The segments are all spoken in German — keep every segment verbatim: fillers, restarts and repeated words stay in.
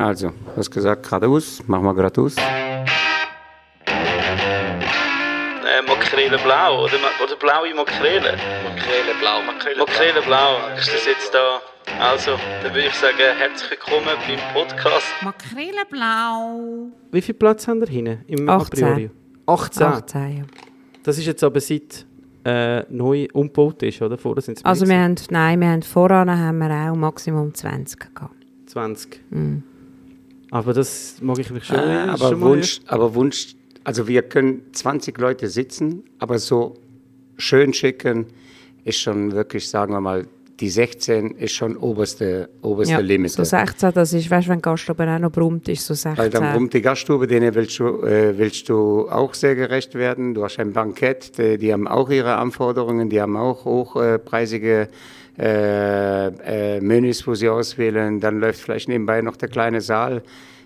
Also, du hast gesagt, geradeaus, machen wir geradeaus. Äh, Makrele Blau, oder, oder blaue Makrele? Makrele Blau, Makrele Blau. Makrele Blau, ist das jetzt da? Also, dann würde ich sagen, herzlich willkommen beim Podcast. Makrele Blau. Wie viel Platz haben wir hinten im achtzehn. Apriori? achtzehn. achtzehn, ja. Das ist jetzt aber seit äh, neu umgebaut ist, oder? Vorher sind es also wir haben, nein, wir haben voran haben wir auch Maximum zwanzig gehabt. zwanzig? Mhm. Aber das mag ich mich schon, äh, aber schon Wunsch, mal... Aber Wunsch, also wir können zwanzig Leute sitzen, aber so schön schicken ist schon wirklich, sagen wir mal, die sechzehn ist schon oberste, oberste ja, Limit. So sechzehn, das ist, weißt du, wenn die Gaststube auch noch brummt, ist so sechzehn. Weil dann brummt die Gaststube, denen willst du, äh, willst du auch sehr gerecht werden. Du hast ein Bankett, die, die haben auch ihre Anforderungen, die haben auch hochpreisige äh, äh, Menüs, wo sie auswählen. Dann läuft vielleicht nebenbei noch der kleine Saal.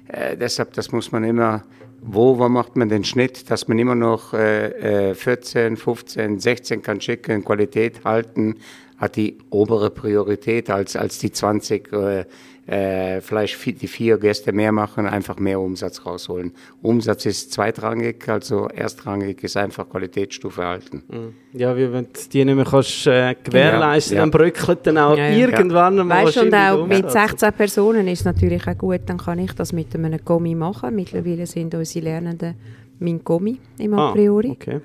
Äh, deshalb, das muss man immer, wo, wo macht man den Schnitt, dass man immer noch äh, vierzehn, fünfzehn, sechzehn kann schicken, Qualität halten, hat die obere Priorität als, als die zwanzig, äh, äh, vielleicht vier, die vier Gäste mehr machen, einfach mehr Umsatz rausholen. Umsatz ist zweitrangig, also erstrangig ist einfach Qualitätsstufe halten. Ja, wie wenn du die nicht mehr kannst, äh, gewährleisten, ja, ja, dann bröckelt dann auch ja, ja, irgendwann ja. mal. Weißt du, und auch mit sechzehn Personen ist es natürlich auch gut, dann kann ich das mit einem Gummi machen. Mittlerweile sind unsere Lernenden mein Gummi im A priori. Ah, okay.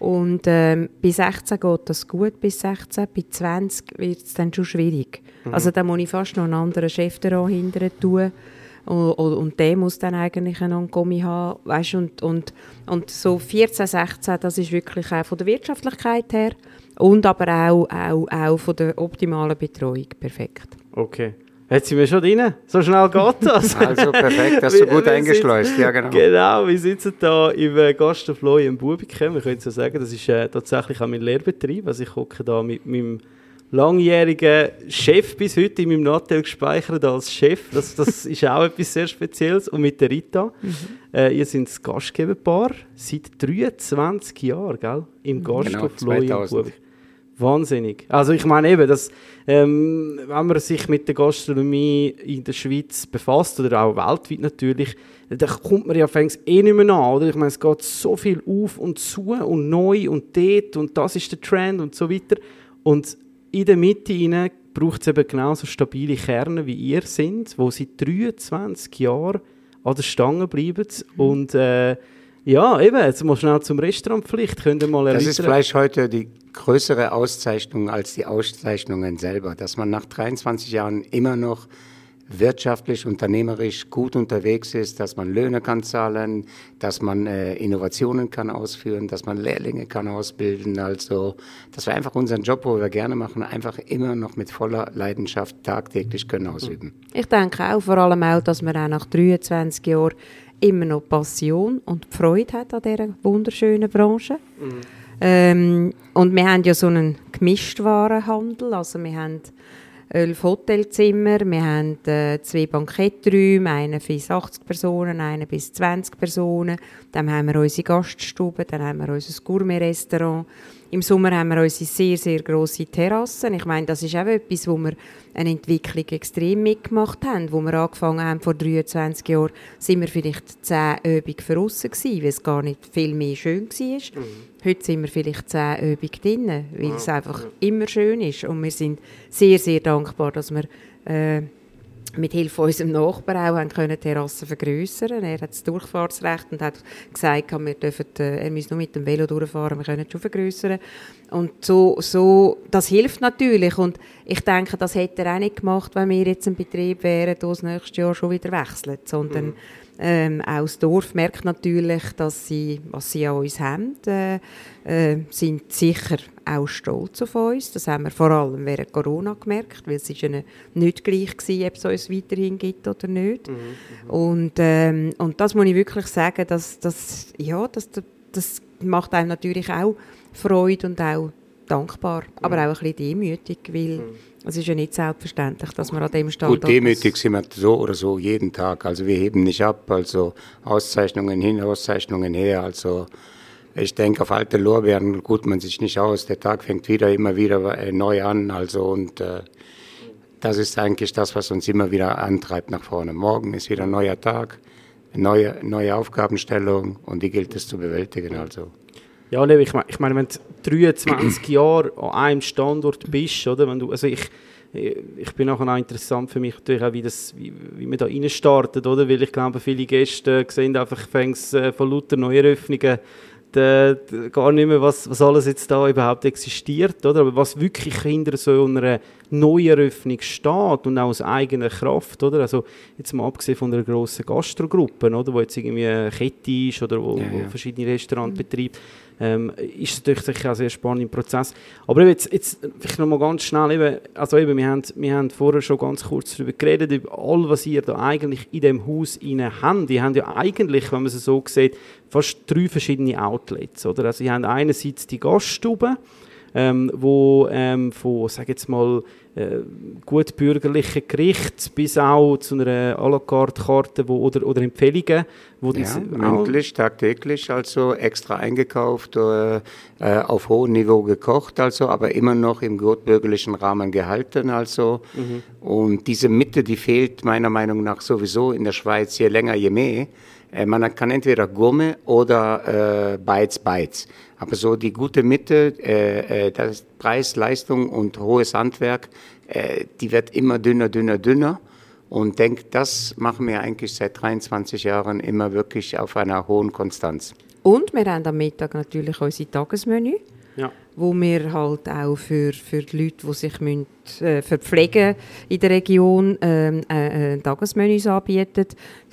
Und ähm, bei sechzehn geht das gut, bis sechzehn, bei zwanzig wird es dann schon schwierig. Mhm. Also da muss ich fast noch einen anderen Chef daran hinterher tun und, und, und der muss dann eigentlich einen Gummi haben, weißt, und, und, und so vierzehn, sechzehn, das ist wirklich auch von der Wirtschaftlichkeit her und aber auch, auch, auch von der optimalen Betreuung perfekt. Okay. Jetzt sind wir schon drin, so schnell geht das. Also perfekt, das ist so gut eingeschleust. Ja, genau. Genau, wir sitzen hier im Gasthof Löwen in Bubikon. Wir können so sagen, das ist äh, tatsächlich auch mein Lehrbetrieb. Also ich hocke da mit meinem langjährigen Chef bis heute in meinem Nattel gespeichert als Chef. Das, das ist auch etwas sehr Spezielles. Und mit der Rita. Mhm. Äh, ihr seid das Gastgeberpaar seit dreiundzwanzig Jahren, gell? Im Gasthof Löwen in Bubikon. Wahnsinnig. Also ich meine eben, dass, ähm, wenn man sich mit der Gastronomie in der Schweiz befasst, oder auch weltweit natürlich, dann kommt man ja fängs eh nicht mehr an, oder? Ich meine, es geht so viel auf und zu und neu und dort und das ist der Trend und so weiter. Und in der Mitte hinein braucht es eben genauso stabile Kerne, wie ihr sind, wo seit dreiundzwanzig Jahren an der Stange bleiben und äh, ja, eben, jetzt mal schnell zum Restaurant vielleicht. Könnt ihr mal erläutern. Das ist vielleicht heute die größere Auszeichnung als die Auszeichnungen selber, dass man nach dreiundzwanzig Jahren immer noch wirtschaftlich, unternehmerisch gut unterwegs ist, dass man Löhne kann zahlen, dass man äh, Innovationen kann ausführen, dass man Lehrlinge kann ausbilden, also dass wir einfach unseren Job, wo wir gerne machen, einfach immer noch mit voller Leidenschaft tagtäglich können ausüben. Ich denke auch, vor allem auch, dass wir auch nach dreiundzwanzig Jahren immer noch Passion und Freude hat an dieser wunderschönen Branche. Mhm. Ähm, und wir haben ja so einen Gemischtwarenhandel, also wir haben elf Hotelzimmer, wir haben äh, zwei Banketträume, einen bis achtzig Personen, einen bis zwanzig Personen. Dann haben wir unsere Gaststube, dann haben wir unser Gourmet-Restaurant. Im Sommer haben wir unsere sehr, sehr grosse Terrassen. Ich meine, das ist auch etwas, wo wir eine Entwicklung extrem mitgemacht haben. Wo wir angefangen haben, vor dreiundzwanzig Jahren, sind wir vielleicht zehn Übungen draussen gewesen, weil es gar nicht viel mehr schön war. Mhm. Heute sind wir vielleicht zehn Übungen drinnen, weil wow. es einfach ja. immer schön ist. Und wir sind sehr, sehr dankbar, dass wir äh, mit Hilfe unserem Nachbarn auch die Terrassen vergrössern. Er hat das Durchfahrtsrecht und hat gesagt, wir dürfen, er müsse nur mit dem Velo durchfahren, wir können es schon vergrössern. Und so, so, das hilft natürlich. Und ich denke, das hätte er auch nicht gemacht, wenn wir jetzt ein Betrieb wären, der das nächste Jahr schon wieder wechselt. Sondern mhm. ähm, auch das Dorf merkt natürlich, dass sie, was sie an uns haben, äh, äh, sind sicher auch stolz auf uns. Das haben wir vor allem während Corona gemerkt, weil es ist ihnen nicht gleich gewesen, ob es uns weiterhin gibt oder nicht. Mhm, mh. Und, ähm, und das muss ich wirklich sagen, dass, dass, ja, dass, das macht einem natürlich auch Freude und auch dankbar, aber ja. auch ein bisschen demütig, weil ja. es ist ja nicht selbstverständlich, dass man an dem Standort... Gut, demütig sind wir so oder so jeden Tag, also wir heben nicht ab, also Auszeichnungen hin, Auszeichnungen her, also ich denke, auf alte Lorbeeren ruht man sich nicht aus, der Tag fängt wieder, immer wieder neu an, also und... Äh, das ist eigentlich das, was uns immer wieder antreibt nach vorne. Morgen ist wieder ein neuer Tag, eine neue, neue Aufgabenstellung und die gilt es zu bewältigen. Also. Ja, ich meine, ich meine, wenn du dreiundzwanzig Jahre an einem Standort bist, oder? Wenn du, also ich, ich bin auch interessant für mich natürlich auch, wie, das, wie, wie man da rein startet, oder? Weil ich glaube, viele Gäste sehen einfach fängst, von lauter Neueröffnungen äh, gar nicht mehr, was, was alles jetzt da überhaupt existiert, oder? Aber was wirklich hinter so einer Neueröffnung steht und auch aus eigener Kraft, oder? Also jetzt mal abgesehen von einer grossen Gastrogruppe, oder? Wo jetzt irgendwie eine Kette ist oder wo, ja, ja. wo verschiedene Restaurants betreibt. Ähm, ist natürlich sicher ein sehr spannender Prozess. Aber jetzt, jetzt vielleicht noch mal ganz schnell, eben, also eben, wir, haben, wir haben vorher schon ganz kurz darüber geredet, über all, was ihr da eigentlich in diesem Haus rein habt. Ihr habt ja eigentlich, wenn man es so sieht, fast drei verschiedene Outlets. Oder? Also ihr habt einerseits die Gaststube, ähm, wo ähm, von, sag jetzt mal, äh, gut bürgerlichen Gerichten bis auch zu einer à la carte Karte wo, oder, oder Empfehlungen. Wo ja, das, mündlich, ah, tagtäglich, also extra eingekauft, äh, auf hohem Niveau gekocht, also, aber immer noch im gut bürgerlichen Rahmen gehalten. Also. Mhm. Und diese Mitte, die fehlt meiner Meinung nach sowieso in der Schweiz, je länger, je mehr. Man kann entweder Gourmet oder äh, Bites, Bites. Aber so die gute Mitte, äh, das Preis, Leistung und hohes Handwerk, äh, die wird immer dünner, dünner, dünner. Und denk, das machen wir eigentlich seit dreiundzwanzig Jahren immer wirklich auf einer hohen Konstanz. Und wir haben am Mittag natürlich unser Tagesmenü, ja. wo wir halt auch für, für die Leute, die sich müssen, äh, verpflegen in der Region, äh, äh, Tagesmenüs anbieten,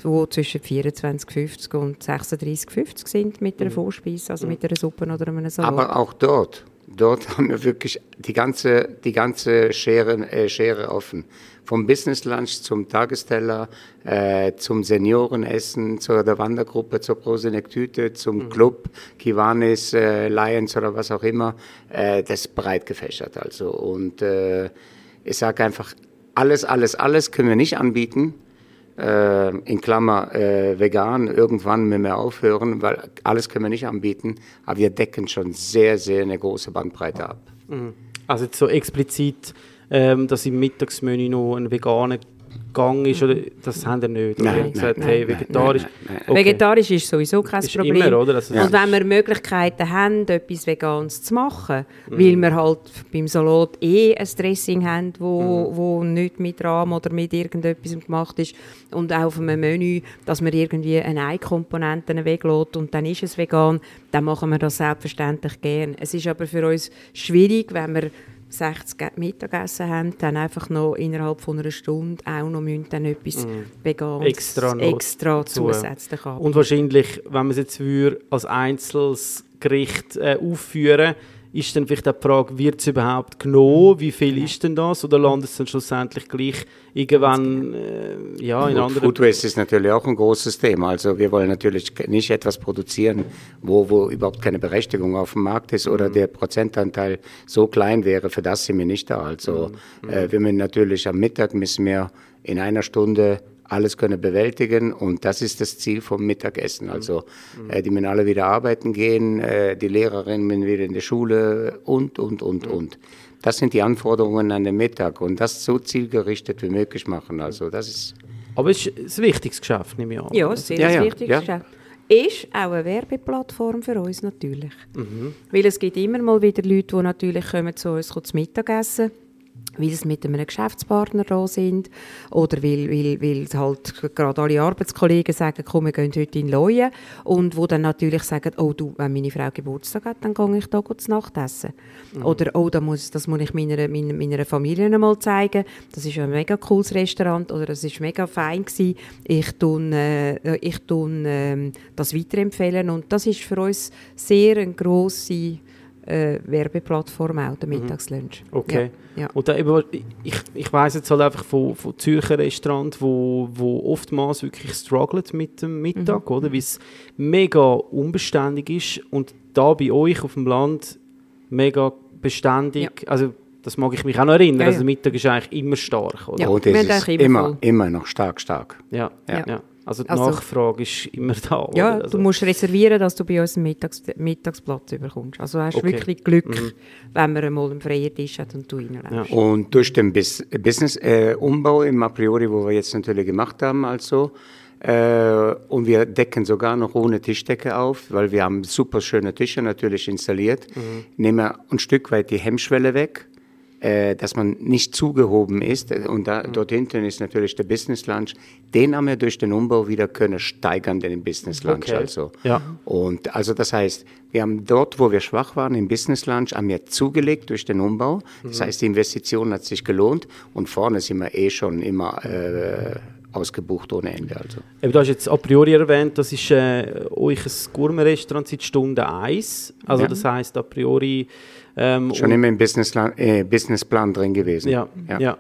die zwischen vierundzwanzig Franken fünfzig und sechsunddreissig Franken fünfzig sind mit einer Vorspeise, also mit einer Suppe oder einem Salat. Aber auch dort, dort haben wir wirklich die ganze, die ganze Schere, äh, Schere offen. Vom Business Lunch zum Tagesteller, äh, zum Seniorenessen, zur der Wandergruppe, zur Prosenektüte, zum mhm. Club, Kiwanis, äh, Lions oder was auch immer. Äh, das ist breit gefächert. Also. Und äh, ich sage einfach, alles, alles, alles können wir nicht anbieten. Äh, in Klammer äh, vegan, irgendwann müssen wir aufhören, weil alles können wir nicht anbieten. Aber wir decken schon sehr, sehr eine große Bandbreite ab. Mhm. Also jetzt so explizit... Ähm, dass im Mittagsmenü noch ein veganer Gang ist, oder das haben wir nicht. Nein, nein, gesagt, nein, hey, vegetarisch. Nein, nein, nein. Okay. Vegetarisch ist sowieso kein ist Problem. Immer, oder? Also ja. Und wenn wir Möglichkeiten haben, etwas Veganes zu machen, mhm. weil wir halt beim Salat eh ein Dressing haben, wo, mhm. wo nicht mit Rahm oder mit irgendetwas gemacht ist und auch auf einem Menü, dass man irgendwie eine Ei-Komponente weglässt und dann ist es vegan, dann machen wir das selbstverständlich gerne. Es ist aber für uns schwierig, wenn wir sechzig Mittagessen haben, dann einfach noch innerhalb von einer Stunde auch noch müssen dann etwas mm. Veganes extra, extra zusätzlich haben. Und wahrscheinlich, wenn man es jetzt würde, als einzelnes Gericht äh, aufführen, ist dann vielleicht auch die Frage, wird es überhaupt genommen, wie viel ja. ist denn das, oder landet es dann schlussendlich gleich irgendwann äh, ja, in anderen... Food Waste ist natürlich auch ein großes Thema, also wir wollen natürlich nicht etwas produzieren, wo, wo überhaupt keine Berechtigung auf dem Markt ist oder mhm. der Prozentanteil so klein wäre, für das sind wir nicht da, also mhm. äh, wir müssen natürlich am Mittag müssen wir in einer Stunde alles können bewältigen und das ist das Ziel vom Mittagessen. Also äh, die müssen alle wieder arbeiten gehen, äh, die Lehrerinnen müssen wieder in die Schule und, und, und, und. Das sind die Anforderungen an den Mittag und das so zielgerichtet wie möglich machen. Also das ist Aber es ist ein wichtiges Geschäft, nehme ich an. Ja, es ist ja, ein ja, wichtiges ja. Geschäft. Ist auch eine Werbeplattform für uns natürlich. Mhm. Weil es gibt immer mal wieder Leute, die natürlich kommen zu uns zum Mittagessen, weil es mit einem Geschäftspartner da sind oder weil, weil, weil halt gerade alle Arbeitskollegen sagen, komm, wir gehen heute in Leuen und wo dann natürlich sagen, oh du, wenn meine Frau Geburtstag hat, dann gehe ich da gut zu Nacht essen. Mhm. Oder oh, das muss, das muss ich meiner, meiner, meiner Familie mal zeigen, das ist ein mega cooles Restaurant oder das ist mega fein gewesen, ich tun, äh, ich tun äh, das weiterempfehlen und das ist für uns sehr eine grosse Äh, Werbeplattform auch, der Mittagslunch. Okay. Ja, ja. Und da eben, ich, ich weiss jetzt halt einfach von, von Zürcher Restaurants, wo, wo oftmals wirklich struggelt mit dem Mittag, mhm. oder? Weil es mega unbeständig ist und da bei euch auf dem Land mega beständig, ja. also das mag ich mich auch noch erinnern, ja, ja. also der Mittag ist eigentlich immer stark, oder? Ja, und es ist immer, immer, immer noch stark, stark. Ja, ja. ja. ja. Also die also, Nachfrage ist immer da. Oder? Ja, also, du musst reservieren, dass du bei uns einen Mittags- Mittagsplatz bekommst. Also du hast okay. wirklich Glück, mhm. wenn man einmal einen freien Tisch hat und du reinläufst. Ja. Und durch den Bis- Business-Umbau äh, im A priori, den wir jetzt natürlich gemacht haben, also, äh, und wir decken sogar noch ohne Tischdecke auf, weil wir haben super schöne Tische natürlich installiert, mhm. nehmen wir ein Stück weit die Hemmschwelle weg, dass man nicht zugehoben ist. Und da, dort hinten ist natürlich der Business Lunch. Den haben wir durch den Umbau wieder können steigern, den Business Lunch. Okay. Also. Ja. Und also das heißt, wir haben dort, wo wir schwach waren, im Business Lunch, haben wir zugelegt durch den Umbau. Das mhm. heißt, die Investition hat sich gelohnt. Und vorne sind wir eh schon immer äh, ausgebucht ohne Ende. Also. Du hast jetzt a priori erwähnt, das ist äh, euch ein Gourmet-Restaurant seit Stunde eins. Also ja. das heißt a priori... Ähm, Schon immer im Businessplan, äh, Businessplan drin gewesen. Ja, ja. ja.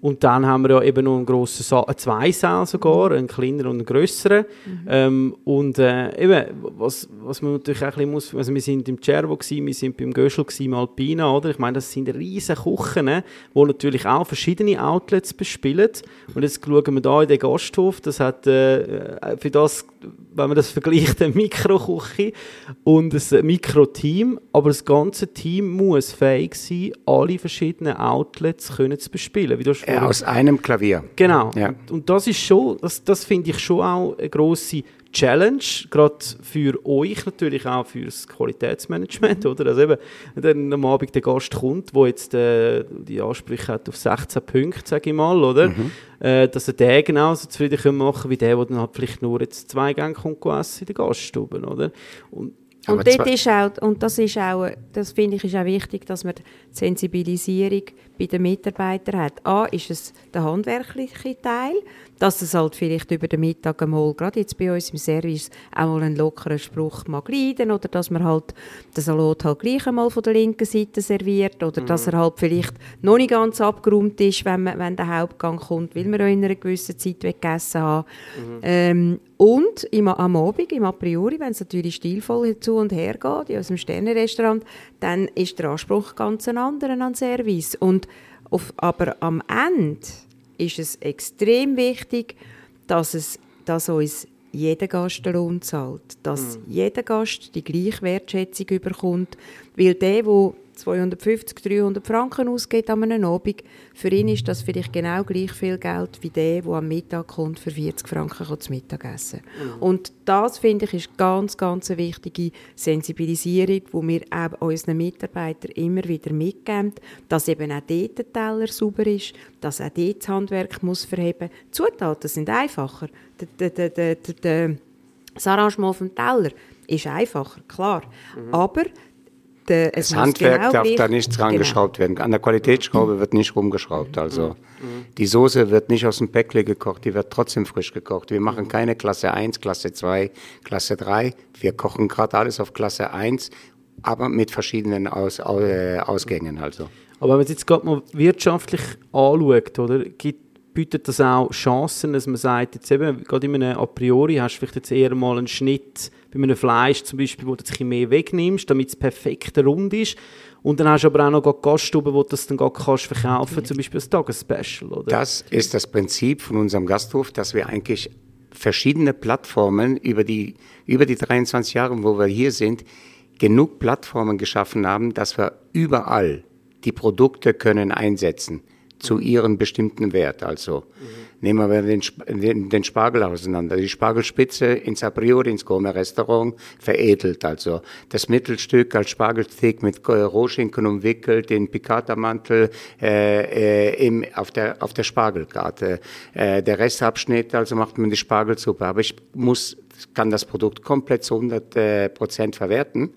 Und dann haben wir ja eben noch einen grossen Saal, zwei Säle sogar, einen kleineren und einen grösseren. Mhm. Ähm, und äh, eben, was, was man natürlich auch ein bisschen muss, also wir sind im Cervo gewesen, wir sind beim Göschel gewesen, im Alpina, oder? Ich meine, das sind riesige Küchen, wo natürlich auch verschiedene Outlets bespielen. Und jetzt schauen wir da in den Gasthof, das hat äh, für das, wenn man das vergleicht, eine Mikroküche und ein Mikroteam. Aber das ganze Team muss fähig sein, alle verschiedenen Outlets können zu bespielen. Wie du schon aus einem Klavier. Genau. Ja. Und das ist schon, das, das finde ich schon auch eine grosse Challenge, gerade für euch natürlich auch für das Qualitätsmanagement, oder? Also eben, wenn am Abend der Gast kommt, der jetzt äh, die Ansprüche hat auf sechzehn Punkte, sage ich mal, oder? Mhm. Äh, dass er den genauso zufrieden machen kann, wie der, der dann halt vielleicht nur jetzt zwei Gänge kommt essen in der Gaststube, oder? Und, und, dort ist auch, und das ist auch, das finde ich, ist auch wichtig, dass man die Sensibilisierung bei den Mitarbeitern hat. A, ist es der handwerkliche Teil, dass es halt vielleicht über den Mittag einmal, gerade jetzt bei uns im Service, auch mal einen lockeren Spruch mag leiden, oder dass man halt den Salat halt gleich einmal von der linken Seite serviert, oder mhm. dass er halt vielleicht noch nicht ganz abgeräumt ist, wenn, man, wenn der Hauptgang kommt, weil man auch in einer gewissen Zeit gegessen haben mhm. ähm, Und im, am Abend, im A priori, wenn es natürlich stilvoll zu und her geht, in unserem Sternenrestaurant, dann ist der Anspruch ganz ein anderer an Service. Und auf, aber am Ende ist es extrem wichtig, dass, es, dass uns jeder Gast den Lohn zahlt. Dass mhm. jeder Gast die gleiche Wertschätzung bekommt. Weil der, der zweihundertfünfzig, dreihundert Franken ausgibt an einem Abend, für ihn ist das vielleicht genau gleich viel Geld wie der, der am Mittag kommt, für vierzig Franken zu Mittag essen kann. Mhm. Und das, finde ich, ist ganz, ganz eine wichtige Sensibilisierung, die wir auch unseren Mitarbeitern immer wieder mitgeben, dass eben auch dort der Teller sauber ist, dass auch dort das Handwerk muss verheben. Die Zutaten sind einfacher. Der, der, der, der, der, das Arrangement auf dem Teller ist einfacher, klar. Mhm. Aber De, das Handwerk genau darf da nicht dran genau. geschraubt werden. An der Qualitätsschraube mhm. wird nicht rumgeschraubt. Also mhm. die Soße wird nicht aus dem Päckchen gekocht, die wird trotzdem frisch gekocht. Wir machen keine Klasse eins, Klasse zwei, Klasse drei. Wir kochen gerade alles auf Klasse eins, aber mit verschiedenen Aus, äh, Ausgängen. Also. Aber wenn man es jetzt gerade mal wirtschaftlich anschaut, oder? Gibt bietet das auch Chancen, dass man sagt, jetzt eben, gerade in einem A priori hast du vielleicht jetzt eher mal einen Schnitt bei einem Fleisch zum Beispiel, wo du ein bisschen mehr wegnimmst, damit es perfekt rund ist. Und dann hast du aber auch noch Gaststuben, wo du das dann kannst verkaufen kannst, zum Beispiel als Tagesspecial, oder? Das ist das Prinzip von unserem Gasthof, dass wir eigentlich verschiedene Plattformen über die, über die dreiundzwanzig Jahre, wo wir hier sind, genug Plattformen geschaffen haben, dass wir überall die Produkte können einsetzen zu ihrem bestimmten Wert. Also mhm. nehmen wir den, den, den Spargel auseinander. Die Spargelspitze ins A priori, ins Gourmet-Restaurant, veredelt. Also das Mittelstück als Spargelsteak mit Rohschinken umwickelt, den Piccata-Mantel äh, äh, im, auf der, auf der Spargelkarte. Äh, der Restabschnitt, also macht man die Spargelsuppe. Aber ich muss, kann das Produkt komplett zu hundert Prozent verwerten.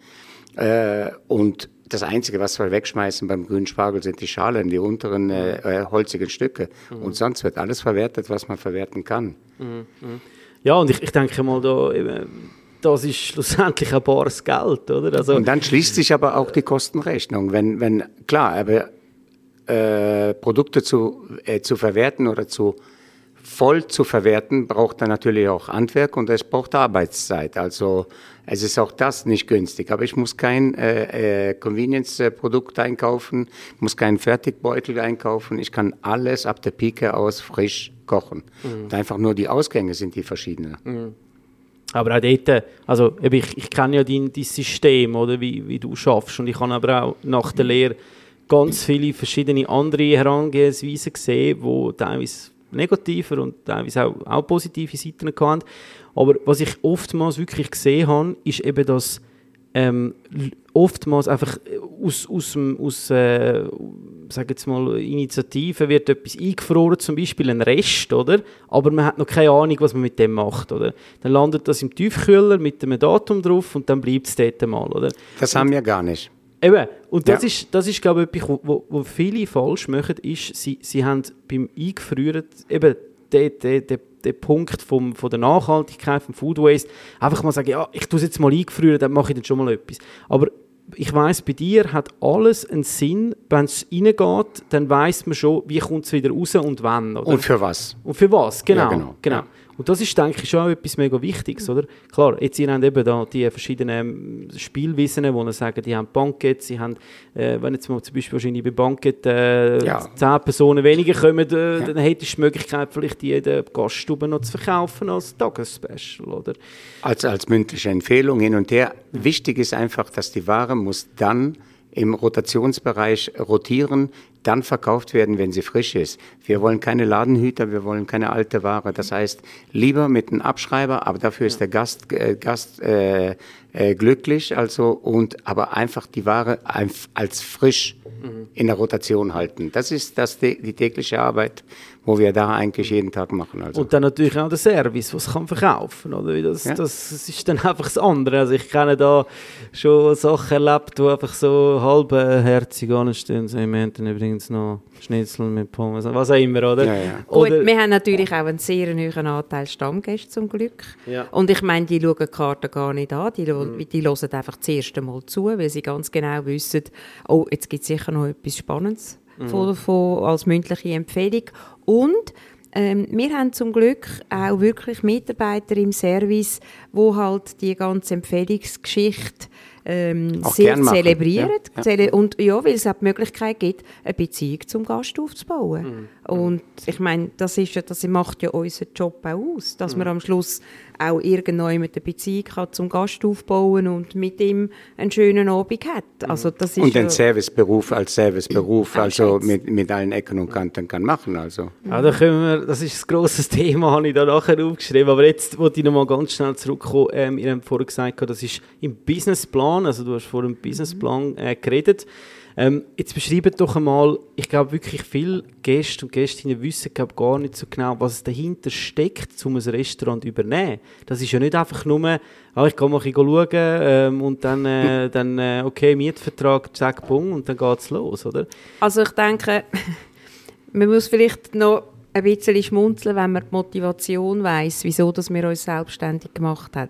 Äh, und das Einzige, was wir wegschmeißen beim grünen Spargel, sind die Schalen, die unteren äh, holzigen Stücke. Mhm. Und sonst wird alles verwertet, was man verwerten kann. Mhm. Ja, und ich, ich denke mal, da, das ist schlussendlich ein bares Geld, oder? Also, und dann schließt sich aber auch die Kostenrechnung. Wenn, wenn klar, aber äh, Produkte zu, äh, zu verwerten oder zu voll zu verwerten, braucht er natürlich auch Handwerk und es braucht Arbeitszeit. Also es ist auch das nicht günstig. Aber ich muss kein äh, äh, Convenience-Produkt einkaufen, muss keinen Fertigbeutel einkaufen. Ich kann alles ab der Pike aus frisch kochen. Mhm. Und einfach nur die Ausgänge sind die verschiedenen. Mhm. Aber auch dort, also ich, ich kenne ja dein, dein System, oder, wie, wie du schaffst. Und ich habe aber auch nach der Lehre ganz viele verschiedene andere Herangehensweisen gesehen, die teilweise negativer und teilweise auch, auch positive Seiten hatten. Aber was ich oftmals wirklich gesehen habe, ist eben, dass ähm, oftmals einfach aus, aus, aus äh, sag jetzt mal, Initiativen wird etwas eingefroren, zum Beispiel ein Rest, oder? Aber man hat noch keine Ahnung, was man mit dem macht, oder? Dann landet das im Tiefkühler mit einem Datum drauf und dann bleibt es dort mal, oder? Das und, haben wir gar nicht. Eben, und das, ja. ist, das ist, glaube ich, etwas, was viele falsch machen, ist, sie, sie haben beim Eingefrieren eben den, den, den, den Punkt vom, von der Nachhaltigkeit, vom Food Waste, einfach mal sagen, ja, ich tue es jetzt mal eingefrieren, dann mache ich dann schon mal etwas. Aber ich weiss, bei dir hat alles einen Sinn, wenn es reingeht, dann weiss man schon, wie kommt es wieder raus und wann. Oder? Und für was. Und für was, genau. Ja, genau. genau. Ja. Und das ist, denke ich, schon auch etwas mega Wichtiges, oder? Klar, jetzt ihr habt eben da die verschiedenen Spielwissen, wo ihr sagt, die haben Bankett, sie haben, äh, wenn jetzt mal zum Beispiel wahrscheinlich bei Bankett äh, ja. zehn Personen weniger kommen, äh, ja. dann hättest du die Möglichkeit, vielleicht die in der Gaststube noch zu verkaufen als Tagesspecial, oder? Als, als mündliche Empfehlung hin und her. Wichtig ist einfach, dass die Ware muss dann im Rotationsbereich rotieren, dann verkauft werden, wenn sie frisch ist. Wir wollen keine Ladenhüter, wir wollen keine alte Ware. Das heißt, lieber mit einem Abschreiber, aber dafür ist der Gast, äh, Gast äh, äh, glücklich, also, und aber einfach die Ware als frisch mhm. in der Rotation halten. Das ist das, die tägliche Arbeit, wo wir da eigentlich jeden Tag machen. Also. Und dann natürlich auch der Service, was kann verkaufen, oder? Das, ja. das, das ist dann einfach das andere. Also ich kenne da schon Sachen erlebt, die einfach so halbherzig anstehen. So, wir haben dann übrigens noch Schnitzel mit Pommes, was auch immer, oder? Ja, ja. Oder gut, wir haben natürlich auch einen sehr hohen Anteil Stammgäste zum Glück. Ja. Und ich meine, die schauen die Karte gar nicht an, die, mhm. die hören einfach das erste Mal zu, weil sie ganz genau wissen, oh, jetzt gibt es sicher noch etwas Spannendes. Mhm. Von, von, als mündliche Empfehlung. Und ähm, wir haben zum Glück auch wirklich Mitarbeiter im Service, die halt die ganze Empfehlungsgeschichte ähm, sehr zelebrieren. Ja. Ja. Und ja, weil es auch die Möglichkeit gibt, eine Beziehung zum Gast aufzubauen. Mhm. Und ich meine, das, ist ja, das macht ja unseren Job auch aus, dass mhm. man am Schluss auch irgendwann mit der Beziehung kann, zum Gast aufbauen und mit ihm einen schönen Abend hat. Also das ist und den ja Serviceberuf als Serviceberuf, äh, also mit, mit allen Ecken und Kanten kann machen. Also. Ja, da können wir, das ist ein grosses Thema, habe ich da nachher aufgeschrieben. Aber jetzt wollte ich noch mal ganz schnell zurückkommen. Ähm, ihr habt vorhin gesagt, das ist im Businessplan, also du hast vorhin im Businessplan äh, geredet. Ähm, jetzt beschreibt doch einmal, ich glaube wirklich viele Gäste und Gästinnen wissen glaub, gar nicht so genau, was dahinter steckt, um ein Restaurant zu übernehmen. Das ist ja nicht einfach nur, ah, ich kann mal schauen ähm, und dann, äh, dann äh, okay, Mietvertrag, zack, bumm, und dann geht es los, oder? Also ich denke, man muss vielleicht noch ein bisschen schmunzeln, wenn man die Motivation weiss, wieso dass wir uns selbstständig gemacht haben.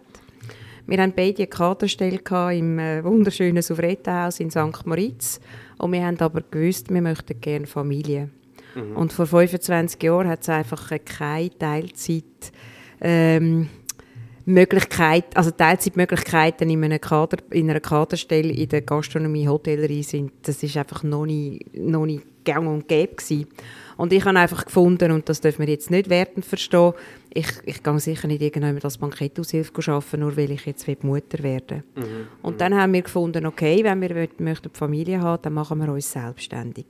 Wir hatten beide eine Kaderstelle im äh, wunderschönen Suvrettahaus in Sankt Moritz. Und wir haben aber gewusst, wir möchten gerne Familie. Mhm. Und vor fünfundzwanzig Jahren hat es einfach keine Teilzeit, ähm, Möglichkeit, also Teilzeitmöglichkeiten in, einem Kader, in einer Kaderstelle in der Gastronomie, Hotellerie sind. Das war einfach noch nicht, noch nicht gang und gäbe gewesen. Und ich habe einfach gefunden, und das dürfen wir jetzt nicht wertend verstehen, ich, ich gehe sicher nicht irgendjemand als Banketthaushilfe arbeiten, nur weil ich jetzt Mutter werden will. Mhm. Und dann haben wir gefunden, okay, wenn wir möchten die Familie haben, dann machen wir uns selbstständig.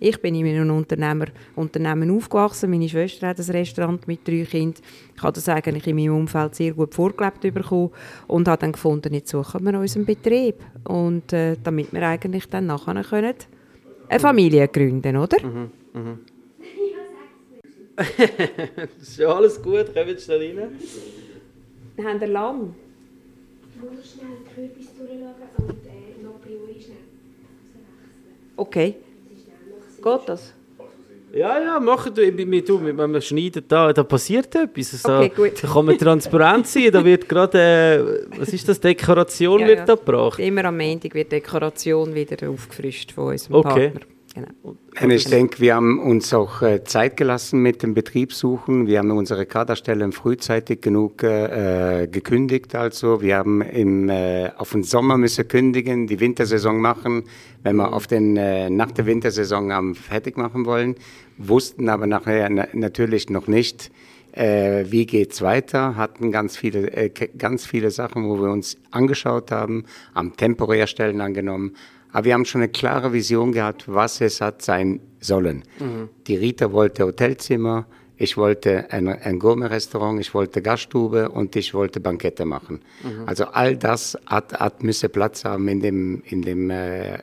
Ich bin in einem Unternehmer, Unternehmen aufgewachsen, meine Schwester hat ein Restaurant mit drei Kindern. Ich habe das eigentlich in meinem Umfeld sehr gut vorgelebt bekommen und habe dann gefunden, jetzt suchen wir unseren Betrieb. Und äh, damit wir eigentlich dann nachher können, eine Familie gründen, oder? Mhm. Mhm. Das ist ja alles gut, kommen Sie schnell rein. Dann haben wir Lamm. Nur schnell die Kürbis durchschauen und äh, noch Priori schnell wechseln. Okay. Geht das? Ja, ja, machen wir. Wenn wir schneiden, da, da passiert etwas. Da, okay, da kann man transparent sein. Da wird gerade, äh, was ist das, Dekoration ja, wird ja. da gebracht. Immer am Montag wird Dekoration wieder aufgefrischt von unserem okay. Partner. Genau. Und ich denke, wir haben uns auch Zeit gelassen mit dem Betriebssuchen. Wir haben unsere Kaderstellen frühzeitig genug äh, gekündigt. Also wir haben im, äh, auf den Sommer müssen kündigen, die Wintersaison machen, wenn wir auf den, äh, nach der Wintersaison haben fertig machen wollen. Wussten aber nachher na- natürlich noch nicht, äh, wie geht's weiter. Hatten ganz viele, äh, ganz viele Sachen, wo wir uns angeschaut haben, haben temporär Stellen angenommen. Aber wir haben schon eine klare Vision gehabt, was es hat sein sollen. Mhm. Die Rita wollte Hotelzimmer, ich wollte ein, ein Gourmet-Restaurant, ich wollte Gaststube und ich wollte Bankette machen. Mhm. Also all das hat, hat müsse Platz haben in dem, in dem, äh, mhm.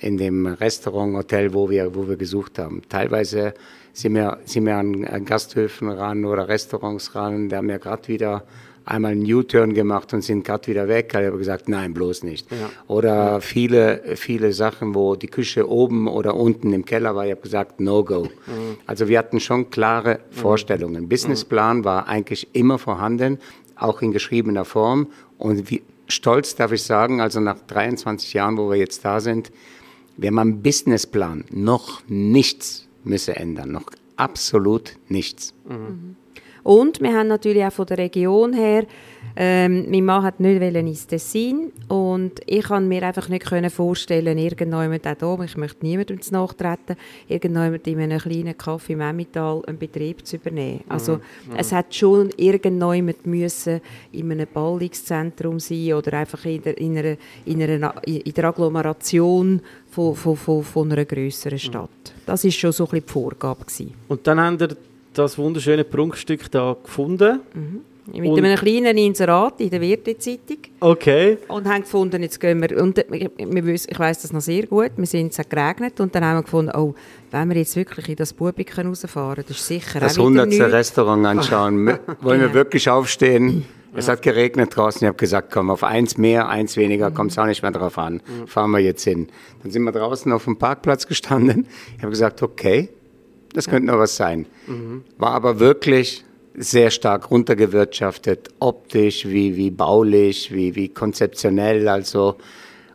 in dem Restaurant, Hotel, wo wir, wo wir gesucht haben. Teilweise sind wir, sind wir an, an Gasthöfen ran oder Restaurants ran, da haben wir gerade wieder einmal einen U-Turn gemacht und sind gerade wieder weg. Ich habe gesagt, nein, bloß nicht. Ja. Oder viele, viele Sachen, wo die Küche oben oder unten im Keller war. Ich habe gesagt, no go. Mhm. Also wir hatten schon klare mhm. Vorstellungen. Ein Businessplan mhm. war eigentlich immer vorhanden, auch in geschriebener Form. Und wie stolz darf ich sagen, also nach dreiundzwanzig Jahren, wo wir jetzt da sind, wir haben am Businessplan noch nichts müssen ändern. Noch absolut nichts. Mhm. Und wir haben natürlich auch von der Region her, ähm, mein Mann hat nicht ins Tessin und ich kann mir einfach nicht vorstellen, irgendjemand auch hier, ich möchte niemandem zu nachtreten, irgendjemand in einem kleinen Kaffee im Emmental einen Betrieb zu übernehmen. Also mhm. es hat schon irgendjemand müssen in einem Ballungszentrum sein oder einfach in der, in einer, in einer, in der Agglomeration von, von, von, von einer grösseren Stadt. Das war schon so ein bisschen die Vorgabe gewesen. Und dann haben wir das wunderschöne Prunkstück da gefunden. Mhm. Mit und einem kleinen Inserat in der Wirtezeitung. Okay. Und haben gefunden, jetzt gehen wir, und wir wissen, ich weiss das noch sehr gut, wir sind, es hat geregnet und dann haben wir gefunden, oh, wenn wir jetzt wirklich in das Bubikon rausfahren, das ist sicher das auch wieder nichts. Das hundertste Restaurant anschauen, wollen wir wirklich aufstehen? Es hat geregnet draußen, ich habe gesagt, komm, auf eins mehr, eins weniger, kommt es auch nicht mehr drauf an, fahren wir jetzt hin. Dann sind wir draußen auf dem Parkplatz gestanden, ich habe gesagt, okay, das könnte noch was sein. Mhm. War aber wirklich sehr stark runtergewirtschaftet, optisch, wie, wie baulich, wie, wie konzeptionell. Also.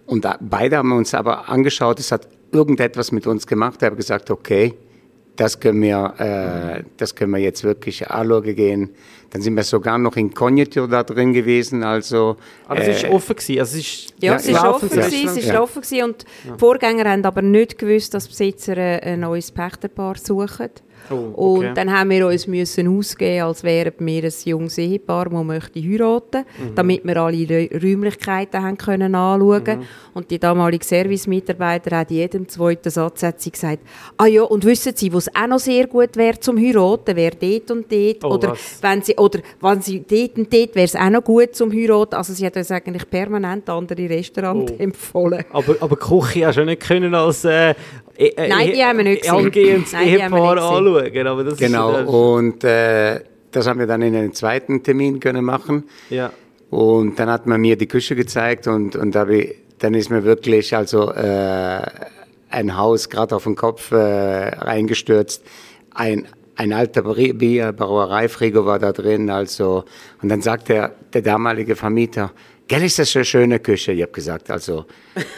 Und beide haben uns aber angeschaut, es hat irgendetwas mit uns gemacht. Ich habe gesagt, okay, das können wir, äh, das können wir jetzt wirklich Anlage gehen. Dann sind wir sogar noch in Konjunktur da drin gewesen. Also, aber äh, es war offen. Also ist, ja, ja, es war offen, ja. Es ist ja. offen und ja. die Vorgänger haben aber nicht gewusst, dass Besitzer ein neues Pächterpaar suchen. Oh, okay. Und dann haben wir uns müssen ausgeben, als wären wir ein junges Ehepaar, das möchte heiraten, mhm. damit wir alle Räumlichkeiten haben können anschauen können. Mhm. Und die damalige Servicemitarbeiter hat in jedem zweiten Satz hat sie gesagt, ah ja, und wissen Sie, wo es auch noch sehr gut wäre zum heiraten, wäre dort und dort. Oh, oder, wenn sie, oder wenn Sie dort und dort wäre es auch noch gut zum heiraten. Also sie hat uns eigentlich permanent andere Restaurants oh. empfohlen. Aber, aber Küche hast du nicht können als... Äh E- e- Nein, die haben wir nicht gesehen. Nein, Ehepaar anschauen. Aber das genau, ist und äh, das haben wir dann in einem zweiten Termin können machen. Ja. Und dann hat man mir die Küche gezeigt und, und da ich, dann ist mir wirklich also äh, ein Haus gerade auf den Kopf äh, reingestürzt. Ein, ein alter Bier, Brauerei-Frigo war da drin. Also. Und dann sagt der, der damalige Vermieter, gell, ist das eine schöne Küche? Ich habe gesagt, also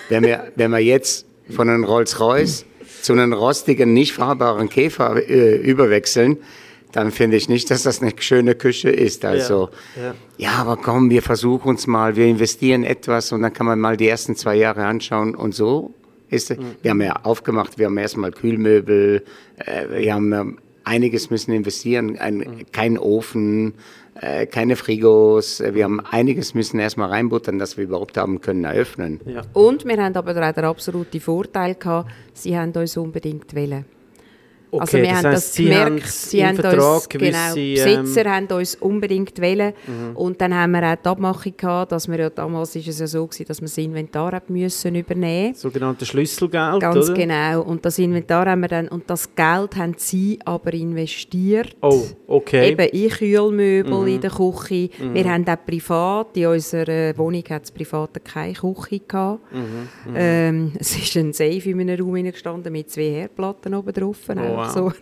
wenn wir, wenn wir jetzt von einem Rolls-Royce zu einem rostigen, nicht fahrbaren Käfer äh, überwechseln, dann finde ich nicht, dass das eine schöne Küche ist. Also, ja, ja. ja, aber komm, wir versuchen uns mal, wir investieren etwas und dann kann man mal die ersten zwei Jahre anschauen und so ist es. Mhm. Wir haben ja aufgemacht, wir haben erstmal Kühlmöbel, äh, wir haben äh, einiges müssen investieren, ein, mhm. kein Ofen, äh, keine Frigos, wir haben einiges müssen erstmal reinbuttern, dass wir überhaupt haben können eröffnen. Ja. Und wir haben aber auch den absoluten Vorteil gehabt, sie haben uns unbedingt wollen. Okay, also wir das haben heisst, das sie gemerkt, haben sie haben Vertrag uns, gewisse, genau, Besitzer ähm, haben uns unbedingt wollen mhm. und dann haben wir auch die Abmachung gehabt, dass wir ja damals ist es ja so gewesen, dass wir das Inventar müssen übernehmen. Sogenannte Schlüsselgeld, ganz oder? Genau. Und das Inventar haben wir dann und das Geld haben sie aber investiert. Oh, okay. Eben in Kühlmöbel mhm. in der Küche. Mhm. Wir haben auch privat in unserer Wohnung hat es privat keine Küche gehabt. Mhm. Mhm. Ähm, es ist ein Safe in einem Raum gestanden mit zwei Herdplatten oben drauf. Oh. Person.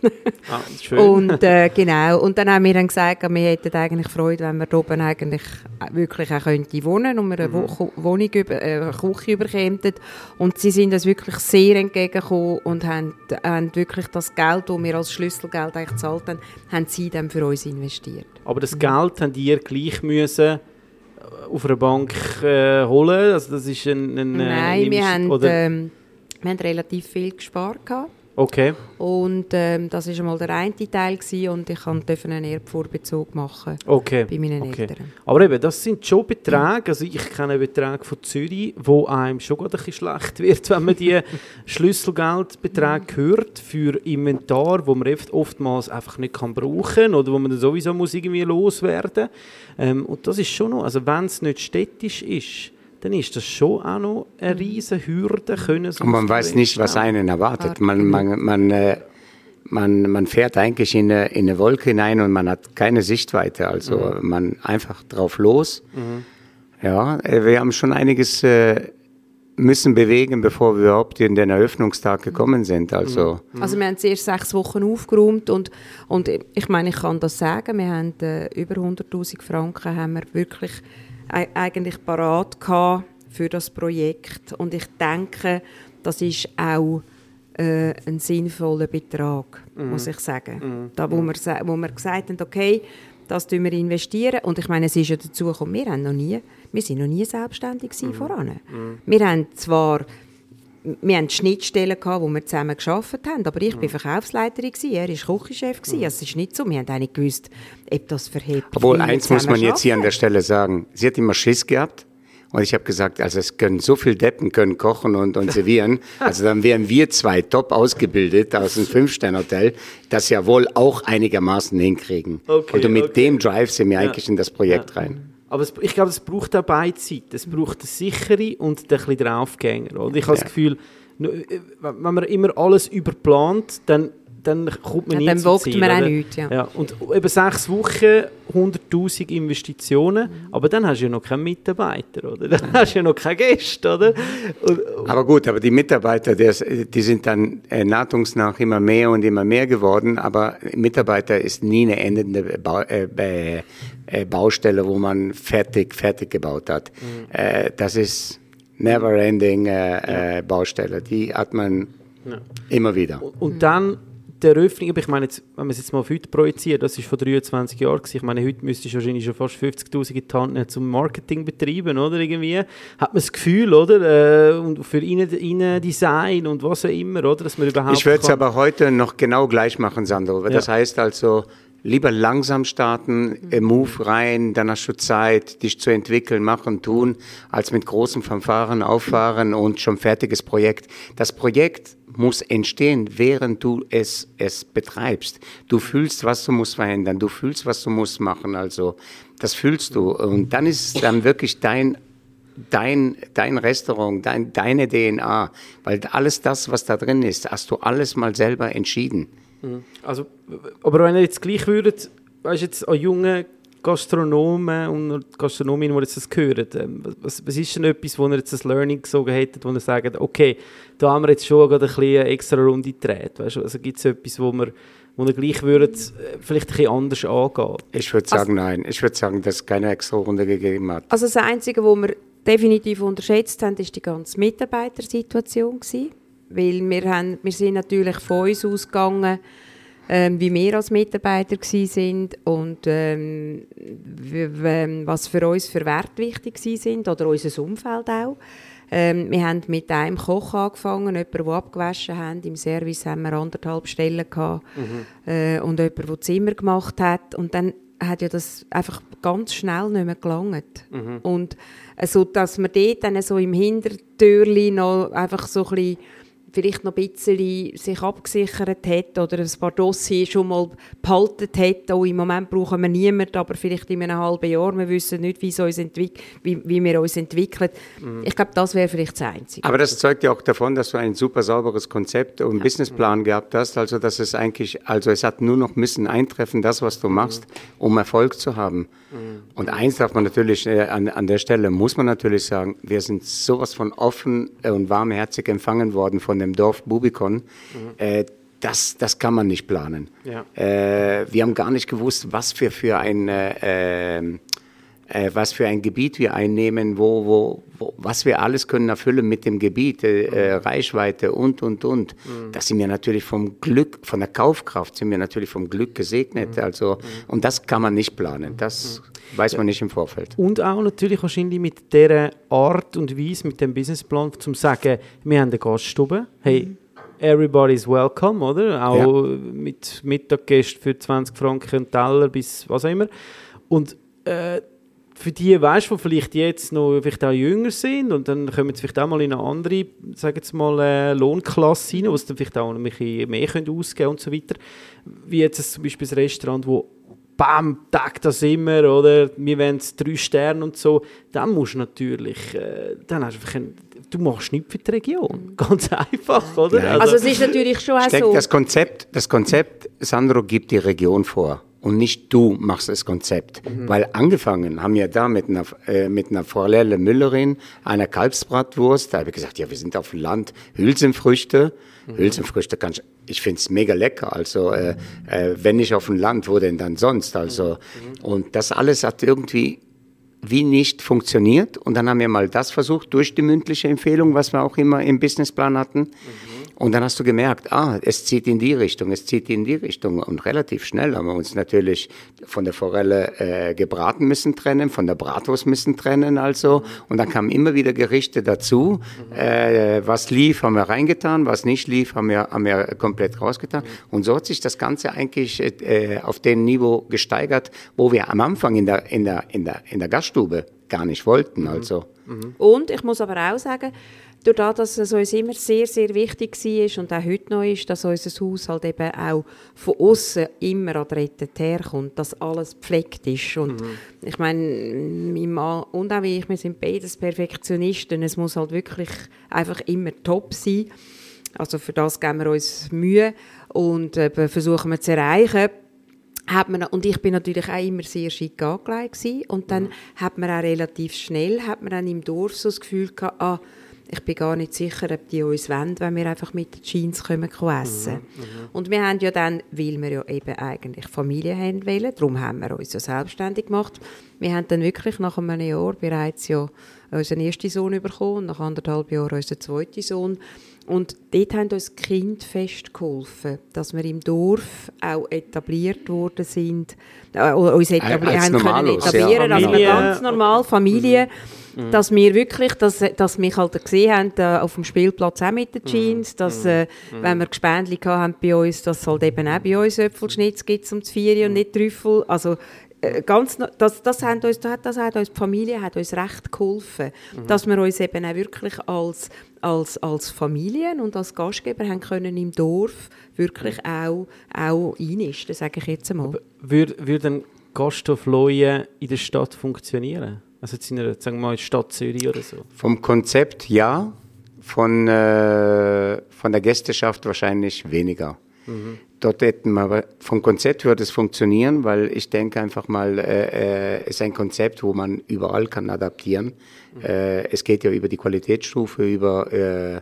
Ah, schön. Und äh, genau, und dann haben wir dann gesagt, wir hätten eigentlich Freude, wenn wir da oben eigentlich wirklich auch könnte wohnen und wir eine mhm. Wohnung, über, äh, eine Küche überkämmten. Und sie sind uns wirklich sehr entgegengekommen und haben, haben wirklich das Geld, das wir als Schlüsselgeld eigentlich gezahlt haben, haben sie dann für uns investiert. Aber das mhm. Geld habt ihr gleich müssen auf einer Bank äh, holen? Also das ist ein, ein, Nein, ein wir, haben, ähm, wir haben relativ viel gespart gehabt. Okay. Und ähm, das war einmal der eine Teil gewesen, und ich durfte einen Erbvorbezug machen okay. bei meinen okay. Eltern. Aber eben, das sind schon Beträge, also ich kenne Beträge von Zürich, wo einem schon ein bisschen schlecht wird, wenn man die Schlüsselgeldbeträge hört für Inventar, wo man oftmals einfach nicht kann brauchen oder wo man dann sowieso muss irgendwie loswerden muss. Ähm, und das ist schon noch, also wenn es nicht städtisch ist, dann ist das schon auch noch eine riesige Hürde. Können und man weiß nicht, was einen erwartet. Man, man, man, äh, man, man fährt eigentlich in eine, in eine Wolke hinein und man hat keine Sichtweite. Also mhm. man einfach drauf los. Mhm. Ja, wir haben schon einiges äh, müssen bewegen, bevor wir überhaupt in den Eröffnungstag gekommen sind. Also, mhm. also wir haben zuerst sechs Wochen aufgeräumt und, und ich meine, ich kann das sagen, wir haben äh, über hunderttausend Franken haben wir wirklich eigentlich parat gehabt für das Projekt. Und ich denke, das ist auch äh, ein sinnvoller Betrag, mm. muss ich sagen. Mm. Da, wo, mm. wir, wo wir gesagt haben, okay, das tun wir investieren. Und ich meine, es ist ja dazu gekommen, wir haben noch nie, wir sind noch nie selbstständig gewesen mm. voran. Mm. Wir haben zwar wir hatten Schnittstellen, wo wir zusammen gearbeitet haben, aber ich war Verkaufsleiterin, er war Küchenchef. Also es ist nicht so, wir haben auch nicht gewusst, ob das verhebt. Obwohl, eins muss man jetzt hier an der Stelle sagen, sie hat immer Schiss gehabt und ich habe gesagt, also es können so viele Deppen können kochen und, und servieren, also dann wären wir zwei top ausgebildet aus dem Fünf-Sterne-Hotel, das ja wohl auch einigermaßen hinkriegen. Okay, und mit okay. dem Drive sind wir ja. eigentlich in das Projekt ja. rein. Aber es, ich glaube, es braucht auch beide Seiten. Es braucht den Sicheren und den bisschen Draufgänger. Und ich habe das Gefühl, wenn man immer alles überplant, dann, dann kommt man ja, nie zum Ziel. Dann wogt man auch nichts. Ja. Ja, und eben sechs Wochen, hunderttausend Investitionen, mhm. aber dann hast du ja noch keinen Mitarbeiter, oder? Dann hast du ja noch keine Gäste, oder? Und, und aber gut, aber die Mitarbeiter, die sind dann nahtungsnach immer mehr und immer mehr geworden, aber Mitarbeiter ist nie eine endende Ba- äh, Baustelle, wo man fertig, fertig gebaut hat. Mhm. Äh, das ist never-ending äh, äh, Baustelle. Die hat man ja. immer wieder. Und, und dann die Eröffnung, aber ich meine, jetzt, wenn man es jetzt mal auf heute projiziert, das war vor dreiundzwanzig Jahren, ich meine, heute müsstest du wahrscheinlich schon fast fünfzigtausend in die Hand nehmen, zum Marketing betreiben, oder irgendwie, hat man das Gefühl, oder, und für Innendesign und was auch immer, oder, dass man überhaupt Ich würde es aber heute noch genau gleich machen, Sandro, das ja. heißt also, lieber langsam starten, mhm. Move rein, dann hast du Zeit, dich zu entwickeln, machen, tun, als mit großen Fanfaren auffahren und schon fertiges Projekt. Das Projekt muss entstehen, während du es, es betreibst. Du fühlst, was du musst verändern, du fühlst, was du musst machen, also das fühlst du. Und dann ist es dann wirklich dein Dein, dein Restaurant, dein, deine D N A, weil alles das, was da drin ist, hast du alles mal selber entschieden. Also, aber wenn ihr jetzt gleich würdet, weißt jetzt an junge Gastronomen und Gastronominnen, die jetzt das hören, was, was ist denn etwas, wo ihr jetzt das Learning gezogen hättet, wo ihr sagt, okay, da haben wir jetzt schon gerade ein bisschen eine extra Runde gedreht, weißt du, also gibt es etwas, wo wir wo ihr gleich würdet, vielleicht ein bisschen anders angehen? Ich würde sagen, also, nein, ich würde sagen, dass es keine extra Runde gegeben hat. Also das Einzige, wo wir definitiv unterschätzt haben, war die ganze Mitarbeitersituation. Weil wir, haben, wir sind natürlich von uns ausgegangen, ähm, wie wir als Mitarbeiter waren und ähm, w- w- was für uns für Werte wichtig sind oder unser Umfeld auch. Ähm, wir haben mit einem Koch angefangen, jemanden, der abgewaschen hat. Im Service hatten wir anderthalb Stellen gehabt, mhm. äh, und jemanden, der Zimmer gemacht hat. Und dann hat ja das einfach ganz schnell nicht mehr gelangt. Mhm. Und also, dass wir dort dann so im Hintertürchen noch einfach so ein bisschen, vielleicht noch ein bisschen sich abgesichert hat oder ein paar Dossiers schon mal behalten hat. Auch im Moment brauchen wir niemanden, aber vielleicht in einem halben Jahr. Wir wissen nicht, wie, es uns entwick- wie, wie wir uns entwickeln. Mhm. Ich glaube, das wäre vielleicht das Einzige. Aber das zeugt ja auch davon, dass du ein super sauberes Konzept und ja. Businessplan gehabt hast. Also, dass es eigentlich, also es hat nur noch müssen eintreffen, das, was du machst, mhm. um Erfolg zu haben. Mhm. Und eins darf man natürlich, äh, an, an der Stelle muss man natürlich sagen, wir sind sowas von offen und warmherzig empfangen worden von dem Dorf Bubikon, mhm. äh, Das, das kann man nicht planen. Ja. Äh, wir haben gar nicht gewusst, was wir für ein, äh, äh, was für ein Gebiet wir einnehmen, wo, wo, wo, was wir alles können erfüllen mit dem Gebiet, äh, Reichweite und, und, und. Mhm. Das sind wir natürlich vom Glück, von der Kaufkraft sind wir natürlich vom Glück gesegnet. Mhm. Also, und das kann man nicht planen, das mhm. weiß man nicht im Vorfeld. Und auch natürlich wahrscheinlich mit dieser Art und Weise, mit dem Businessplan, zum sagen, wir haben eine Gaststube, hey, everybody's welcome, oder? Auch ja. mit Mittaggästen für zwanzig Franken, einen Teller bis was auch immer. Und äh, für die, weißt du, die vielleicht jetzt noch vielleicht auch jünger sind und dann kommen jetzt vielleicht auch mal in eine andere, sagen wir mal, äh, Lohnklasse rein, wo es dann vielleicht auch noch ein bisschen mehr können ausgeben und so weiter. Wie jetzt ist zum Beispiel ein Restaurant, wo bam, Tag das immer, oder wir wollen drei Sterne und so. Dann musst du natürlich, äh, dann hast du einfach einen, du machst nichts für die Region. Ganz einfach, oder? Nein. Also es ist natürlich schon so. Das Konzept, das Konzept, Sandro gibt die Region vor und nicht du machst das Konzept. Mhm. Weil angefangen haben wir da mit einer, äh, mit einer Fralelle Müllerin, einer Kalbsbratwurst, da habe ich gesagt, ja, wir sind auf dem Land, Hülsenfrüchte. Mhm. Hülsenfrüchte kann ich, ich finde es mega lecker, also äh, äh, wenn nicht auf dem Land, wo denn dann sonst? Also, mhm. Und das alles hat irgendwie wie nicht funktioniert. Und dann haben wir mal das versucht, durch die mündliche Empfehlung, was wir auch immer im Businessplan hatten. Mhm. Und dann hast du gemerkt, ah, es zieht in die Richtung, es zieht in die Richtung. Und relativ schnell haben wir uns natürlich von der Forelle äh, gebraten müssen trennen, von der Bratwurst müssen trennen, also. Und dann kamen immer wieder Gerichte dazu. Mhm. Äh, was lief, haben wir reingetan, was nicht lief, haben wir, haben wir komplett rausgetan. Mhm. Und so hat sich das Ganze eigentlich äh, auf den Niveau gesteigert, wo wir am Anfang in der, in der, in der, in der Gaststube gar nicht wollten, also. Mhm. Und ich muss aber auch sagen, dadurch, dass es uns immer sehr, sehr wichtig war und auch heute noch ist, dass unser Haus halt eben auch von außen immer an der Etete herkommt, dass alles gepflegt ist. Und mhm. ich meine, mein Mann und auch ich, wir sind beides Perfektionisten. Es muss halt wirklich einfach immer top sein. Also für das geben wir uns Mühe und äh, versuchen wir zu erreichen. Hat man, und ich bin natürlich auch immer sehr schick angelegt gewesen. Und dann mhm. hat man auch relativ schnell hat man dann im Dorf so das Gefühl gehabt, ah, ich bin gar nicht sicher, ob die uns wollen, wenn wir einfach mit den Jeans kommen, essen. Mhm, und wir haben ja dann, weil wir ja eben eigentlich Familie haben wollen, darum haben wir uns ja selbstständig gemacht, wir haben dann wirklich nach einem Jahr bereits ja unseren ersten Sohn bekommen und nach anderthalb Jahren unseren zweiten Sohn. Und dort haben uns Kind festgeholfen, dass wir im Dorf auch etabliert worden sind, äh, uns etabli- haben können etablieren, ja, also ganz normal Familie, mhm. dass wir wirklich, dass, dass wir halt gesehen haben, äh, auf dem Spielplatz auch mit den Jeans, dass, äh, mhm. wenn wir Gespendli hatten bei uns, dass es halt eben auch bei uns Äpfelschnitz gibt um zu vier und nicht Trüffel, also ganz, das, das, hat uns, das hat uns die Familie hat uns recht geholfen, mhm. dass wir uns eben auch wirklich als, als, als Familien und als Gastgeber haben können im Dorf wirklich auch, auch einnisten, sage ich jetzt einmal. Würde würd ein Gasthof Löwen in der Stadt funktionieren? Also jetzt in der, sagen wir mal, Stadt Zürich oder so? Vom Konzept ja, von, äh, von der Gästeschaft wahrscheinlich weniger. Mhm. Dort hätten wir, aber vom Konzept würde es funktionieren, weil ich denke einfach mal, es äh, ist ein Konzept, wo man überall kann adaptieren. Mhm. Äh, es geht ja über die Qualitätsstufe, über, äh,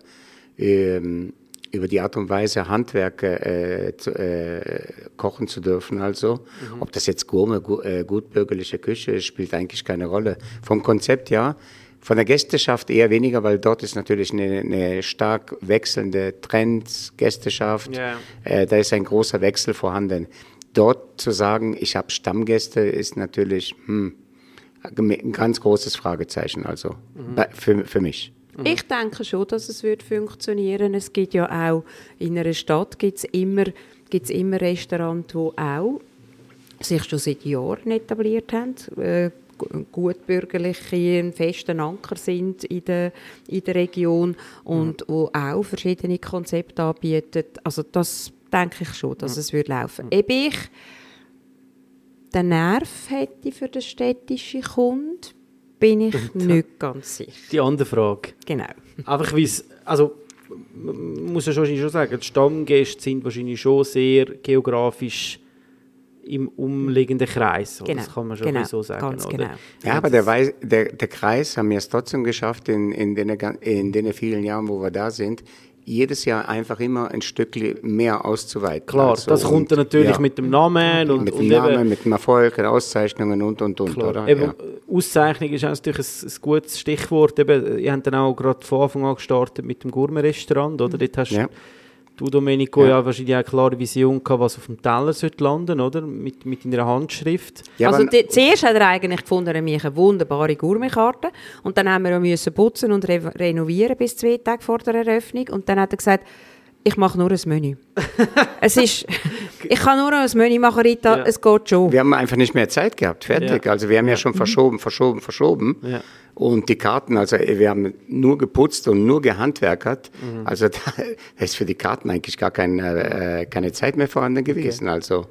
ähm, über die Art und Weise, Handwerke äh, zu, äh, kochen zu dürfen. Also, mhm. ob das jetzt Gourmet, gu, äh, gutbürgerliche Küche ist, spielt eigentlich keine Rolle. Vom Konzept ja. Von der Gästeschaft eher weniger, weil dort ist natürlich eine, eine stark wechselnde Trends, Gästeschaft. Yeah. Äh, da ist ein großer Wechsel vorhanden. Dort zu sagen, ich habe Stammgäste, ist natürlich hm, ein ganz großes Fragezeichen, also mhm. für, für mich. Mhm. Ich denke schon, dass es wird funktionieren. Es gibt ja auch in einer Stadt gibt's immer, gibt's immer Restaurants, die auch sich schon seit Jahren etabliert haben. Äh, gutbürgerliche, einen festen Anker sind in der, in der Region und mhm. wo auch verschiedene Konzepte anbieten. Also das denke ich schon, dass mhm. es würde laufen. Mhm. Ob ich den Nerv hätte für den städtischen Kunden, bin ich und, nicht ganz sicher. Die andere Frage. Genau. Einfach wie es, also man muss ja schon sagen, die Stammgäste sind wahrscheinlich schon sehr geografisch im umliegenden Kreis. Genau, das kann man schon genau, so sagen. Ganz oder? Genau. Ja, aber der, Weis, der, der Kreis haben wir es trotzdem geschafft, in, in, den, in den vielen Jahren, wo wir da sind, jedes Jahr einfach immer ein Stückchen mehr auszuweiten. Klar, also, das kommt dann natürlich ja, mit dem Namen. Und, mit dem und Namen, eben, mit dem Erfolg, Auszeichnungen und, und, und. Oder? Eben, ja. Auszeichnung ist natürlich ein, ein gutes Stichwort. Eben, ihr habt dann auch gerade von Anfang an gestartet mit dem Gourmet-Restaurant, oder? Mhm. Dort hast ja. du, Domenico, ja. ja wahrscheinlich auch eine klare Vision gehabt, was auf dem Teller landen sollte, oder? Mit, mit deiner Handschrift. Ja, also die, zuerst hat er eigentlich gefunden, er macht eine wunderbare Gourmetkarte. Und dann haben wir auch müssen putzen und re renovieren bis zwei Tage vor der Eröffnung. Und dann hat er gesagt, ich mache nur ein Menü. es ist, ich kann nur ein Menü machen, Rita, ja. es geht schon. Wir haben einfach nicht mehr Zeit gehabt, fertig. Ja. Also wir haben ja schon verschoben, verschoben, verschoben. Ja. Und die Karten, also wir haben nur geputzt und nur gehandwerkert. Mhm. Also da ist für die Karten eigentlich gar kein, äh, keine Zeit mehr vorhanden gewesen. Okay. Also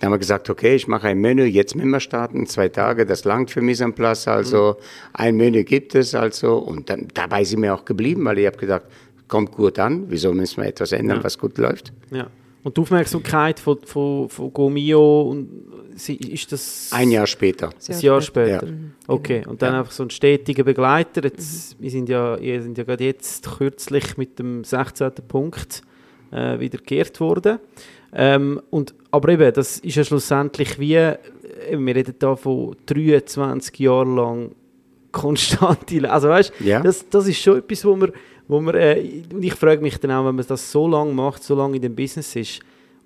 dann haben wir gesagt, okay, ich mache ein Menü, jetzt müssen wir starten, zwei Tage, das langt für Mise en Place. Also mhm. ein Menü gibt es also und dann, dabei sind wir auch geblieben, weil ich habe gedacht, kommt gut an, wieso müssen wir etwas ändern, ja. was gut läuft. Ja. Und die Aufmerksamkeit von, von, von Gomio, und sie, ist das... Ein Jahr später. Sehr ein Jahr später. später. Ja. Okay, und dann ja. einfach so ein stetiger Begleiter. Jetzt, mhm. wir sind ja, wir sind ja gerade jetzt kürzlich mit dem sechzehnten Punkt äh, wieder geehrt worden. Ähm, und, aber eben, das ist ja schlussendlich wie, wir reden da von dreiundzwanzig Jahren lang konstant. Also weißt, ja. das, das ist schon etwas, wo man... Wo man, äh, und ich frage mich dann auch, wenn man das so lange macht, so lange in dem Business ist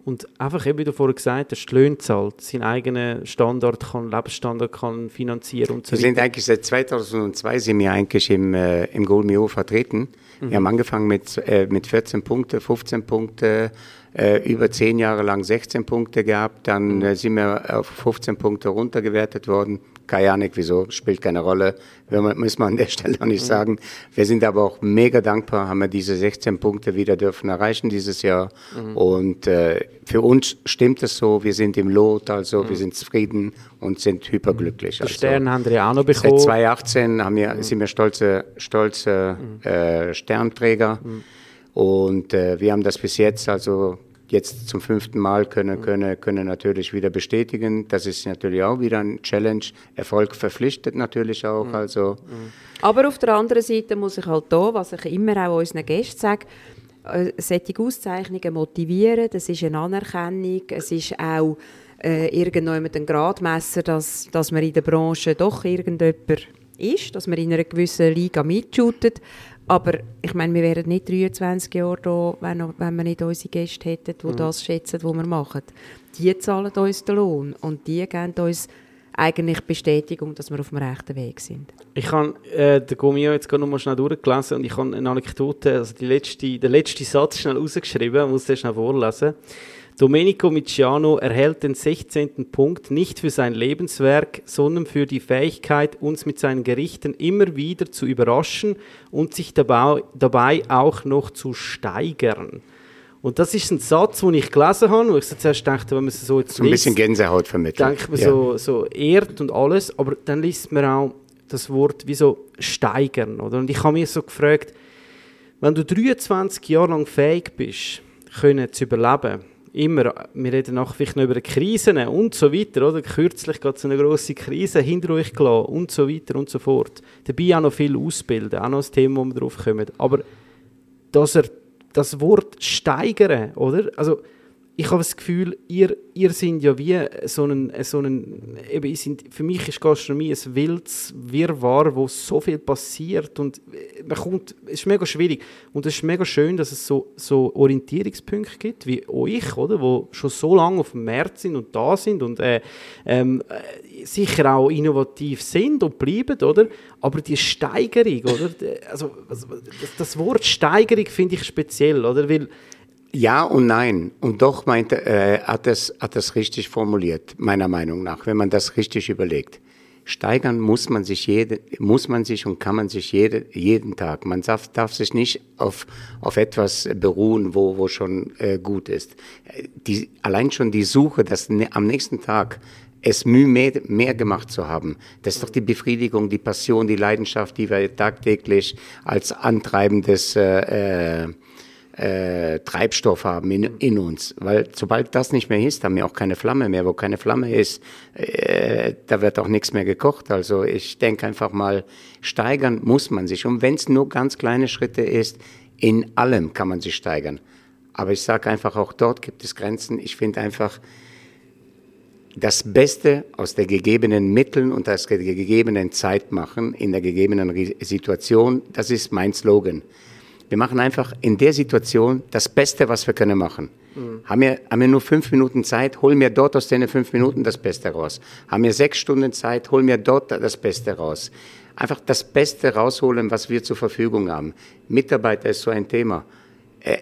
und einfach, eben wie du vorher gesagt hast, die Löhne zahlt, seinen eigenen Standard kann, Lebensstandard kann, finanzieren und so weiter. Wir sind eigentlich seit zweitausendzwei sind wir eigentlich im, äh, im Gault Millau vertreten. Mhm. Wir haben angefangen mit, äh, mit vierzehn Punkten, fünfzehn Punkten, äh, über zehn Jahre lang sechzehn Punkte gehabt, dann äh, sind wir auf fünfzehn Punkte runtergewertet worden. Keine Ahnung, wieso, spielt keine Rolle, muss man an der Stelle auch nicht mhm. sagen. Wir sind aber auch mega dankbar, haben wir diese sechzehn Punkte wieder dürfen erreichen dieses Jahr. Mhm. Und äh, für uns stimmt es so, wir sind im Lot, also mhm. wir sind zufrieden und sind hyperglücklich. Den also, Stern haben wir auch noch bekommen. Seit zweitausendachtzehn haben wir, mhm. sind wir stolze, stolze mhm. äh, Sternträger mhm. und äh, wir haben das bis jetzt, also jetzt zum fünften Mal können, können, können natürlich wieder bestätigen. Das ist natürlich auch wieder ein Challenge. Erfolg verpflichtet natürlich auch. Mhm. Also. Aber auf der anderen Seite muss ich halt da, was ich immer auch unseren Gästen sage, solche Auszeichnungen motivieren, das ist eine Anerkennung, es ist auch äh, irgendwo mit einem Gradmesser, dass, dass man in der Branche doch irgendjemand ist, dass man in einer gewissen Liga mitshootet. Aber ich meine, wir wären nicht dreiundzwanzig Jahre da, wenn, wenn wir nicht unsere Gäste hätten, die mhm. das schätzen, was wir machen. Die zahlen uns den Lohn und die geben uns eigentlich Bestätigung, dass wir auf dem rechten Weg sind. Ich habe äh, den Gomio jetzt gerade noch mal schnell durchgelesen und ich habe eine Anekdote, also die letzte, den letzten Satz schnell rausgeschrieben, muss den schnell vorlesen. Domenico Miggiano erhält den sechzehnten Punkt nicht für sein Lebenswerk, sondern für die Fähigkeit, uns mit seinen Gerichten immer wieder zu überraschen und sich dabei, dabei auch noch zu steigern. Und das ist ein Satz, den ich gelesen habe, wo ich so zuerst dachte, wenn man es so jetzt so ein liest, bisschen Gänsehaut vermittelt. Denkt man ja. so, so ehrt und alles, aber dann liest man auch das Wort wie so steigern. Oder? Und ich habe mich so gefragt, wenn du dreiundzwanzig Jahre lang fähig bist, können zu überleben, immer, wir reden nachher vielleicht noch über Krisen und so weiter, oder? Kürzlich geht es eine grosse Krise hinter euch gelassen und so weiter und so fort. Dabei auch noch viel ausbilden, auch noch ein Thema, wo wir drauf kommen. Aber dass er das Wort steigern, oder? Also, ich habe das Gefühl, ihr, ihr seid ja wie so ein, so ein eben, ihr seid, für mich ist Gastronomie ein wildes Wirrwarr, wo so viel passiert und man kommt, es ist mega schwierig. Und es ist mega schön, dass es so, so Orientierungspunkte gibt wie euch, oder, wo schon so lange auf dem Markt sind und da sind und äh, ähm, sicher auch innovativ sind und bleiben, oder? Aber die Steigerung, oder? Also, das, das Wort Steigerung finde ich speziell, oder? Weil ja und nein. Und doch meinte, äh, hat es, hat es richtig formuliert, meiner Meinung nach, wenn man das richtig überlegt. Steigern muss man sich jede, muss man sich und kann man sich jede, jeden Tag. Man darf, darf sich nicht auf, auf etwas beruhen, wo, wo schon äh, gut ist. Die, allein schon die Suche, dass ne, am nächsten Tag es Mühe mehr, mehr gemacht zu haben. Das ist doch die Befriedigung, die Passion, die Leidenschaft, die wir tagtäglich als antreibendes äh, Äh, Treibstoff haben in, in uns, weil sobald das nicht mehr ist, haben wir auch keine Flamme mehr, wo keine Flamme ist, äh, da wird auch nichts mehr gekocht, also ich denke einfach mal, steigern muss man sich und wenn es nur ganz kleine Schritte ist, In allem kann man sich steigern. Aber ich sage einfach, auch dort gibt es Grenzen. Ich finde einfach, das Beste aus der gegebenen Mitteln und aus der gegebenen Zeit machen, in der gegebenen Situation, das ist mein Slogan. Wir machen einfach in der Situation das Beste, was wir können machen. Mhm. Haben wir, haben wir nur fünf Minuten Zeit, hol mir dort aus den fünf Minuten das Beste raus. Haben wir sechs Stunden Zeit, hol mir dort das Beste raus. Einfach das Beste rausholen, was wir zur Verfügung haben. Mitarbeiter ist so ein Thema. Äh,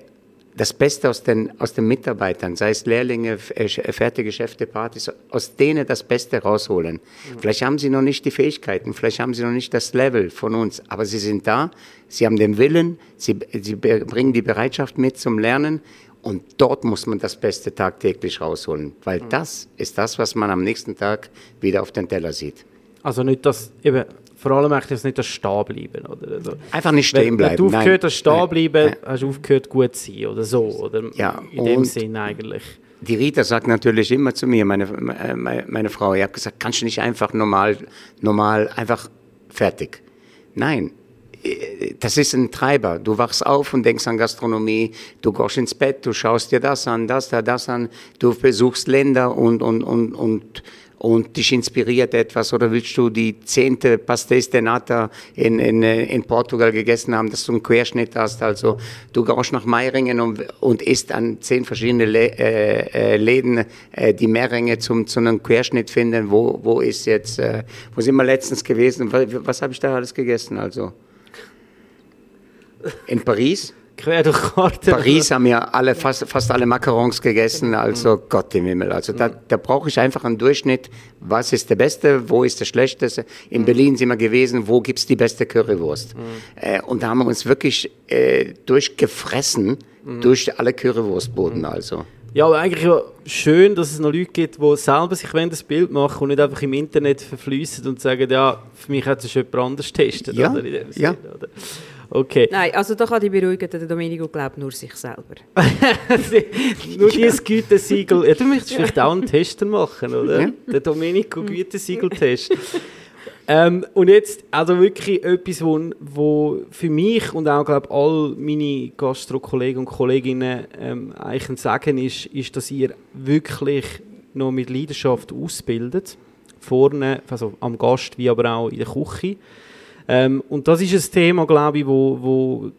Das Beste aus den, aus den Mitarbeitern, sei es Lehrlinge, fertige Geschäfte, Partys, aus denen das Beste rausholen. Mhm. Vielleicht haben sie noch nicht die Fähigkeiten, vielleicht haben sie noch nicht das Level von uns, aber sie sind da, sie haben den Willen, sie, sie bringen die Bereitschaft mit zum Lernen und dort muss man das Beste tagtäglich rausholen, weil mhm. das ist das, was man am nächsten Tag wieder auf den Teller sieht. Also nicht das, eben, vor allem möchte ich nicht das stehen bleiben. Oder? Also, einfach nicht stehen bleiben. Wenn du aufgehört hast, stehen bleiben, hast du aufgehört, gut zu sein oder so. Oder ja, in dem Sinn eigentlich. Die Rita sagt natürlich immer zu mir, meine, meine, meine Frau, ich habe gesagt, kannst du nicht einfach normal, normal, einfach fertig. Nein, das ist ein Treiber. Du wachst auf und denkst an Gastronomie, du gehst ins Bett, du schaust dir das an, das, da, das an, du besuchst Länder und, und, und, und und dich inspiriert etwas, oder willst du die zehnte Pastéis de Nata in, in, in Portugal gegessen haben, dass du einen Querschnitt hast, also du gehst nach Meiringen und, und isst an zehn verschiedene Le- äh, äh, Läden äh, die Meiringe zum, zu einem Querschnitt finden, wo, wo ist jetzt, äh, wo sind wir letztens gewesen, was, was habe ich da alles gegessen, also in Paris? Quer durch Karte. Paris haben ja alle, fast, fast alle Macarons gegessen, also mhm. Gott im Himmel. Also da, da brauche ich einfach einen Durchschnitt, was ist der Beste, wo ist der Schlechteste. In mhm. Berlin sind wir gewesen, wo gibt es die beste Currywurst. Mhm. Äh, und da haben wir uns wirklich äh, durchgefressen, mhm. durch alle Currywurstboden. Mhm. Also. Ja, aber eigentlich ja schön, dass es noch Leute gibt, die selber sich ein Bild machen und nicht einfach im Internet verfließen und sagen, ja, für mich hat es jemand anders getestet. Ja, oder? In ja. Sinn, oder? Okay. Nein, also da kann ich beruhigen, der Domenico glaubt nur sich selber. Nur ja. Dieses Gütesiegel. Ja, du möchtest vielleicht auch einen Tester machen, oder? Ja. Der Domenico Gütesiegel-Test. ähm, und jetzt also wirklich etwas, wo, wo für mich und auch glaube all meine Gastro-Kollegen und Kolleginnen ähm, eigentlich ein Sagen ist, ist, dass ihr wirklich noch mit Leidenschaft ausbildet. Vorne, also am Gast, wie aber auch in der Küche. Ähm, und das ist ein Thema, glaube ich, wo, wo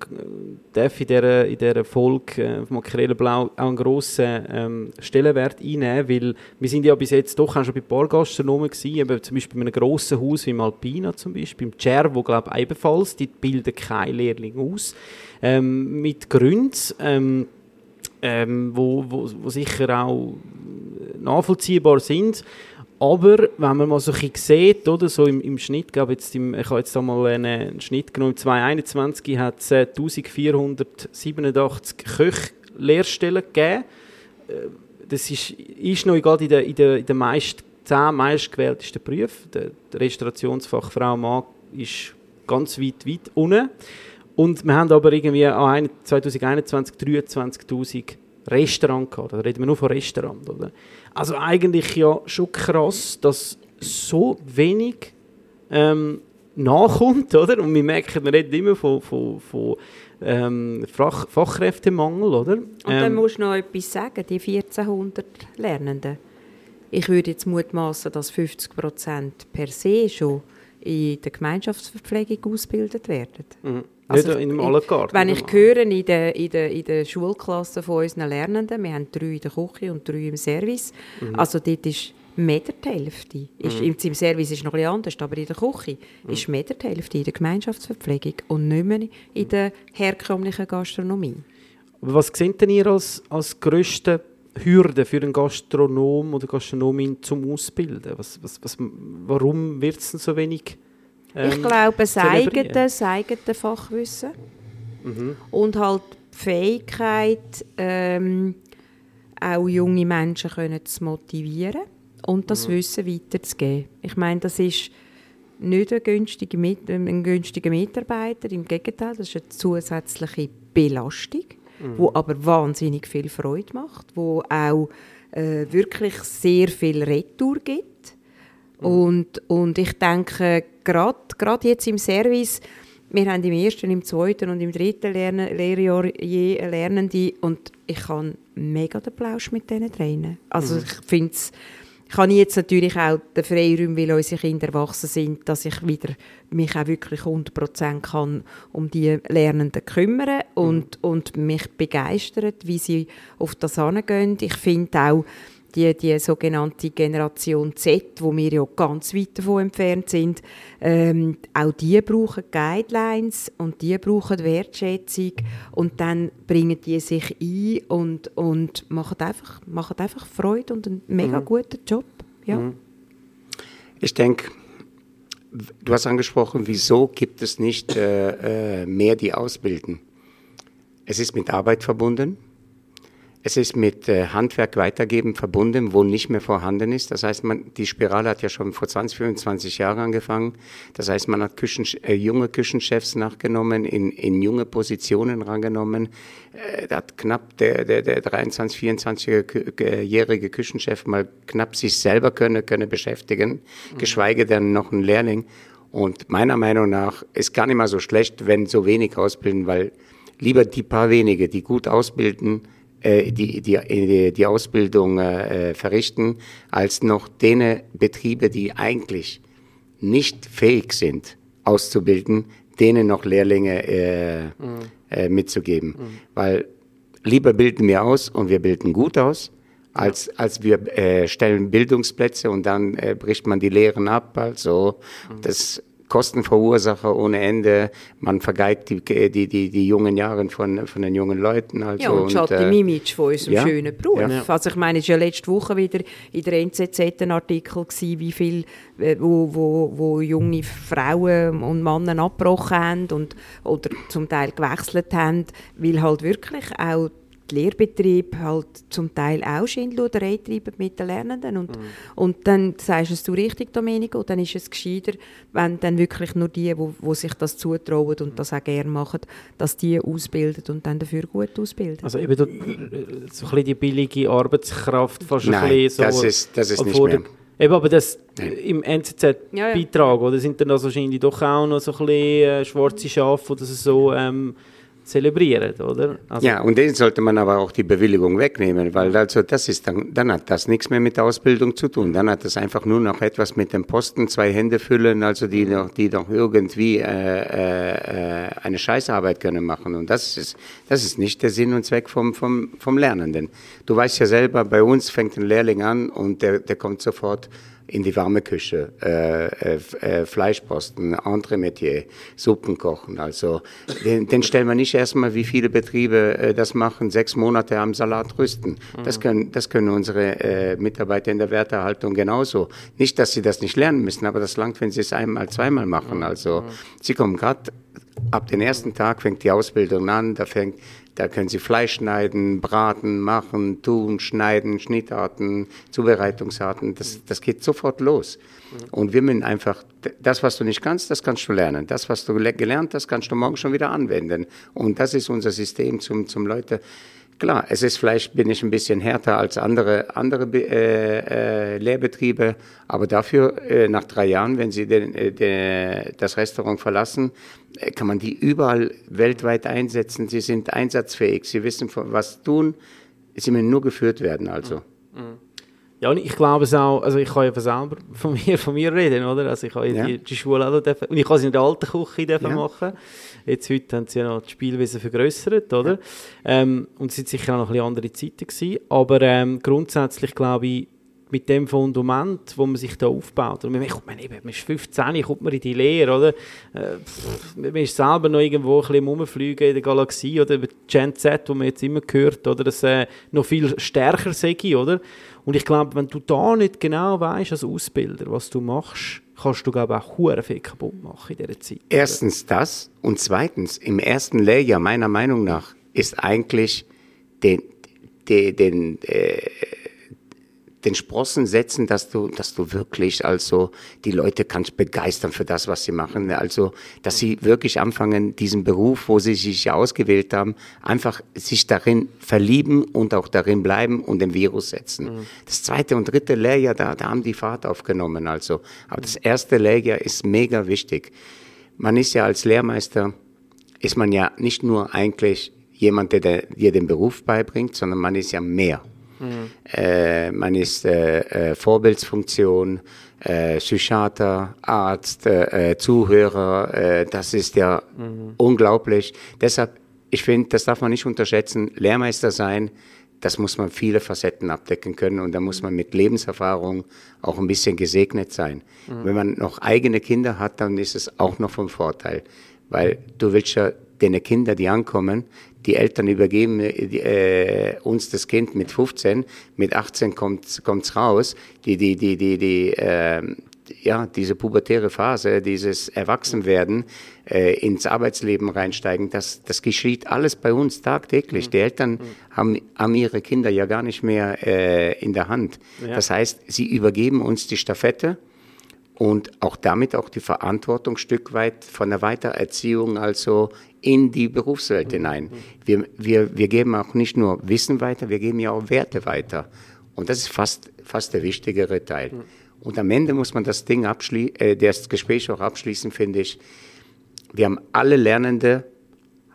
darf in dieser, in dieser Folge äh, von Makrele Blau auch einen grossen ähm, Stellenwert einnehmen, weil wir sind ja bis jetzt doch auch schon bei ein paar Gastronomen gewesen, zum Beispiel bei einem grossen Haus wie im Alpina, zum Beispiel, im Cervo, wo glaube ich ebenfalls, die bilden keine Lehrlinge aus, ähm, mit Gründen, ähm, ähm, wo, wo, wo sicher auch nachvollziehbar sind. Aber wenn man mal so ein bisschen sieht, oder, so im, im Schnitt, glaube jetzt im, ich habe jetzt einmal einen Schnitt genommen, zwanzig einundzwanzig hat es äh, eintausendvierhundertsiebenundachtzig Köch-Lehrstellen gegeben. Das ist, ist noch gerade in den in der, in der meist, zehn meistgewähltesten Berufen. Der, der Restaurationsfachfrau Mann ist ganz weit, weit unten. Und wir haben aber irgendwie an zwanzig einundzwanzig dreiundzwanzigtausend Restaurant gehabt, da reden wir nur von Restaurant, oder? Also eigentlich ja schon krass, dass so wenig ähm, nachkommt, oder? Und wir merken, wir reden immer von, von, von ähm, Fach- Fachkräftemangel, oder? Und dann ähm, musst du noch etwas sagen, die vierzehnhundert Lernenden. Ich würde jetzt mutmaßen, dass fünfzig Prozent per se schon in der Gemeinschaftsverpflegung ausgebildet werden. Mhm. Also, nicht in einem Garten, wenn ich höre, in der, in der, in der Schulklasse von unseren Lernenden, wir haben drei in der Küche und drei im Service, mhm. also dort ist mehr als die Hälfte. Ist, mhm. Im Service ist es noch etwas anders, aber in der Küche mhm. ist mehr als die Hälfte in der Gemeinschaftsverpflegung und nicht mehr in der herkömmlichen Gastronomie. Aber was seht denn ihr als, als grösste Hürde für einen Gastronom oder Gastronomin zum Ausbilden? Was, was, was, warum wird es denn so wenig? Ich glaube, das eigene, das eigene Fachwissen mhm. und halt die Fähigkeit, ähm, auch junge Menschen können zu motivieren und das mhm. Wissen weiterzugeben. Ich meine, das ist nicht ein günstiger, ein günstiger Mitarbeiter, im Gegenteil, das ist eine zusätzliche Belastung, mhm. die aber wahnsinnig viel Freude macht, die auch äh, wirklich sehr viel Retour gibt. Und, und ich denke, gerade jetzt im Service Wir haben im ersten, im zweiten und im dritten Lern- Lehrjahr je Lernende und ich kann mega den Plausch mit denen trainen. Also mhm. ich finde es, ich habe jetzt natürlich auch den Freiraum, weil unsere Kinder erwachsen sind, dass ich wieder mich auch wirklich hundert Prozent kann um die Lernenden kümmern und, mhm. und mich begeistert, wie sie auf das hingehen. Ich finde auch, Die, die sogenannte Generation Z, wo wir ja ganz weit davon entfernt sind, ähm, auch die brauchen Guidelines und die brauchen Wertschätzung und dann bringen die sich ein und, und machen, einfach, machen einfach Freude und einen mega mhm. guten Job. Ja. Mhm. Ich denke, du hast angesprochen, wieso gibt es nicht äh, mehr, die ausbilden? Es ist mit Arbeit verbunden. Es ist mit äh, Handwerk weitergeben verbunden, wo nicht mehr vorhanden ist. Das heißt, man, die Spirale hat ja schon vor zwanzig, fünfundzwanzig Jahren angefangen. Das heißt, man hat Küchen, äh, junge Küchenchefs nachgenommen, in, in junge Positionen rangenommen. Äh, da hat knapp der, der, der dreiundzwanzig-, vierundzwanzigjährige Küchenchef mal knapp sich selber können, können beschäftigen, mhm. geschweige denn noch ein Lehrling. Und meiner Meinung nach ist gar nicht mal so schlecht, wenn so wenig ausbilden, weil lieber die paar wenige, die gut ausbilden, Die, die, die Ausbildung äh, verrichten, als noch denen Betriebe, die eigentlich nicht fähig sind, auszubilden, denen noch Lehrlinge äh, mhm. äh, mitzugeben. Mhm. Weil lieber bilden wir aus und wir bilden gut aus, als, als wir äh, stellen Bildungsplätze und dann äh, bricht man die Lehren ab. Also mhm. das Kostenverursacher ohne Ende, man vergeigt die, die, die, die jungen Jahre von, von den jungen Leuten. Also ja, und, und schaut äh, im Image von unserem ja, schönen Beruf. Ja. Also ich meine, es war ja letzte Woche wieder in der N Z Z ein Artikel gewesen, wie viel, wo, wo, wo junge Frauen und Männer abgebrochen haben und, oder zum Teil gewechselt haben, weil halt wirklich auch die Lehrbetriebe halt zum Teil auch Schindluderei treiben mit den Lernenden. Und, mhm. und dann sagst du es du richtig, Domenico, dann ist es gescheiter, wenn dann wirklich nur die, die sich das zutrauen und das auch gerne machen, dass die ausbilden und dann dafür gut ausbilden. Also eben so ein bisschen die billige Arbeitskraft fast Nein, ein bisschen so. Das ist, das ist nicht mehr. Eben, aber das im N Z Z-Beitrag, ja, ja. sind dann also wahrscheinlich doch auch noch so ein bisschen schwarze Schafe oder so, ähm, zelebrieren, oder? Also ja, und denen sollte man aber auch die Bewilligung wegnehmen, weil also das ist dann, dann hat das nichts mehr mit der Ausbildung zu tun. Dann hat das einfach nur noch etwas mit dem Posten, zwei Hände füllen, also die noch, die noch irgendwie äh, äh, eine Scheißarbeit können machen. Und das ist, das ist nicht der Sinn und Zweck vom, vom, vom Lernenden. Du weißt ja selber, bei uns fängt ein Lehrling an und der, der kommt sofort in die warme Küche, äh, äh, Fleischposten, Entremetier, Suppen kochen. Also den, den stellen wir nicht erstmal, wie viele Betriebe äh, das machen, sechs Monate am Salat rüsten. Mhm. Das können, das können unsere äh, Mitarbeiter in der Werterhaltung genauso. Nicht, dass sie das nicht lernen müssen, aber das langt, wenn sie es einmal, zweimal machen. Also mhm. sie kommen gerade, ab dem ersten Tag fängt die Ausbildung an, da fängt Da können Sie Fleisch schneiden, braten, machen, tun, schneiden, Schnittarten, Zubereitungsarten. Das, das geht sofort los. Und wir müssen einfach, das, was du nicht kannst, das kannst du lernen. Das, was du gelernt hast, kannst du morgen schon wieder anwenden. Und das ist unser System zum, zum Leute. Klar, es ist vielleicht, bin ich ein bisschen härter als andere, andere äh, äh, Lehrbetriebe, aber dafür äh, nach drei Jahren, wenn Sie den, äh, den, das Restaurant verlassen, äh, kann man die überall weltweit einsetzen. Sie sind einsatzfähig, Sie wissen, was tun, Sie müssen nur geführt werden. Also. Ja, und ich glaube es auch, also ich kann ja selber von mir, von mir reden, oder? Also ich habe ja. die, die Schule auch dürfen, und ich kann es in der alten Küche ja. machen. Jetzt heute haben sie ja noch das Spielwesen vergrössert, oder? Ja. Ähm, und es sind sicher auch noch ein bisschen andere Zeiten gewesen. Aber ähm, grundsätzlich glaube ich, mit dem Fundament, wo man sich da aufbaut, und man, kommt man, eben, man ist fünfzehn, kommt man in die Lehre, oder? Äh, pff, man ist selber noch irgendwo ein bisschen rumfliegen in der Galaxie, oder über die Gen Z, die man jetzt immer hört, oder? Das äh, noch viel stärker sei, oder? Und ich glaube, wenn du da nicht genau weißt als Ausbilder, was du machst, kannst du, glaube ich, auch verdammt viel kaputt machen in dieser Zeit. Erstens das und zweitens, im ersten Lehrjahr meiner Meinung nach ist eigentlich den, den, den, äh, den Sprossen setzen, dass du, dass du wirklich also die Leute kannst begeistern für das, was sie machen. Also, dass sie wirklich anfangen, diesen Beruf, wo sie sich ausgewählt haben, einfach sich darin verlieben und auch darin bleiben und den Virus setzen. Mhm. Das zweite und dritte Lehrjahr, da, da haben die Fahrt aufgenommen. Also, aber das erste Lehrjahr ist mega wichtig. man ist ja als Lehrmeister, ist man ja nicht nur eigentlich jemand, der, der dir den Beruf beibringt, sondern man ist ja mehr. Mhm. Äh, man ist äh, äh, Vorbildsfunktion, äh, Psychiater, Arzt, äh, Zuhörer, äh, das ist ja mhm. unglaublich. Deshalb, ich finde, das darf man nicht unterschätzen, Lehrmeister sein, das muss man viele Facetten abdecken können und da muss man mit Lebenserfahrung auch ein bisschen gesegnet sein. Mhm. Wenn man noch eigene Kinder hat, dann ist es auch noch von Vorteil, weil du willst ja deine Kinder, die ankommen, die Eltern übergeben äh, uns das Kind mit fünfzehn, mit achtzehn kommt kommt's raus, die die die die die äh, ja, diese pubertäre Phase, dieses Erwachsenwerden, äh, ins Arbeitsleben reinsteigen, das, das geschieht alles bei uns tagtäglich. Mhm. Die Eltern mhm. haben, haben ihre Kinder ja gar nicht mehr äh, in der Hand. Ja. Das heißt, sie übergeben uns die Stafette und auch damit auch die Verantwortung Stück weit von der Weitererziehung also in die Berufswelt mhm. hinein. Wir, wir, wir geben auch nicht nur Wissen weiter, wir geben ja auch Werte weiter. Und das ist fast, fast der wichtigere Teil. Mhm. Und am Ende muss man das Ding abschließen, äh, das Gespräch auch abschließen, finde ich. Wir haben alle Lernende,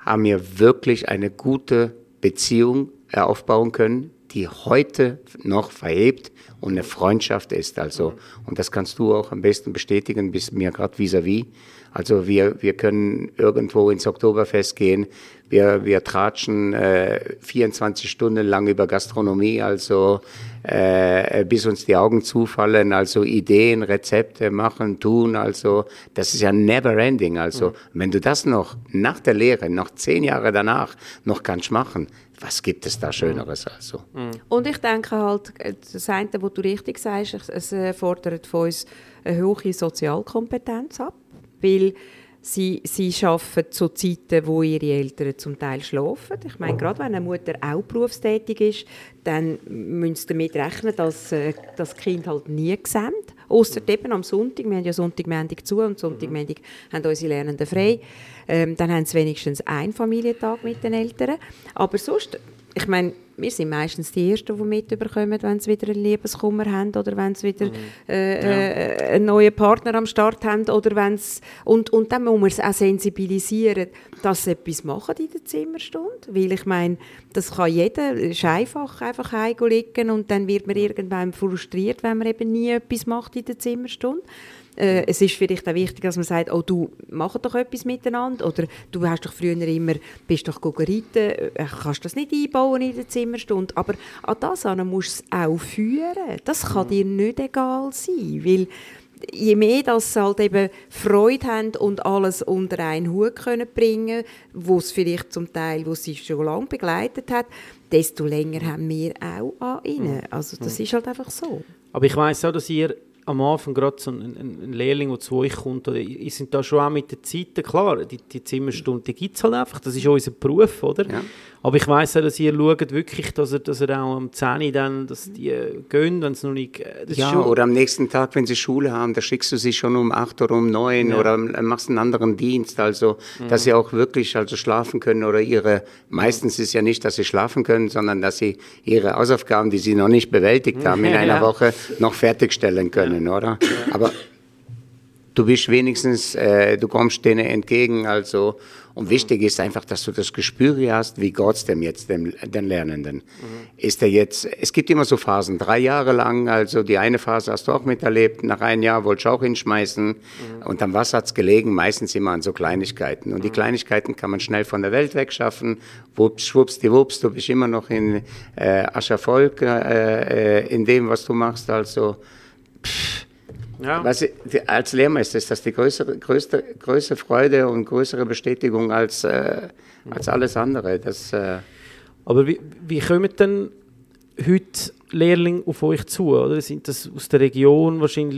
haben hier wirklich eine gute Beziehung äh, aufbauen können, die heute noch verhebt und eine Freundschaft ist. Also, und das kannst du auch am besten bestätigen, bist mir gerade vis-à-vis. Also wir, wir können irgendwo ins Oktoberfest gehen, wir, wir tratschen äh, vierundzwanzig Stunden lang über Gastronomie, also äh, bis uns die Augen zufallen, also Ideen, Rezepte machen, tun, also das ist ja never ending. Also mhm. wenn du das noch nach der Lehre, noch zehn Jahre danach noch kannst machen, was gibt es da Schöneres also? Und ich denke halt, das eine, was du richtig sagst, es fordert von uns eine hohe Sozialkompetenz ab, weil sie, sie arbeiten zu Zeiten, wo ihre Eltern zum Teil schlafen. Ich meine, gerade wenn eine Mutter auch berufstätig ist, dann müssen sie damit rechnen, dass das Kind halt nie gesehen. Ausser eben am Sonntag, wir haben ja Sonntagmändig zu und Sonntagmändig haben unsere Lernenden frei. Ähm, dann haben sie wenigstens einen Familientag mit den Eltern. Aber sonst, ich meine, wir sind meistens die Ersten, die mitbekommen, wenn sie wieder einen Liebeskummer haben oder wenn sie wieder mhm. äh, ja. äh, einen neuen Partner am Start haben. Oder wenn's, und, und dann muss man es auch sensibilisieren, dass sie etwas machen in der Zimmerstunde. Weil ich meine, das kann jeder, ist einfach, einfach heimliegen und dann wird man irgendwann frustriert, wenn man eben nie etwas macht in der Zimmerstunde. Äh, es ist vielleicht auch wichtig, dass man sagt, oh, du machst doch etwas miteinander oder du hast doch früher immer, bist doch reiten, kannst das nicht einbauen in der Zimmerstunde, aber an das musst du es auch führen. Das kann dir nicht egal sein, weil je mehr, dass sie halt eben Freude haben und alles unter einen Hut können bringen, wo es vielleicht zum Teil, wo sie schon lange begleitet hat, desto länger haben wir auch an ihnen. Also das ist halt einfach so. Aber ich weiss auch, dass ihr am Anfang gerade so ein, ein, ein Lehrling, der zu euch kommt, oder ihr seid da schon auch mit der Zeit, klar, die, die Zimmerstunde gibt es halt einfach, das ist unser Beruf, oder? Ja. Aber ich weiss auch, dass ihr schaut wirklich, dass ihr, dass ihr auch am zehn Uhr dann, dass die äh, gehen, wenn es noch nicht... Das ja, schon... oder am nächsten Tag, wenn sie Schule haben, da schickst du sie schon um acht oder um neun ja. oder machst einen anderen Dienst, also, ja. dass sie auch wirklich also schlafen können oder ihre... Meistens ist ja nicht, dass sie schlafen können, sondern dass sie ihre Hausaufgaben, die sie noch nicht bewältigt haben, in einer ja. Woche noch fertigstellen können. Ja. Oder? Ja. Aber du bist wenigstens, äh, du kommst denen entgegen, also, und mhm. wichtig ist einfach, dass du das Gespür hast, wie geht's dem jetzt, dem, den Lernenden? Mhm. Ist der jetzt, es gibt immer so Phasen, drei Jahre lang, also die eine Phase hast du auch miterlebt, nach einem Jahr wolltest du auch hinschmeißen, mhm. und dann was hat's gelegen? Meistens immer an so Kleinigkeiten. Und mhm. die Kleinigkeiten kann man schnell von der Welt wegschaffen, wups, schwups, die wups, du bist immer noch in äh, Aschervolk, äh, in dem, was du machst, also, ja. Was, als Lehrmeister ist das die größere, größte, größte Freude und größere Bestätigung als, äh, als alles andere. Das, äh Aber wie, wie kommen denn heute Lehrlinge auf euch zu? Oder? Sind das aus der Region wahrscheinlich,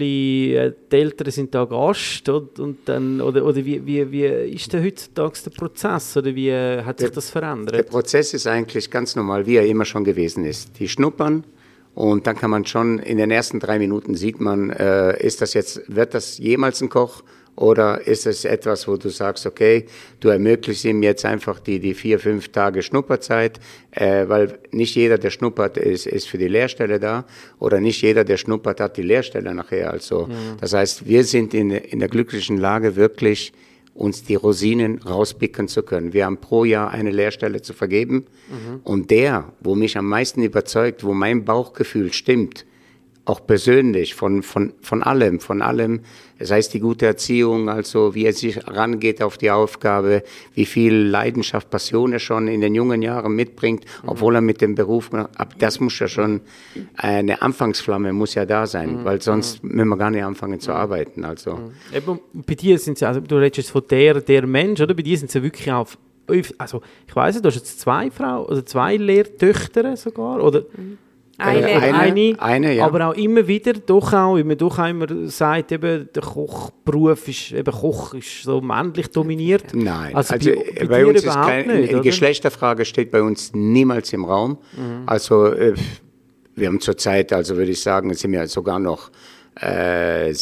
äh, die Eltern sind da Gast? Und, und dann, oder oder wie, wie, wie ist denn heutzutage der Prozess? Oder wie äh, hat sich der, das verändert? Der Prozess ist eigentlich ganz normal, wie er immer schon gewesen ist. Die schnuppern. Und dann kann man schon in den ersten drei Minuten sieht man, äh, ist das jetzt, wird das jemals ein Koch oder ist es etwas, wo du sagst, okay, du ermöglichst ihm jetzt einfach die, die vier, fünf Tage Schnupperzeit, äh, weil nicht jeder, der schnuppert, ist, ist für die Lehrstelle da oder nicht jeder, der schnuppert, hat die Lehrstelle nachher. Also, mhm. das heißt, wir sind in, in der glücklichen Lage, wirklich uns die Rosinen rauspicken zu können. Wir haben pro Jahr eine Lehrstelle zu vergeben. Mhm. Und der, wo mich am meisten überzeugt, wo mein Bauchgefühl stimmt, auch persönlich, von, von, von allem, von allem, das heißt die gute Erziehung, also wie er sich rangeht auf die Aufgabe, wie viel Leidenschaft, Passion er schon in den jungen Jahren mitbringt, mhm. obwohl er mit dem Beruf, das muss ja schon, eine Anfangsflamme muss ja da sein, mhm. weil sonst mhm. müssen wir gar nicht anfangen zu arbeiten. Also. Mhm. Eben, bei dir sind es, also du redest von der, der Mensch, oder? Bei dir sind sie wirklich auf, also ich weiss nicht, du hast jetzt zwei Frauen, oder zwei Lehrtöchter sogar, oder? Mhm. Eine, eine, eine, eine ja. Aber auch immer wieder, doch auch, wie man doch auch immer sagt, eben, der Kochberuf ist, eben Koch ist so männlich dominiert. Nein, also, also bei, bei, bei uns ist keine Geschlechterfrage, steht bei uns niemals im Raum. Mhm. Also wir haben zurzeit, also würde ich sagen, sind wir sogar noch äh,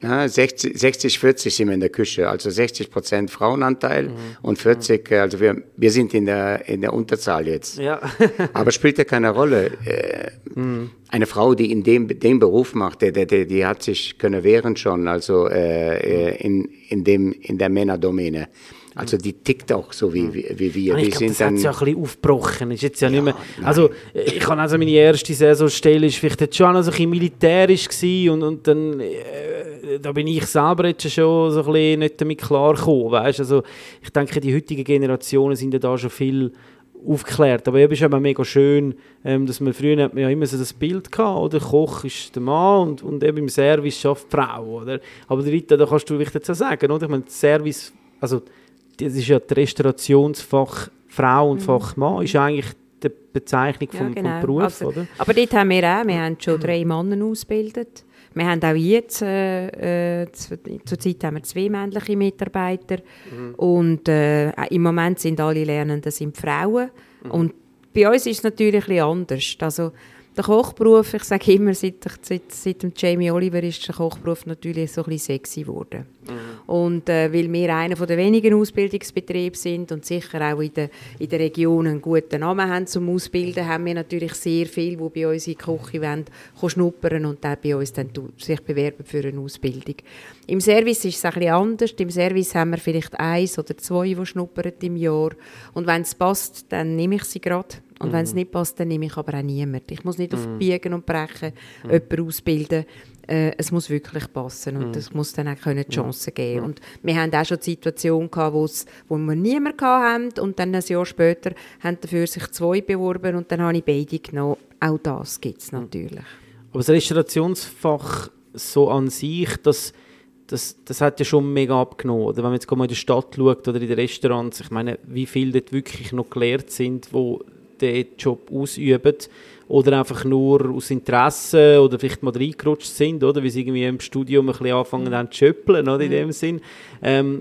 sechzig vierzig sind wir in der Küche, also sechzig Prozent Frauenanteil mhm. und vierzig, also wir, wir sind in der, in der Unterzahl jetzt. Ja. Aber spielt ja keine Rolle. Äh, mhm. Eine Frau, die in dem, den Beruf macht, die, die, die hat sich können wehren schon, also äh, in, in, dem, in der Männerdomäne. Also die tickt auch so wie, wie, wie wir. Ich glaube, das hat es ja ein bisschen aufgebrochen. Ist jetzt ja, ja nicht mehr, also ich kann also meine erste Saisonstelle ist vielleicht jetzt schon also ein bisschen militärisch gewesen und, und dann äh, da bin ich selber jetzt schon so ein bisschen nicht damit klargekommen, weißt? Also ich denke, die heutigen Generationen sind ja da schon viel aufgeklärt. Aber eben ist eben mega schön, ähm, dass man früher hat man ja immer so das Bild gehabt, oder? Koch ist der Mann und, und eben im Service schafft die Frau, oder? Aber Rita, da kannst du wirklich sagen, oder? Ich meine, Service, also das ist ja das Restaurationsfach Frau und mhm. Fach Mann, ist eigentlich die Bezeichnung vom, ja, genau. vom Beruf, also, oder? Aber dort haben wir auch, wir haben schon drei Männer ausgebildet. Wir haben auch jetzt, äh, äh, zurzeit haben wir zwei männliche Mitarbeiter mhm. und äh, im Moment sind alle Lernenden sind Frauen mhm. und bei uns ist es natürlich ein bisschen anders. Also, der Kochberuf, ich sage immer, seit, seit, seit dem Jamie Oliver ist der Kochberuf natürlich so ein bisschen sexy geworden. Mhm. Und äh, weil wir einer der wenigen Ausbildungsbetriebe sind und sicher auch in der, in der Region einen guten Namen haben zum Ausbilden, haben wir natürlich sehr viele, die bei uns in die Küche wollen, schnuppern und dann bei uns dann sich bewerben für eine Ausbildung. Im Service ist es ein bisschen anders. Im Service haben wir vielleicht eins oder zwei, die schnuppern im Jahr. Und wenn es passt, dann nehme ich sie gerade. Und wenn es nicht passt, dann nehme ich aber auch niemanden. Ich muss nicht mm. auf Biegen und Brechen mm. jemanden ausbilden. Äh, es muss wirklich passen und es mm. muss dann auch die Chance geben. Mm. Und wir hatten auch schon die Situation, wo's, wo wir niemanden hatten und dann ein Jahr später haben dafür sich zwei beworben und dann habe ich beide genommen. Auch das gibt es natürlich. Aber das Restaurationsfach so an sich, das, das, das hat ja schon mega abgenommen. Oder wenn man jetzt mal in der Stadt schaut oder in den Restaurants, ich meine, wie viele dort wirklich noch gelehrt sind, wo den Job ausüben oder einfach nur aus Interesse oder vielleicht mal reingerutscht sind, oder wie sie irgendwie im Studium ein bisschen anfangen dann zu schöppeln, oder in dem Sinn, ähm,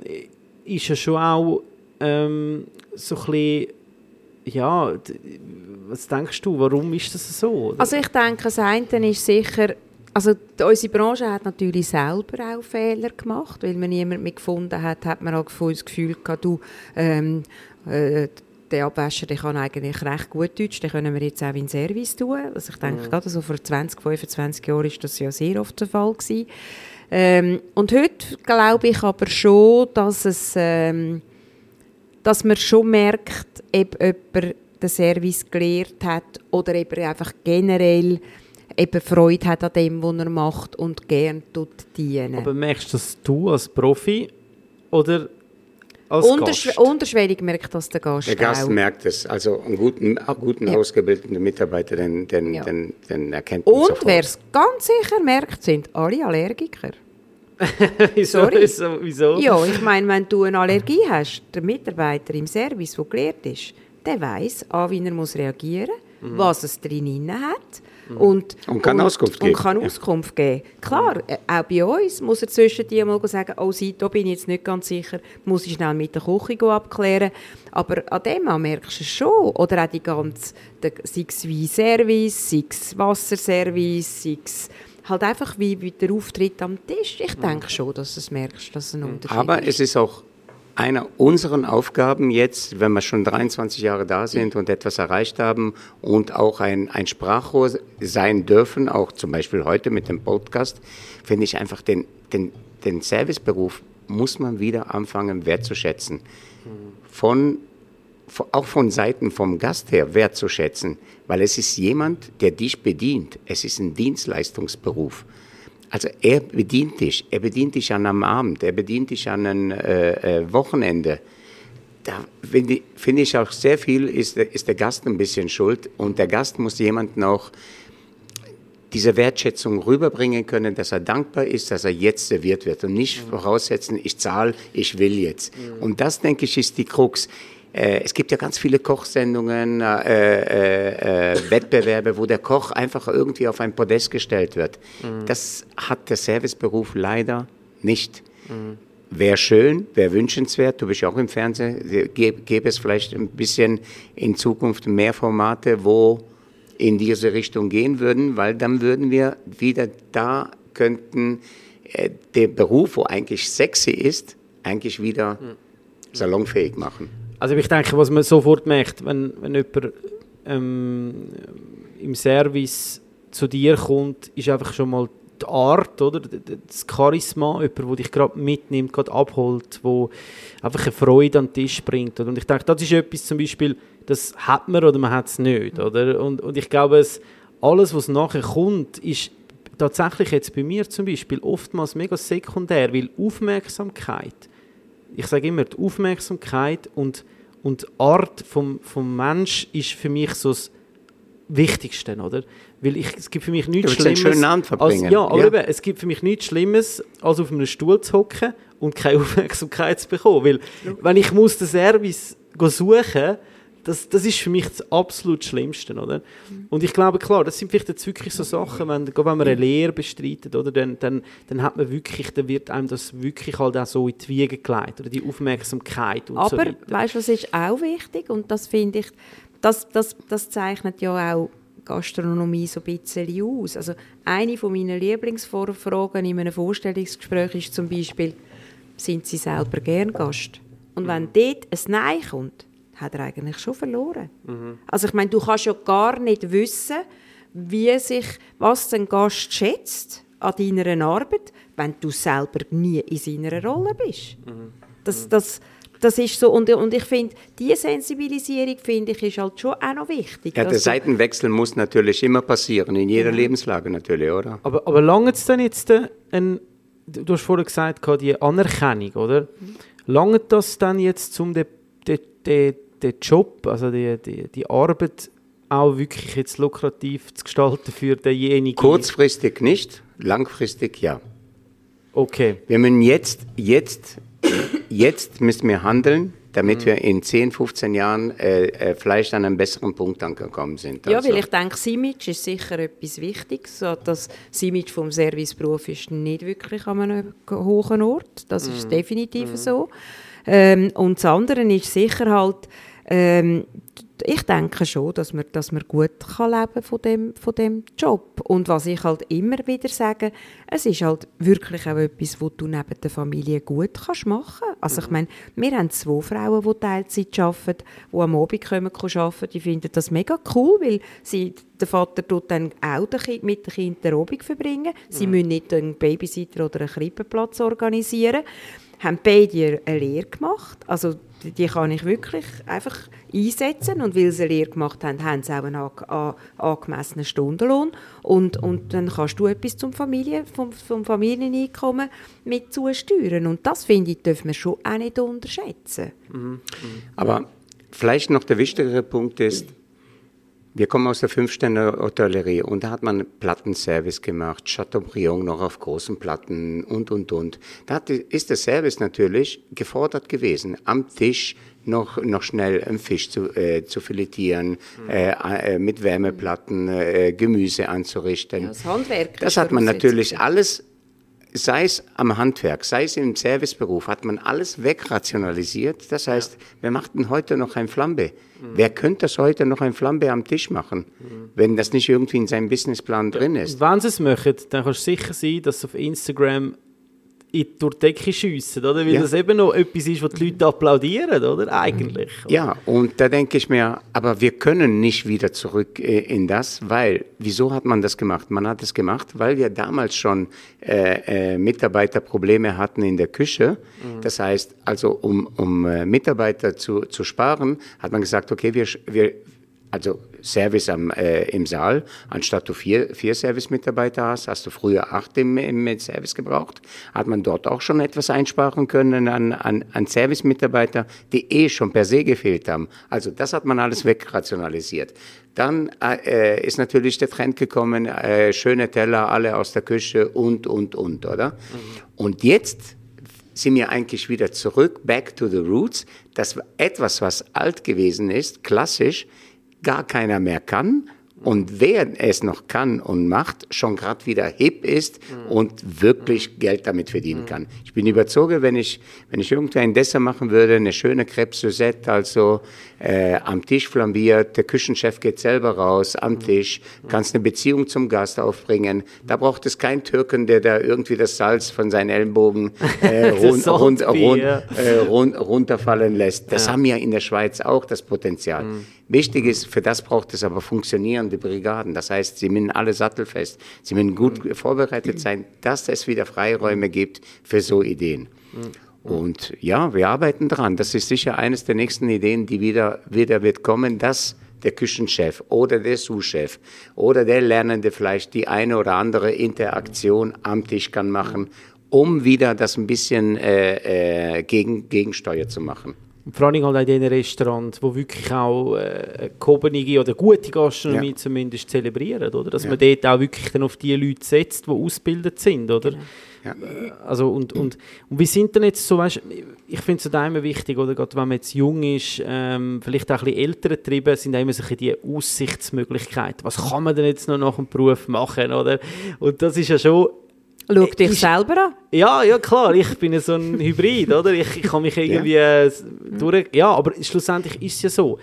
ist ja schon auch ähm, so ein bisschen, ja, was denkst du, warum ist das so? Oder? Also ich denke, das eine ist sicher, also unsere Branche hat natürlich selber auch Fehler gemacht, weil man niemanden mehr gefunden hat, hat man auch das Gefühl gehabt, du, ähm, äh, der Abwäscher, der kann eigentlich recht gut Deutsch, den können wir jetzt auch in den Service tun. Also ich denke, mhm. gerade so vor zwanzig, fünfundzwanzig Jahren war das ja sehr oft der Fall gewesen. Ähm, und heute glaube ich aber schon, dass, es, ähm, dass man schon merkt, ob jemand den Service gelehrt hat oder eben einfach generell eben Freude hat an dem, was er macht und gerne dienen. Aber merkst du das du als Profi oder Untersch- unterschwellig merkt das der Gast. Der Gast auch. Merkt es. Also einen guten, einen guten ja. ausgebildeten Mitarbeiter, den, den, ja. den, den erkennt man sofort. Und wer es ganz sicher merkt, sind alle Allergiker. wieso? Sorry. Wieso? Wieso? Ja, ich meine, wenn du eine Allergie hast, der Mitarbeiter im Service, der gelehrt ist, der weiss, an wie er muss reagieren muss, mhm. was es drin hat. Und, und kann, und, Auskunft, und geben. kann ja. Auskunft geben. Klar, äh, auch bei uns muss er zwischen dir mal sagen, oh, da bin ich jetzt nicht ganz sicher, muss ich schnell mit der Küche abklären. Aber an dem an merkst du es schon. Oder auch die ganze, der, sei es Weinservice, sei es Wasserservice, sei es halt einfach wie, wie der Auftritt am Tisch. Ich denke schon, dass du es merkst, dass es ein Unterschied ist. Aber es ist auch einer unserer Aufgaben jetzt, wenn wir schon dreiundzwanzig Jahre da sind und etwas erreicht haben und auch ein, ein Sprachrohr sein dürfen, auch zum Beispiel heute mit dem Podcast, finde ich einfach den, den, den Serviceberuf muss man wieder anfangen, wertzuschätzen. Von, auch von Seiten vom Gast her wertzuschätzen, weil es ist jemand, der dich bedient. Es ist ein Dienstleistungsberuf. Also er bedient dich, er bedient dich an einem Abend, er bedient dich an einem äh, äh, Wochenende. Da finde find ich auch sehr viel, ist, ist der Gast ein bisschen schuld, und der Gast muss jemanden auch diese Wertschätzung rüberbringen können, dass er dankbar ist, dass er jetzt serviert wird und nicht mhm. voraussetzen, ich zahle, ich will jetzt. Mhm. Und das, denke ich, ist die Krux. Äh, es gibt ja ganz viele Kochsendungen, äh, äh, äh, Wettbewerbe, wo der Koch einfach irgendwie auf ein Podest gestellt wird. Mhm. Das hat der Serviceberuf leider nicht. Mhm. Wäre schön, wäre wünschenswert, du bist ja auch im Fernsehen, gäbe es vielleicht ein bisschen in Zukunft mehr Formate, wo in diese Richtung gehen würden, weil dann würden wir wieder da könnten, äh, den Beruf, wo eigentlich sexy ist, eigentlich wieder mhm. salonfähig machen. Also ich denke, was man sofort merkt, wenn, wenn jemand ähm, im Service zu dir kommt, ist einfach schon mal die Art, oder? Das Charisma, jemand, der dich gerade mitnimmt, gerade abholt, der einfach eine Freude an den Tisch bringt. Oder? Und ich denke, das ist etwas zum Beispiel, das hat man oder man hat es nicht. Oder? Und, und ich glaube, es, alles, was nachher kommt, ist tatsächlich jetzt bei mir zum Beispiel oftmals mega sekundär, weil Aufmerksamkeit, ich sage immer, die Aufmerksamkeit und, und die Art vom, vom Mensch ist für mich so das Wichtigste, oder? Weil ich, es gibt für mich nichts Schlimmes. Einen schönen Abend verbringen. Als, ja, aber ja. Eben, es gibt für mich nichts Schlimmes, als auf einem Stuhl zu hocken und keine Aufmerksamkeit zu bekommen. Weil, ja. wenn ich muss den Service suchen, das, das ist für mich das absolut Schlimmste, oder? Mhm. Und ich glaube, klar, das sind vielleicht jetzt wirklich so Sachen, wenn, wenn man eine Lehre bestreitet, oder, dann, dann, dann hat man wirklich, dann wird einem das wirklich halt auch so in die Wiege gelegt, oder die Aufmerksamkeit und aber, so weiter. Aber weißt du, was ist auch wichtig? Und das finde ich, das, das, das zeichnet ja auch Gastronomie so ein bisschen aus. Also eine meiner Lieblingsvorfragen in einem Vorstellungsgespräch ist zum Beispiel, sind Sie selber gern Gast? Und wenn dort ein Nein kommt, hat er eigentlich schon verloren. Mhm. Also ich meine, du kannst ja gar nicht wissen, wie sich, was ein Gast schätzt an deiner Arbeit, wenn du selber nie in seiner Rolle bist. Mhm. Das, das, das ist so, und, und ich finde, diese Sensibilisierung, finde ich, ist halt schon auch noch wichtig. Ja, der Seitenwechsel muss natürlich immer passieren, in jeder mhm. Lebenslage natürlich, oder? Aber, aber lange es denn jetzt, ein, du hast vorhin gesagt, die Anerkennung, oder? Mhm. Lange das dann jetzt, um den, den, den den Job, also die, die, die Arbeit auch wirklich jetzt lukrativ zu gestalten für denjenigen? Kurzfristig nicht, langfristig ja. Okay. Wir müssen jetzt, jetzt, jetzt müssen wir handeln, damit mhm. wir in zehn, fünfzehn Jahren äh, vielleicht an einem besseren Punkt angekommen sind. Ja, also. Weil ich denke, das Image ist sicher etwas Wichtiges. Das Image vom Serviceberuf ist nicht wirklich an einem hohen Ort. Das ist mhm. definitiv mhm. so. Ähm, und das andere ist sicher halt, ähm, ich denke schon, dass man, dass man gut kann leben von dem, von dem Job. Und was ich halt immer wieder sage, es ist halt wirklich auch etwas, was du neben der Familie gut kannst machen. Also ich meine, wir haben zwei Frauen, die Teilzeit arbeiten, die am Abend kommen, arbeiten. Die finden das mega cool, weil sie, der Vater tut dann auch den kind, mit den Kindern den Abend verbringen. Sie mhm. müssen nicht einen Babysitter oder einen Krippenplatz organisieren. Haben beide eine Lehre gemacht, also die kann ich wirklich einfach einsetzen, und weil sie eine Lehre gemacht haben, haben sie auch einen ange- angemessenen Stundenlohn, und, und dann kannst du etwas zum, Familie, vom, vom Familieneinkommen mit zusteuern, und das, finde ich, dürfen wir schon auch nicht unterschätzen. Mhm. Mhm. Aber vielleicht noch der wichtigere Punkt ist, wir kommen aus der Fünf-Sterne-Hotellerie, und da hat man Plattenservice gemacht, Chateaubriand noch auf großen Platten und, und, und. Da ist der Service natürlich gefordert gewesen, am Tisch noch, noch schnell einen Fisch zu, äh, zu filetieren, mhm. äh, äh, mit Wärmeplatten äh, Gemüse anzurichten. Ja, das Handwerk. Das hat man natürlich alles, sei es am Handwerk, sei es im Serviceberuf, hat man alles wegrationalisiert. Das heißt, ja. wir machten heute noch ein Flambe. Mhm. Wer könnte das heute noch ein Flambe am Tisch machen, mhm. wenn das nicht irgendwie in seinem Businessplan ja. drin ist? Wenn sie es möchten, dann kannst du sicher sein, dass auf Instagram in die Decke schiessen, oder? Weil ja. das eben noch etwas ist, was die Leute applaudieren, oder? Eigentlich. Oder? Ja, und da denke ich mir, aber wir können nicht wieder zurück äh, in das, weil, wieso hat man das gemacht? Man hat es gemacht, weil wir damals schon äh, äh, Mitarbeiterprobleme hatten in der Küche. Mhm. Das heißt, also um, um äh, Mitarbeiter zu, zu sparen, hat man gesagt, okay, wir, wir also Service am, äh, im Saal, anstatt du vier, vier Service-Mitarbeiter hast, hast du früher acht im, im Service gebraucht, hat man dort auch schon etwas einsparen können an, an, an Service-Mitarbeiter, die eh schon per se gefehlt haben. Also das hat man alles wegrationalisiert. Dann äh, ist natürlich der Trend gekommen, äh, schöne Teller, alle aus der Küche und, und, und, oder? Mhm. Und jetzt sind wir eigentlich wieder zurück, back to the roots, dass etwas, was alt gewesen ist, klassisch, gar keiner mehr kann und wer es noch kann und macht, schon gerade wieder hip ist mhm. und wirklich Geld damit verdienen mhm. kann. Ich bin überzeugt, wenn ich, wenn ich irgendein Dessert machen würde, eine schöne Crêpe Suzette, also äh, am Tisch flambiert, der Küchenchef geht selber raus, am mhm. Tisch, kannst eine Beziehung zum Gast aufbringen. Da braucht es keinen Türken, der da irgendwie das Salz von seinen Ellenbogen äh, run, run, run, äh, run, runterfallen lässt. Das ja. haben ja in der Schweiz auch das Potenzial. Mhm. Wichtig ist, für das braucht es aber funktionierende Brigaden. Das heißt, sie müssen alle sattelfest, sie müssen gut mhm. vorbereitet sein, dass es wieder Freiräume gibt für so Ideen. Mhm. Und ja, wir arbeiten dran. Das ist sicher eines der nächsten Ideen, die wieder, wieder wird kommen, dass der Küchenchef oder der Souschef oder der Lernende vielleicht die eine oder andere Interaktion am Tisch kann machen, um wieder das ein bisschen äh, äh, gegen, Gegensteuer zu machen. Vor allem halt in den Restaurants, wo wirklich auch äh, gehobene oder gute Gastronomie ja. zumindest zelebrieren, oder? Dass ja. man dort auch wirklich dann auf die Leute setzt, die ausgebildet sind, oder? Genau. Ja. Also und, und, und wie sind denn jetzt so, weißt, ich finde es immer wichtig, oder? Gerade wenn man jetzt jung ist, ähm, vielleicht auch ein bisschen älter getrieben, sind auch immer so die Aussichtsmöglichkeiten. Was kann man denn jetzt noch nach dem Beruf machen, oder? Und das ist ja schon... Schau dich ich, selber an. Ja, ja, klar. Ich bin so ein Hybrid, oder? Ich, ich kann mich irgendwie ja. durch... Ja, aber schlussendlich ist es ja so.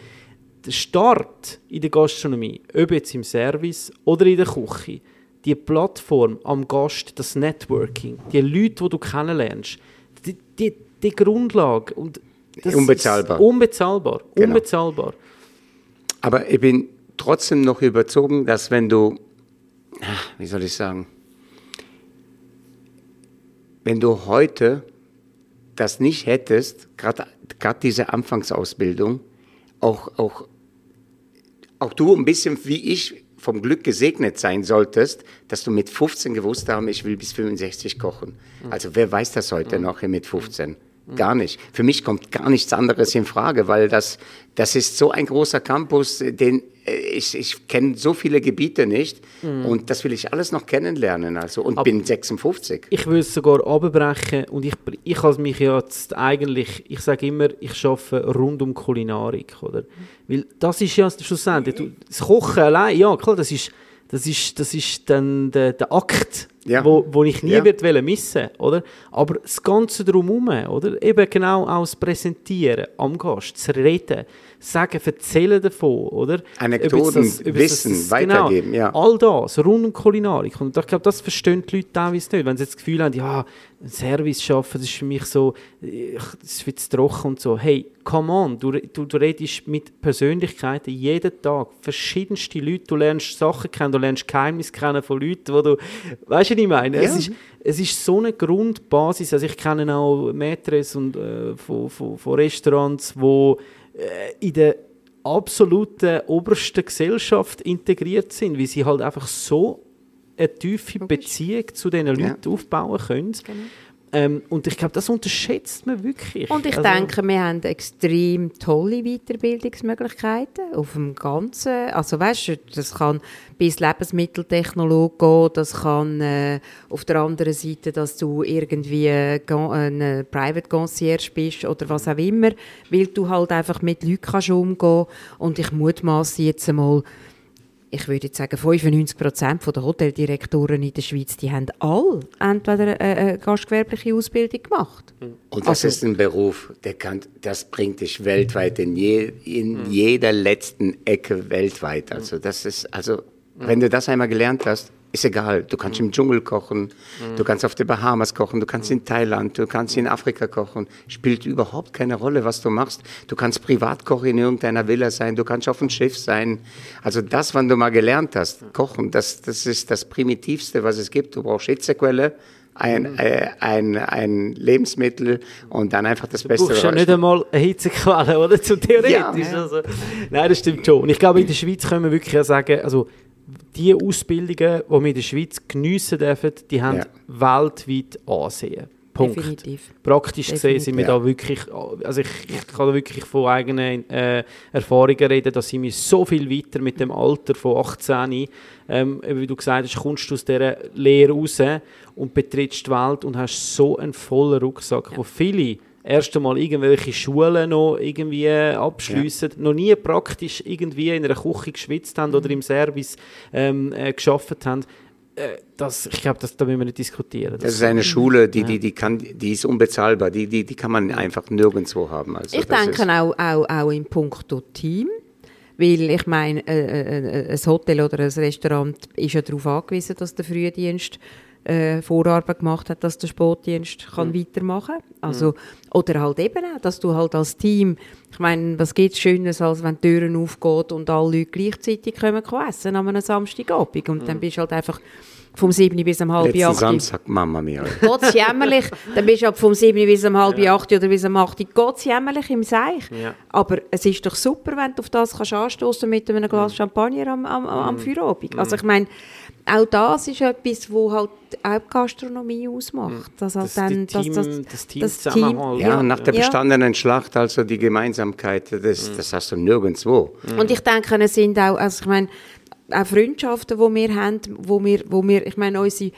Der Start in der Gastronomie, ob jetzt im Service oder in der Küche, die Plattform am Gast, das Networking, die Leute, die du kennenlernst, die, die, die Grundlage... Und das unbezahlbar. Ist unbezahlbar. Genau. Unbezahlbar. Aber ich bin trotzdem noch überzogen, dass wenn du... Ach, wie soll ich sagen... Wenn du heute das nicht hättest, gerade diese Anfangsausbildung, auch, auch, auch du ein bisschen wie ich vom Glück gesegnet sein solltest, dass du mit fünfzehn gewusst haben, ich will bis fünfundsechzig kochen. Also wer weiß das heute noch mit fünfzehn? Gar nicht. Für mich kommt gar nichts anderes in Frage, weil das, das ist so ein großer Campus, den ich, ich kenne so viele Gebiete nicht mm. und das will ich alles noch kennenlernen, also und aber bin sechsundfünfzig. Ich will es sogar runterbrechen und ich, ich habe mich jetzt eigentlich, ich sage immer, ich arbeite rund um Kulinarik, oder? Weil das ist ja schlussendlich, du, das Kochen allein, ja klar, das ist, das ist, das ist dann der, der Akt, ja. wo, wo ich nie ja. wird wollen missen, oder? Aber das Ganze drumherum, oder? Eben genau auch das Präsentieren am Gast, das Reden, sagen, erzählen davon, oder? Anekdoten, das, Wissen, das, weitergeben, genau, ja. All das, rund um Kulinarik. Und ich glaube, das verstehen die Leute teilweise nicht, wenn sie das Gefühl haben, ja, ein Service schaffen, das ist für mich so, das ist viel zu trocken und so. Hey, come on, du, du, du redest mit Persönlichkeiten jeden Tag, verschiedenste Leute, du lernst Sachen kennen, du lernst Geheimnisse kennen von Leuten, wo du, weißt du, was ich meine? Ja. Es ist, es ist so eine Grundbasis, also ich kenne auch Maitres und äh, von, von, von Restaurants, wo in der absoluten obersten Gesellschaft integriert sind, weil sie halt einfach so eine tiefe Beziehung zu diesen Leuten ja. aufbauen können. Genau. Ähm, und ich glaube, das unterschätzt man wirklich. Und ich also, denke, wir haben extrem tolle Weiterbildungsmöglichkeiten auf dem Ganzen. Also weißt du, das kann bis Lebensmitteltechnologe gehen, das kann äh, auf der anderen Seite, dass du irgendwie äh, ein Private Concierge bist oder was auch immer, weil du halt einfach mit Leuten kannst umgehen. Und ich mutmasse jetzt einmal, ich würde jetzt sagen, fünfundneunzig Prozent der Hoteldirektoren in der Schweiz, die haben alle entweder eine gastgewerbliche Ausbildung gemacht. Und das also, ist ein Beruf, der kann, das bringt dich weltweit in, je, in jeder letzten Ecke weltweit. Also das ist, also wenn du das einmal gelernt hast, ist egal. Du kannst mhm. im Dschungel kochen, mhm. du kannst auf den Bahamas kochen, du kannst mhm. in Thailand, du kannst in Afrika kochen. Spielt überhaupt keine Rolle, was du machst. Du kannst Privatkoch in irgendeiner Villa sein, du kannst auf dem Schiff sein. Also das, wann du mal gelernt hast, kochen, das, das ist das Primitivste, was es gibt. Du brauchst Hitzequelle, Ein, äh, ein, ein Lebensmittel und dann einfach das Beste. Du brauchst ja nicht einmal eine Hitzequelle, oder? Zu theoretisch. Ja, ja. Also, nein, das stimmt schon. Und ich glaube, in der Schweiz können wir wirklich sagen, also die Ausbildungen, die wir in der Schweiz geniessen dürfen, die haben ja. weltweit Ansehen. Punkt. Definitiv. Praktisch gesehen sind wir ja. da wirklich, also ich, ich kann da wirklich von eigenen äh, Erfahrungen reden, dass ich mich so viel weiter mit dem Alter von achtzehn, ähm, wie du gesagt hast, kommst du aus dieser Lehre raus und betrittst die Welt und hast so einen vollen Rucksack, ja. wo viele erst einmal irgendwelche Schulen noch irgendwie abschliessen, ja. noch nie praktisch irgendwie in einer Küche geschwitzt haben mhm. oder im Service ähm, äh, gearbeitet haben. Das, ich glaube, das, da müssen wir nicht diskutieren. Das, das ist eine Schule, die, die, die, kann, die ist unbezahlbar, die, die, die kann man einfach nirgendwo haben. Also, ich denke auch, auch, auch in puncto Team, weil ich meine, äh, äh, ein Hotel oder ein Restaurant ist ja darauf angewiesen, dass der Frühdienst äh, Vorarbeit gemacht hat, dass der Spätdienst kann mhm. weitermachen kann. Also, mhm. Oder halt eben auch, dass du halt als Team, ich meine, was gibt es Schöneres, als wenn die Türen aufgeht und alle Leute gleichzeitig kommen essen an einem Samstagabend und mhm. dann bist du halt einfach vom sieben bis um halb acht. Letzten Samstag, Mama mia. Gott jämmerlich, dann bist du halt vom sieben bis um halb ja. acht oder bis um acht. Gott jämmerlich im Seich. Ja. Aber es ist doch super, wenn du auf das kannst anstoßen mit einem Glas mhm. Champagner am, am, am mhm. Feierabend. Also ich meine, auch das ist etwas, was halt auch die Gastronomie ausmacht. Das, halt das, dann, das, Team, das, das, das Team zusammenhalt. Ja, nach der ja. bestandenen Schlacht, also die Gemeinsamkeit, das, mhm. das hast du nirgendwo. Mhm. Und ich denke, es sind auch, also ich meine, auch Freundschaften, die wir haben, wo wir, wo wir, ich meine, unsere,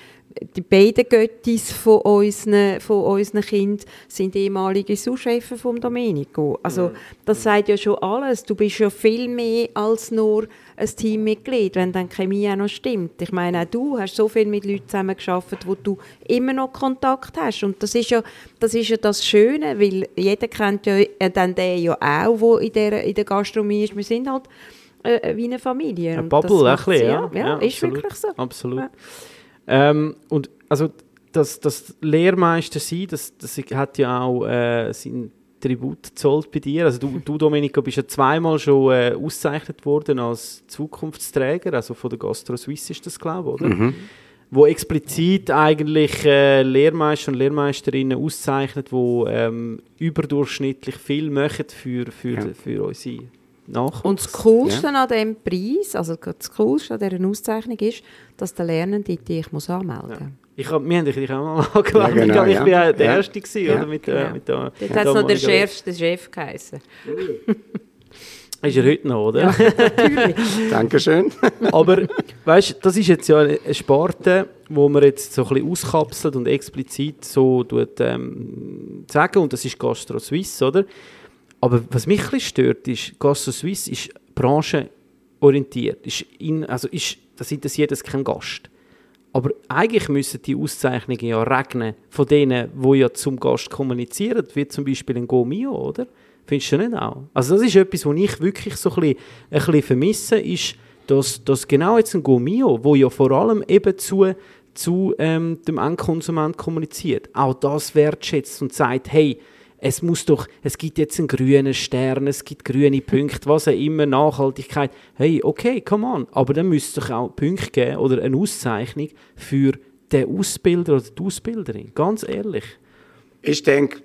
die beiden Göttis von unseren, von unseren Kindern sind ehemalige Sous-Chefs von Domenico. Also, das sagt ja schon alles. Du bist ja viel mehr als nur ein Teammitglied, wenn dann die Chemie auch noch stimmt. Ich meine, auch du hast so viel mit Leuten zusammengearbeitet, wo du immer noch Kontakt hast. Und das ist ja das, ist ja das Schöne, weil jeder kennt ja dann den ja auch, der in der, in der Gastronomie ist. Wir sind halt wie eine Familie. Eine Bubble, ein bisschen, ja. Ja, ja, ja, ist absolut, wirklich so. Absolut. Ja. Ähm, und also das, das Lehrmeister sein, das, das hat ja auch äh, seinen Tribut gezollt bei dir. Also du, du Domenico, bist ja zweimal schon äh, ausgezeichnet worden als Zukunftsträger, also von der Gastro Suisse ist das, glaube ich, oder? Mhm. Wo explizit eigentlich äh, Lehrmeister und Lehrmeisterinnen auszeichnet, die ähm, überdurchschnittlich viel machen für, für, ja. für unsere Nachwuchs. Und das Coolste ja. an diesem Preis, also das Coolste an dieser Auszeichnung ist, dass der Lernende dich muss anmelden muss. Ja. Ich hab, wir haben dich auch mal angemeldet. Ja, genau, ich war ja. der ja. Erste. Gewesen, ja. Oder? Mit, ja. mit der, jetzt hat es noch der schärfste Chef geheißen. Ist er heute noch, oder? Ja, natürlich. Dankeschön. Aber weißt, das ist jetzt ja eine Sparte, wo man jetzt so ein bisschen auskapselt und explizit so tut, ähm, sagen, und das ist Gastro Suisse, oder? Aber was mich ein bisschen stört, ist, Gastro Suisse ist branchenorientiert. Ist in, also ist, das interessiert jetzt kein Gast. Aber eigentlich müssen die Auszeichnungen ja regnen von denen, die ja zum Gast kommunizieren, wie zum Beispiel ein Go Mio, oder? Findest du nicht auch? Also das ist etwas, was ich wirklich so ein bisschen, ein bisschen vermisse, ist, dass, dass genau jetzt ein Go Mio, wo ja vor allem eben zu, zu ähm, dem Endkonsument kommuniziert, auch das wertschätzt und sagt, hey, es muss doch, es gibt jetzt einen grünen Stern, es gibt grüne Punkte, was auch immer, Nachhaltigkeit. Hey, okay, come on. Aber dann müsste es doch auch Punkte geben oder eine Auszeichnung für den Ausbilder oder die Ausbilderin. Ganz ehrlich. Ich denke,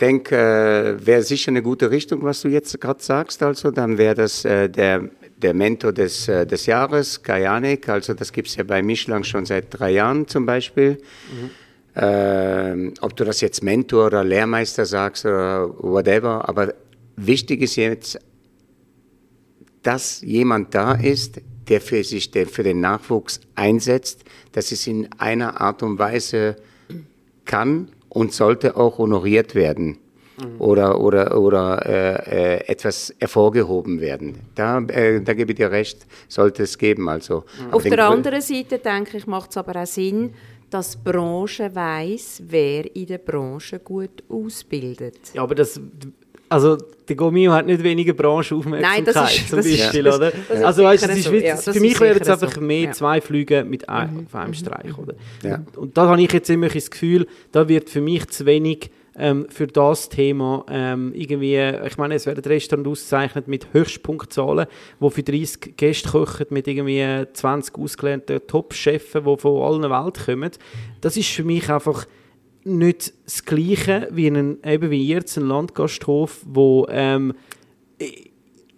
denk, äh, wäre sicher eine gute Richtung, was du jetzt gerade sagst. Also, dann wäre das äh, der, der Mentor des, äh, des Jahres, Kajanek. Also, das gibt es ja bei Michelin schon seit drei Jahren zum Beispiel. Mhm. Ähm, ob du das jetzt Mentor oder Lehrmeister sagst oder whatever, aber wichtig ist jetzt, dass jemand da ist, der für sich der für den Nachwuchs einsetzt, dass es in einer Art und Weise kann und sollte auch honoriert werden mhm. oder, oder, oder äh, äh, etwas hervorgehoben werden. Da, äh, da gebe ich dir recht, sollte es geben. Also. Mhm. Auf der anderen Seite, denke ich, macht es aber auch Sinn, dass die Branche weiss, wer in der Branche gut ausbildet. Ja, aber das also der Gomio hat nicht weniger Branchen Aufmerksamkeit, Nein, das ist, zum Beispiel, das ist, oder? Das ist also weißt, es ist so. ja, für mich wären es so. einfach mehr ja. zwei Flüge mit ein, mhm. auf einem Streich, oder? Ja. Und, und da habe ich jetzt immer das Gefühl, da wird für mich zu wenig ähm, für das Thema ähm, irgendwie, ich meine, es werden Restaurants ausgezeichnet mit Höchstpunktzahlen, die für dreißig Gäste kochen, mit irgendwie zwanzig ausgelernten Top-Chefs, die von allen Welt kommen. Das ist für mich einfach nicht das Gleiche wie ein, eben wie jetzt ein Landgasthof, wo ähm,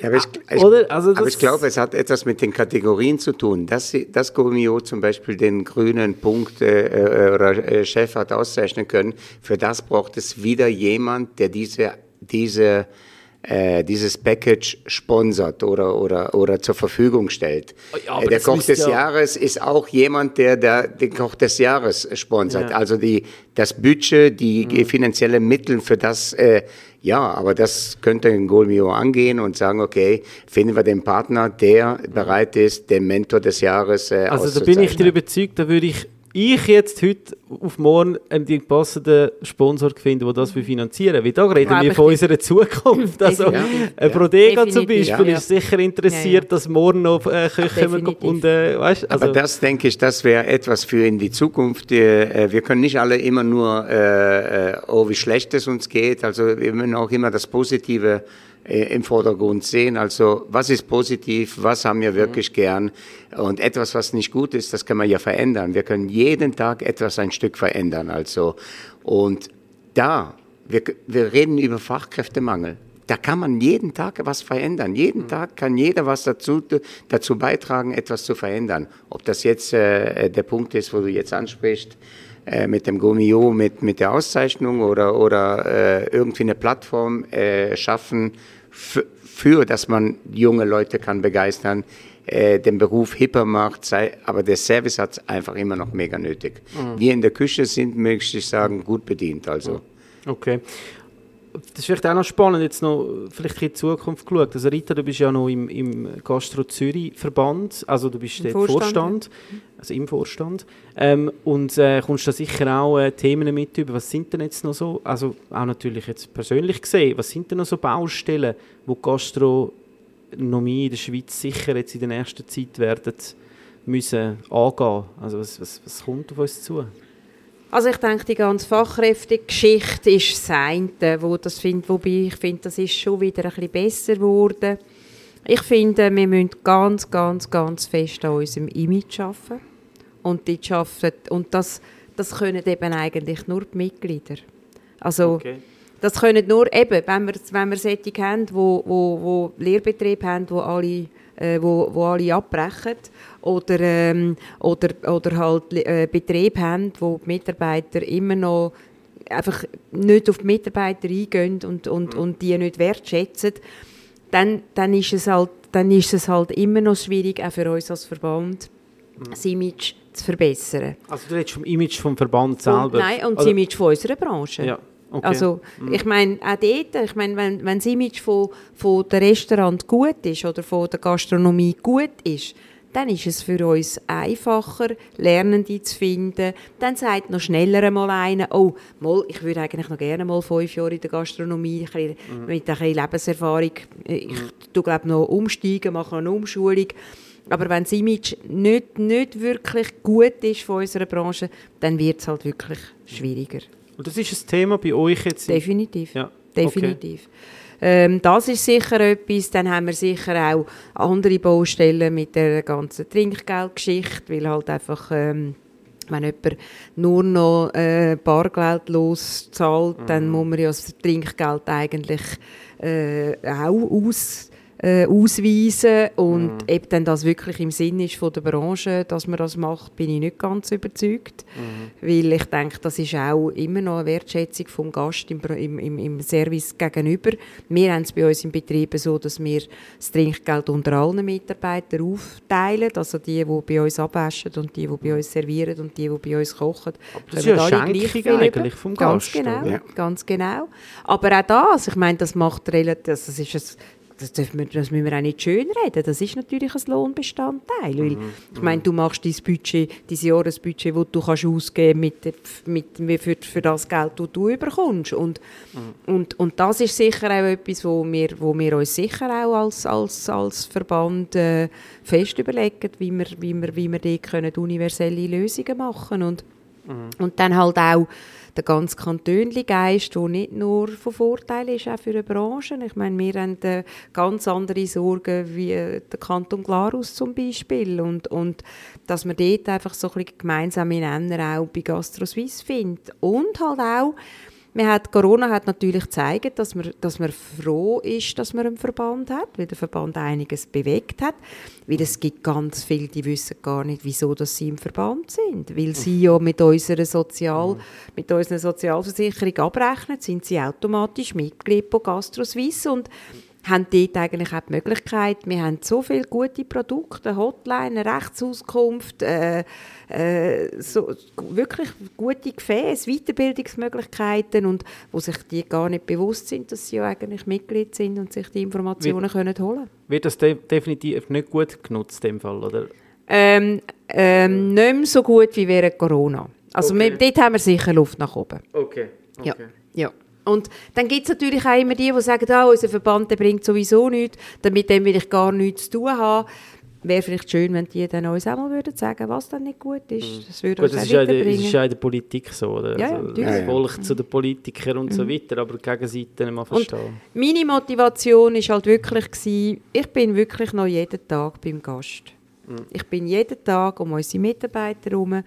ja, aber ich, ich, oder? Also aber ich glaube, es hat etwas mit den Kategorien zu tun. Dass, dass Gourmio zum Beispiel den grünen Punkt äh, oder äh, Chef hat auszeichnen können, für das braucht es wieder jemand, der diese, diese, äh, dieses Package sponsert oder, oder, oder zur Verfügung stellt. Ja, der Koch des ja Jahres ist auch jemand, der, der den Koch des Jahres sponsert. Ja. Also die, das Budget, die mhm. finanziellen Mittel für das äh, ja, aber das könnte ein Gourmio angehen und sagen, okay, finden wir den Partner, der bereit ist, den Mentor des Jahres äh, auszuzeichnen. Also da bin ich dir überzeugt, da würde ich, ich jetzt heute auf morgen ähm, den passenden Sponsor finden, der das finanzieren will. Da reden ja, wir von unserer Zukunft. Also ja, äh, Prodega ja. zum Beispiel ja. ist sicher interessiert, ja, ja. dass morgen noch äh, Köche und äh, weißt, also. Aber das, denke ich, das wäre etwas für in die Zukunft. Äh, wir können nicht alle immer nur, äh, oh, wie schlecht es uns geht. Also wir müssen auch immer das Positive im Vordergrund sehen, also was ist positiv, was haben wir wirklich mhm. gern, und etwas, was nicht gut ist, das kann man ja verändern. Wir können jeden Tag etwas ein Stück verändern, also und da, wir, wir reden über Fachkräftemangel, da kann man jeden Tag was verändern, jeden mhm. Tag kann jeder was dazu, dazu beitragen, etwas zu verändern. Ob das jetzt äh, der Punkt ist, wo du jetzt ansprichst, mit dem Gourmio, mit, mit der Auszeichnung oder, oder äh, irgendwie eine Plattform äh, schaffen, f- für, dass man junge Leute kann begeistern, äh, den Beruf hipper macht, sei, aber der Service hat es einfach immer noch mega nötig. Mhm. Wir in der Küche sind, möchte ich sagen, gut bedient. Also. Okay. Das ist vielleicht auch noch spannend, jetzt noch vielleicht in die Zukunft geschaut. Also Rita, du bist ja noch im, im Gastro Zürich Verband, also du bist im Vorstand, Vorstand also im Vorstand, ähm, und äh, kommst da sicher auch äh, Themen mit über. Was sind denn jetzt noch so, also auch natürlich jetzt persönlich gesehen, was sind denn noch so Baustellen, wo die Gastronomie in der Schweiz sicher jetzt in der nächsten Zeit werden müssen angehen? Also was, was, was kommt auf uns zu? Also ich denke, die ganze Fachkräftegeschichte ist das eine, wo das find, wobei ich finde, das ist schon wieder ein bisschen besser geworden. Ich finde, wir müssen ganz, ganz, ganz fest an unserem Image arbeiten. Und, die arbeiten, und das, das können eben eigentlich nur die Mitglieder. Also okay. Das können nur eben, wenn wir, wenn wir solche haben, die wo, wo, wo Lehrbetriebe haben, wo alle... Äh, wo, wo alle abbrechen oder, ähm, oder, oder halt äh, Betriebe haben, wo die Mitarbeiter immer noch einfach nicht auf die Mitarbeiter eingehen und, und, und die nicht wertschätzen, dann, dann, ist es halt, dann ist es halt immer noch schwierig, auch für uns als Verband, mhm. das Image zu verbessern. Also du redest vom Image vom Verband selber? Und, nein, und das Image von unserer Branche. Ja. Okay. Also, ich meine, auch dort, ich meine, wenn, wenn das Image von, von der Restaurant gut ist oder von der Gastronomie gut ist, dann ist es für uns einfacher, Lernende zu finden. Dann sagt noch schneller mal einer, oh, mal, ich würde eigentlich noch gerne mal fünf Jahre in der Gastronomie, bisschen, mhm. mit ein bisschen Lebenserfahrung, ich mhm. glaube noch umsteigen, mache eine Umschulung. Aber wenn das Image nicht, nicht wirklich gut ist von unserer Branche, dann wird es halt wirklich schwieriger. Und das ist ein Thema bei euch jetzt? Definitiv, ja. Definitiv. Okay. Ähm, das ist sicher etwas. Dann haben wir sicher auch andere Baustellen mit der ganzen Trinkgeldgeschichte, weil halt einfach, ähm, wenn jemand nur noch äh, bargeldlos zahlt, mhm. dann muss man ja das Trinkgeld eigentlich äh, auch aus, äh, ausweisen. Und mhm. ob dann das wirklich im Sinn ist von der Branche, dass man das macht, bin ich nicht ganz überzeugt. Mhm. Weil ich denke, das ist auch immer noch eine Wertschätzung vom Gast im, im, im Service gegenüber. Wir haben es bei uns im Betrieb so, dass wir das Trinkgeld unter allen Mitarbeitern aufteilen. Also die, die bei uns abwaschen und die, die bei uns servieren und die, die bei uns kochen. Aber das ist ja eine Schenkung eigentlich vom Gast. Ganz genau, ja. ganz genau. Aber auch das, ich meine, das macht relativ, das ist ein das, wir, das müssen wir auch nicht schönreden. Das ist natürlich ein Lohnbestandteil. Weil, mhm. Ich meine, du machst dein Budget, dein Jahresbudget, das du kannst ausgeben kannst mit, mit, für, für das Geld, das du überkommst. Und, mhm. und, und das ist sicher auch etwas, wo wir, wo wir uns sicher auch als, als, als Verband äh, fest überlegen, wie wir, wie wir, wie wir dort können universelle Lösungen machen können. Und, mhm. und dann halt auch der ganz kantönliche Geist, der nicht nur von Vorteil ist, auch für eine Branche. Ich meine, wir haben äh, ganz andere Sorgen wie äh, der Kanton Glarus zum Beispiel. Und, und dass man dort einfach so ein bisschen gemeinsame Nenner auch bei Gastro Suisse findet. Und halt auch, man hat, Corona hat natürlich gezeigt, dass man, dass man froh ist, dass man einen Verband hat, weil der Verband einiges bewegt hat. Weil es gibt ganz viele, die wissen gar nicht, wieso dass sie im Verband sind. Weil sie ja mit unserer, Sozial, mit unserer Sozialversicherung abrechnen, sind sie automatisch Mitglied von Gastro Suisse und haben dort eigentlich auch die Möglichkeit, wir haben so viele gute Produkte, Hotline, eine Rechtsauskunft, äh, äh, so, wirklich gute Gefäße, Weiterbildungsmöglichkeiten, und wo sich die gar nicht bewusst sind, dass sie ja eigentlich Mitglied sind und sich die Informationen können holen. Wird das de- definitiv nicht gut genutzt in dem Fall, oder? Ähm, ähm, nicht mehr so gut wie während Corona. Also okay. wir, dort haben wir sicher Luft nach oben. Okay. okay. Ja. ja. Und dann gibt es natürlich auch immer die, die sagen, ah, unser Verband der bringt sowieso nichts, damit dem will ich gar nichts zu tun haben. Wäre vielleicht schön, wenn die dann uns auch mal würden sagen, was dann nicht gut ist. Das würde gut, uns das auch weiterbringen. Das ist auch in der Politik so, oder? Ja, also, das Volk ja. zu den Politikern und mhm. so weiter, aber die Gegenseite nicht mal verstehen. Und meine Motivation war halt wirklich, gewesen, ich bin wirklich noch jeden Tag beim Gast. Mhm. Ich bin jeden Tag um unsere Mitarbeiter herum.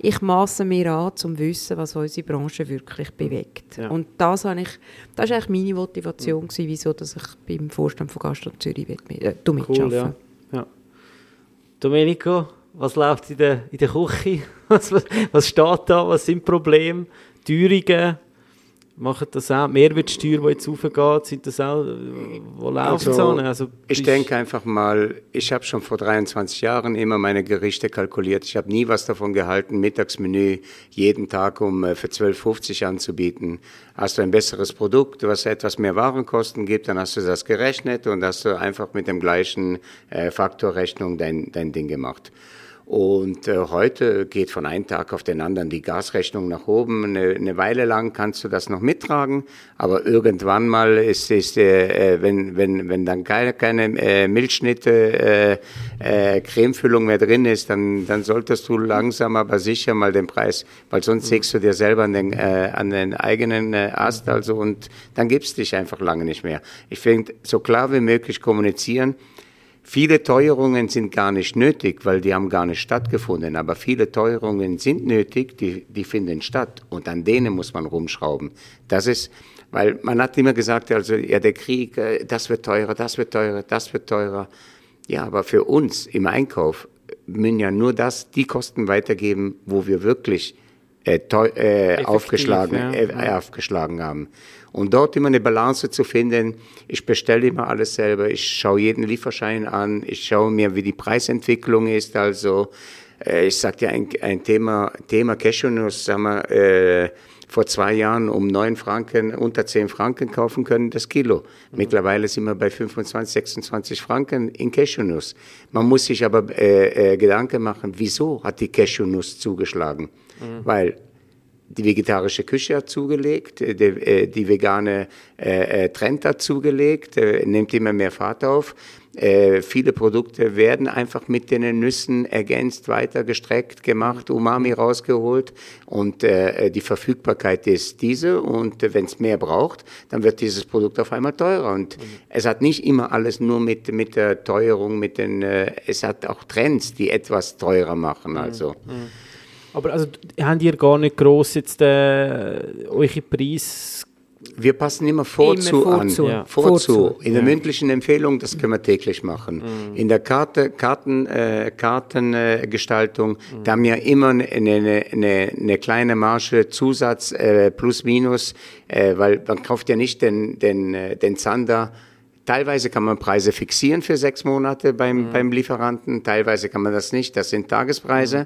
Ich masse mir an, um zu wissen, was unsere Branche wirklich bewegt. Ja. Und das war eigentlich meine Motivation, ja. wieso dass ich beim Vorstand von Gastro Zürich äh, mitarbeiten will. Ja. Ja. Domenico, was läuft in der, in der Küche? Was, was, was steht da? Was sind Probleme? Teuerungen? Machen das auch? Mehrwertsteuer, die jetzt raufgeht, sind das auch? Wo läuft es an? Also, ich denke einfach mal, ich habe schon vor dreiundzwanzig Jahren immer meine Gerichte kalkuliert. Ich habe nie was davon gehalten, Mittagsmenü jeden Tag um für zwölf Euro fünfzig anzubieten. Hast du ein besseres Produkt, was etwas mehr Warenkosten gibt, dann hast du das gerechnet und hast du einfach mit dem gleichen äh, Faktorrechnung dein, dein Ding gemacht. Und äh, heute geht von einem Tag auf den anderen die Gasrechnung nach oben. Eine, eine Weile lang kannst du das noch mittragen, aber irgendwann mal ist es, äh, wenn wenn wenn dann keine keine äh, Milchschnitte, äh, äh, Cremefüllung mehr drin ist, dann dann solltest du langsam aber sicher mal den Preis, weil sonst sägst du dir selber an den äh, an den eigenen äh, Ast, also, und dann gibst dich einfach lange nicht mehr. Ich finde, so klar wie möglich kommunizieren. Viele Teuerungen sind gar nicht nötig, weil die haben gar nicht stattgefunden. Aber viele Teuerungen sind nötig, die, die finden statt. Und an denen muss man rumschrauben. Das ist, weil man hat immer gesagt, also ja, der Krieg, das wird teurer, das wird teurer, das wird teurer. Ja, aber für uns im Einkauf müssen ja nur das, die Kosten weitergeben, wo wir wirklich äh, teu, äh, Effektiv, aufgeschlagen, ja. äh, aufgeschlagen haben. Und dort immer eine Balance zu finden, ich bestelle immer alles selber, ich schaue jeden Lieferschein an, ich schaue mir, wie die Preisentwicklung ist, also äh, ich sag dir ein, ein Thema, Thema Cashewnuss, sagen wir, äh, vor zwei Jahren um neun Franken, unter zehn Franken kaufen können, das Kilo. Mhm. Mittlerweile sind wir bei fünfundzwanzig, sechsundzwanzig Franken in Cashewnuss. Man muss sich aber äh, äh, Gedanken machen, wieso hat die Cashewnuss zugeschlagen? Mhm. Weil die vegetarische Küche hat zugelegt, die, äh, die vegane äh, Trend hat zugelegt, äh, nimmt immer mehr Fahrt auf. Äh, viele Produkte werden einfach mit den Nüssen ergänzt, weiter gestreckt, gemacht, Umami rausgeholt. Und äh, die Verfügbarkeit ist diese. Und äh, wenn es mehr braucht, dann wird dieses Produkt auf einmal teurer. Und mhm. es hat nicht immer alles nur mit, mit der Teuerung, mit den, äh, es hat auch Trends, die etwas teurer machen. Also. Mhm. Aber also, habt ihr gar nicht gross jetzt äh, eure Preise? Wir passen immer vorzu immer an. Vorzu. Ja. Vorzu. vorzu. In der ja. mündlichen Empfehlung, das können wir täglich machen. Mhm. In der Karte, Karten, äh, Kartengestaltung, mhm. da haben wir immer eine, eine, eine, eine kleine Marge, Zusatz, äh, plus minus, äh, weil man kauft ja nicht den, den, den Zander, Teilweise kann man Preise fixieren für sechs Monate beim, mhm. beim Lieferanten, teilweise kann man das nicht, das sind Tagespreise. Mhm.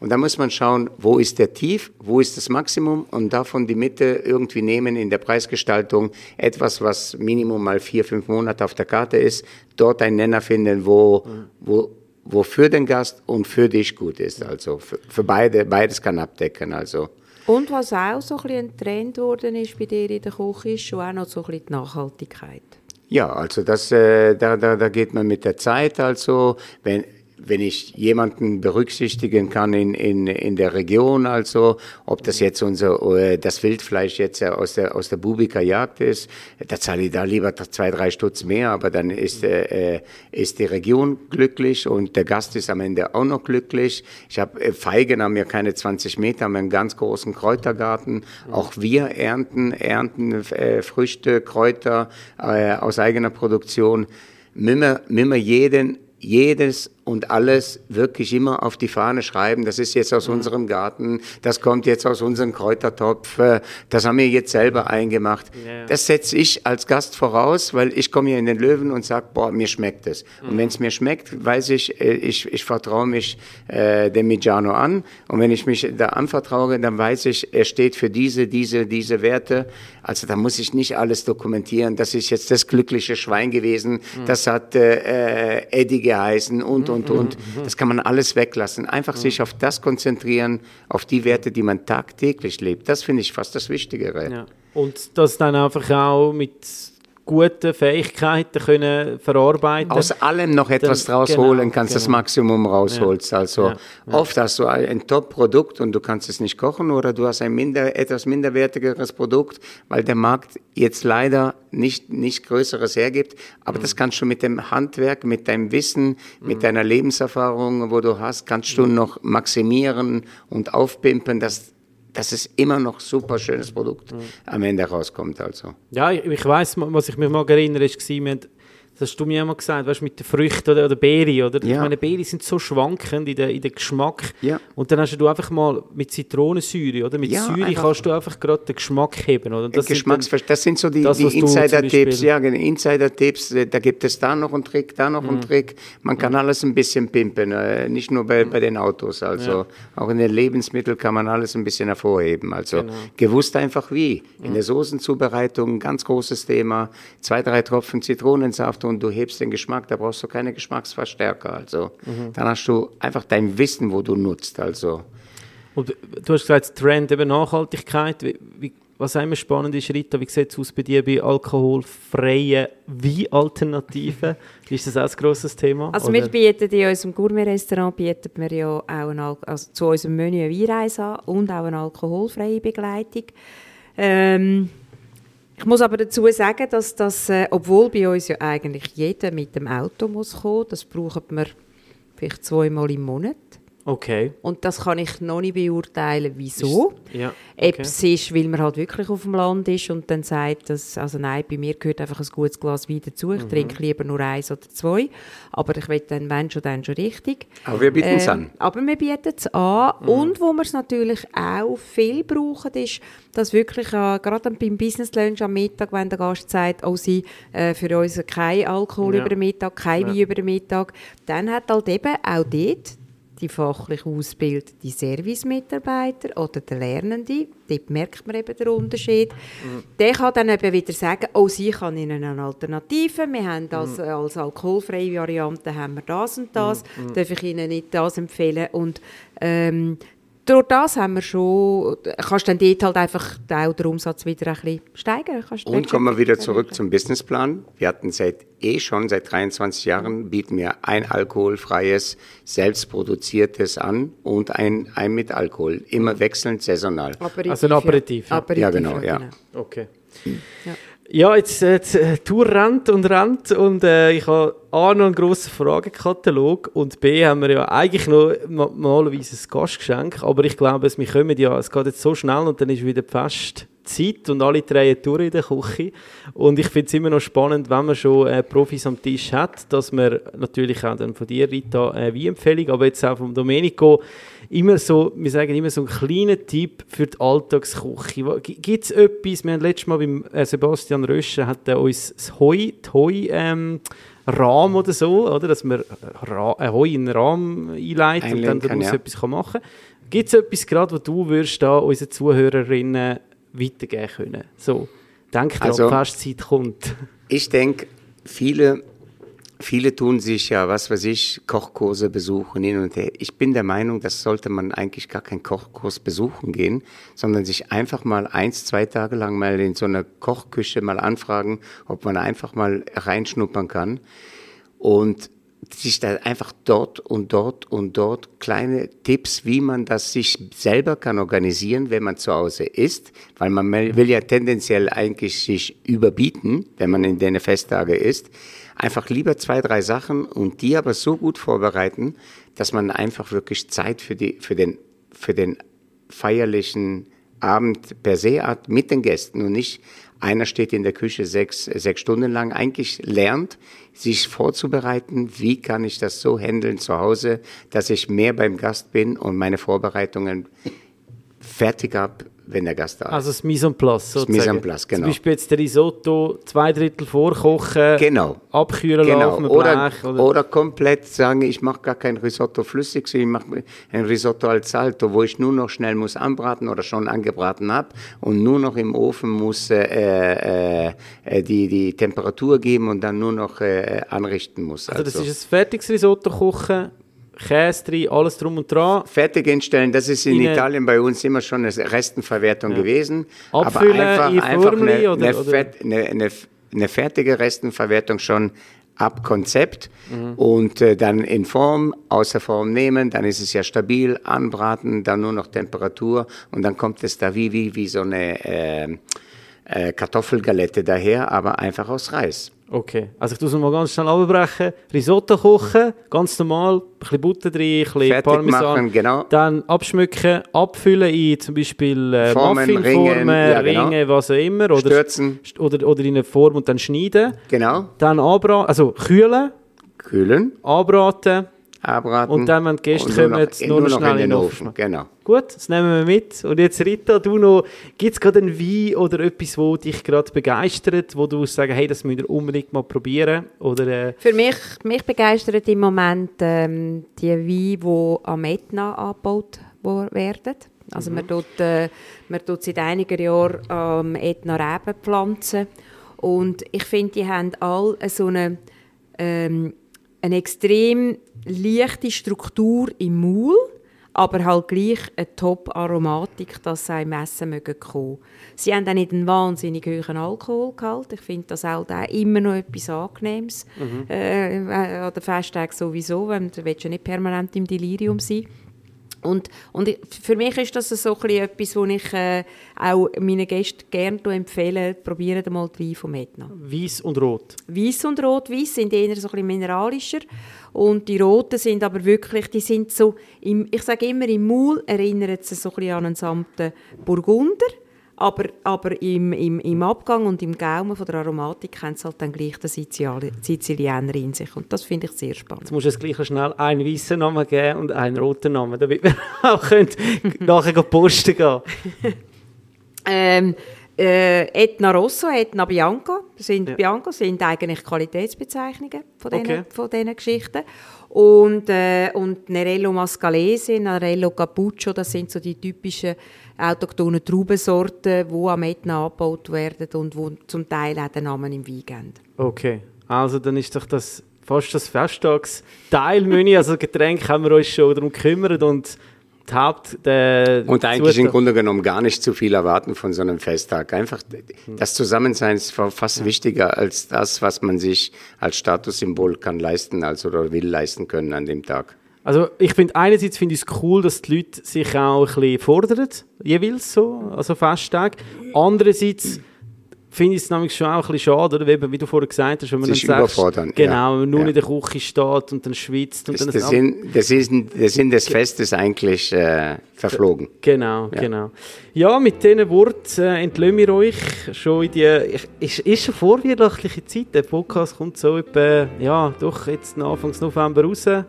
Und da muss man schauen, wo ist der Tief, wo ist das Maximum und davon die Mitte irgendwie nehmen in der Preisgestaltung. Etwas, was Minimum mal vier, fünf Monate auf der Karte ist, dort einen Nenner finden, wo, mhm. wo, wo für den Gast und für dich gut ist. Also für, für beide, beides kann abdecken. Also. Und was auch so ein bisschen ein Trend worden ist bei dir in der Küche, ist schon auch noch so ein bisschen die Nachhaltigkeit. Ja, also das, äh, da, da, da geht man mit der Zeit, also wenn, wenn ich jemanden berücksichtigen kann in, in, in der Region, also ob das jetzt unser, äh, das Wildfleisch jetzt aus der, aus der Bubiker Jagd ist, da zahle ich da lieber zwei, drei Stutz mehr, aber dann ist, äh, ist die Region glücklich und der Gast ist am Ende auch noch glücklich. Ich habe Feigen, haben ja keine zwanzig Meter, haben einen ganz großen Kräutergarten. Auch wir ernten, ernten äh, Früchte, Kräuter äh, aus eigener Produktion. Mimmer, mimmer jeden Jedes und alles wirklich immer auf die Fahne schreiben, das ist jetzt aus mhm. unserem Garten, das kommt jetzt aus unserem Kräutertopf, das haben wir jetzt selber eingemacht. Ja. Das setze ich als Gast voraus, weil ich komme hier in den Löwen und sage, boah, mir schmeckt es. Mhm. Und wenn es mir schmeckt, weiß ich, ich, ich vertraue mich äh, dem Miggiano an. Und wenn ich mich da anvertraue, dann weiß ich, er steht für diese, diese, diese Werte. Also da muss ich nicht alles dokumentieren. Das ist jetzt das glückliche Schwein gewesen, mhm. das hat äh, Eddie geheißen und, mhm. und Und, und. Das kann man alles weglassen. Einfach mhm. sich auf das konzentrieren, auf die Werte, die man tagtäglich lebt. Das finde ich fast das Wichtigere. Ja. Und das dann einfach auch mit guten Fähigkeiten können verarbeiten. Aus allem noch etwas dann, rausholen, genau, kannst genau. das Maximum rausholst. Ja. Also ja. Ja. Oft hast du ein Top-Produkt und du kannst es nicht kochen oder du hast ein minder, etwas minderwertigeres Produkt, weil der Markt jetzt leider nicht, nicht Größeres hergibt. Aber mhm. das kannst du mit dem Handwerk, mit deinem Wissen, mit mhm. deiner Lebenserfahrung, wo du hast, kannst du mhm. noch maximieren und aufpimpen, dass dass es immer noch super schönes Produkt mhm. am Ende rauskommt. Also. Ja, ich, ich weiss, was ich mich mal erinnere, ist, wir haben, das hast du mir einmal gesagt, weißt, mit den Früchten oder, oder Beeren. Oder? Ja. Ich meine, Beeren sind so schwankend in den, in den Geschmack. Ja. Und dann hast du einfach mal mit Zitronensäure, oder mit ja, Säure einfach. Kannst du einfach gerade den Geschmack heben. Oder? Das, Geschmacks- sind dann, das sind so die, die Insider-Tipps. Ja, Insider-Tipps, da gibt es da noch einen Trick, da noch mhm. einen Trick. Man kann mhm. alles ein bisschen pimpen, nicht nur bei, mhm. bei den Autos. Also ja. Auch in den Lebensmitteln kann man alles ein bisschen hervorheben. Also genau. Gewusst einfach wie. In mhm. der Soßenzubereitung, ganz großes Thema, zwei, drei Tropfen Zitronensaft und du hebst den Geschmack, da brauchst du keine Geschmacksverstärker. Also mhm. dann hast du einfach dein Wissen, wo du nutzt. Also. Und du hast gesagt, Trend eben Nachhaltigkeit. Wie, wie, was immer spannend ist, Rita, wie sieht es aus bei dir bei alkoholfreien Weinalternativen? Ist das auch ein grosses Thema? Also oder? Wir bieten in unserem Gourmet-Restaurant bieten wir ja auch ein Al- also zu unserem Menü eine Weinreise an und auch eine alkoholfreie Begleitung. Ähm, Ich muss aber dazu sagen, dass das, äh, obwohl bei uns ja eigentlich jeder mit dem Auto muss kommen, das brauchen wir vielleicht zweimal im Monat. Okay. Und das kann ich noch nicht beurteilen, wieso. Ist, ja, okay. Ob es ist, weil man halt wirklich auf dem Land ist und dann sagt, dass, also nein, bei mir gehört einfach ein gutes Glas Wein dazu, ich mhm. trinke lieber nur eins oder zwei, aber ich will dann, wenn schon, dann schon richtig. Aber wir bieten es ähm, an. Aber wir bieten es an mhm. und wo wir es natürlich auch viel brauchen, ist, dass wirklich äh, gerade beim Business Lunch am Mittag, wenn der Gast sagt, oh sie, äh, für uns kein Alkohol ja. über den Mittag, kein ja. Wein über den Mittag, dann hat halt eben auch dort die fachlich ausbildete Servicemitarbeiter oder der Lernende, dort merkt man eben den Unterschied, mhm. der kann dann eben wieder sagen, oh, sie kann Ihnen eine Alternative, wir haben das, mhm. als alkoholfreie Variante haben wir das und das, mhm. darf ich Ihnen nicht das empfehlen und ähm, durch das haben wir schon, kannst dann dort halt einfach auch den Umsatz wieder ein bisschen steigern. Kannst und kommen wir wieder zurück zum Businessplan. Wir hatten seit eh schon, seit dreiundzwanzig Jahren, bieten wir ein alkoholfreies, selbstproduziertes an und ein, ein mit Alkohol. Immer wechselnd, saisonal. Aperitif, also ein Aperitif. Ja, Aperitif, ja genau. Ja. Okay. Ja. Ja, jetzt äh, die Tour rennt und rennt und äh, ich habe A noch einen grossen Fragenkatalog und B haben wir ja eigentlich noch normalerweise ein Gastgeschenk, aber ich glaube, es, wir kommen ja, es geht jetzt so schnell und dann ist wieder die Fest Zeit und alle drehen durch in der Küche. Und ich finde es immer noch spannend, wenn man schon äh, Profis am Tisch hat, dass man natürlich auch dann von dir, Rita, äh, wie Empfehlung, aber jetzt auch von Domenico, immer so, wir sagen immer so einen kleinen Tipp für die Alltagsküche. Gibt es etwas, wir haben letztes Mal beim äh, Sebastian Röscher hat äh, uns das Heu, die Heu, ähm, Rahm oder so, oder? Dass man Ra- äh, Heu in einen Rahm einleitet Einlenken, und dann daraus ja. etwas kann machen kann. Gibt es etwas, grad, was du würdest da unseren Zuhörerinnen weitergeben können? So, denk dran, also, fast Zeit kommt. Ich denke, viele, viele tun sich ja, was weiß ich, Kochkurse besuchen hin und her. Ich bin der Meinung, das sollte man eigentlich gar keinen Kochkurs besuchen gehen, sondern sich einfach mal eins, zwei Tage lang mal in so einer Kochküche mal anfragen, ob man einfach mal reinschnuppern kann und sich da einfach dort und dort und dort kleine Tipps, wie man das sich selber kann organisieren, wenn man zu Hause ist, weil man will ja tendenziell eigentlich sich überbieten, wenn man in den Festtage ist. Einfach lieber zwei, drei Sachen und die aber so gut vorbereiten, dass man einfach wirklich Zeit für die, für den, für den feierlichen Abend per se hat mit den Gästen und nicht einer steht in der Küche sechs, sechs Stunden lang, eigentlich lernt, sich vorzubereiten, wie kann ich das so handeln zu Hause, dass ich mehr beim Gast bin und meine Vorbereitungen fertig habe, wenn der Gast da ist. Also das Mise en place sozusagen. Das Mise en place, genau. Zum Beispiel jetzt der Risotto, zwei Drittel vorkochen, genau. abkühlen genau. lassen auf einem Blech. Oder, oder komplett sagen, ich mache gar kein Risotto flüssig, sondern ich mache ein Risotto al Salto, wo ich nur noch schnell muss anbraten oder schon angebraten habe und nur noch im Ofen muss äh, äh, die, die Temperatur geben und dann nur noch äh, anrichten muss. Also, also das ist ein fertiges Risotto kochen, Käse drin, alles drum und dran. Fertig hinstellen, das ist in, in Italien bei uns immer schon eine Restenverwertung ja. gewesen. Abfüllen, aber einfach, einfach eine, eine, oder, oder? Eine, eine, eine fertige Restenverwertung schon ab Konzept mhm. und äh, dann in Form, außer Form nehmen, dann ist es ja stabil, anbraten, dann nur noch Temperatur und dann kommt es da wie, wie, wie so eine äh, äh, Kartoffelgalette daher, aber einfach aus Reis. Okay, also ich tue es mal ganz schnell abbrechen. Risotto kochen, ganz normal, ein bisschen Butter drin, ein bisschen fertig Parmesan. Machen, genau. Dann abschmücken, abfüllen in zum Beispiel äh, Muffinformen, ja, Ringe, genau. was auch immer. Oder, stürzen. Oder, oder in eine Form und dann schneiden. Genau. Dann anbraten, also kühlen. Kühlen. Anbraten. Abraten. Und dann, wenn die Gäste kommen, nur noch, nur noch schnell in den, in den Ofen. Ofen. Genau. Gut, das nehmen wir mit. Und jetzt, Rita, du noch, gibt es gerade einen Wein oder etwas, wo dich gerade begeistert, wo du sagst, hey, das müsst ihr unbedingt mal probieren? Oder, äh Für mich, mich begeistert im Moment ähm, die Weine, die am Etna angebaut werden. Also mhm. man tut, äh, man tut seit einigen Jahren am ähm, Etna Reben pflanzen. Und ich finde, die haben alle so eine, ähm, eine extrem leichte Struktur im Maul, aber halt gleich eine Top-Aromatik, dass sie im Essen kommen. Sie haben auch nicht einen wahnsinnig hohen Alkoholgehalt. Ich finde das halt auch immer noch etwas Angenehmes. Mhm. Äh, an den Festtagen sowieso, weil du willst ja nicht permanent im Delirium sein. Und, und für mich ist das so etwas, was ich äh, auch meinen Gästen gerne empfehle. Probieren mal die Weine vom Etna. Weiss und Rot? Weiss und Rot. Weiss sind eher so ein bisschen mineralischer. Und die Roten sind aber wirklich, die sind so, im, ich sage immer, im Maul erinnert es so ein bisschen an einen samten Burgunder. Aber, aber im, im, im Abgang und im Gaumen von der Aromatik haben sie halt dann gleich den Sizilianer in sich. Und das finde ich sehr spannend. Jetzt musst du es gleich schnell einen weißen Namen geben und einen roten Namen, damit wir auch nachher posten gehen. ähm, äh, Etna Rosso, Etna Bianca sind, ja. Bianca sind eigentlich Qualitätsbezeichnungen von diesen, okay. von diesen Geschichten. Und, äh, und Nerello Mascalese, Nerello Capuccio, das sind so die typischen autochthonen Traubensorten, die am Etna angebaut werden und wo zum Teil auch den Namen im Wein geben. Okay, also dann ist doch das fast das Festtagsteilmenü, also Getränk haben wir uns schon darum gekümmert und die Haupt, äh, und eigentlich Zutat. Im Grunde genommen gar nicht zu viel erwarten von so einem Festtag. Einfach das Zusammensein ist fast wichtiger als das, was man sich als Statussymbol kann leisten also, oder will leisten können an dem Tag. Also ich finde, einerseits finde ich es cool, dass die Leute sich auch ein bisschen fordern, jeweils so, also Festtag. Andererseits finde ich es nämlich schon auch ein bisschen schade, oder? Wie, wie du vorher gesagt hast, wenn man, dann sagst, genau, wenn man nur ja. in der Küche steht und dann schwitzt. Und das, dann der, Sinn, der, Sinn, der Sinn des Festes eigentlich äh, verflogen. Genau, ja. genau. Ja, mit diesen Worten äh, entlösen wir euch schon in die... Es ist, ist eine vorweihnachtliche Zeit. Der Podcast kommt so etwa, ja, doch jetzt Anfang November raus. Ja,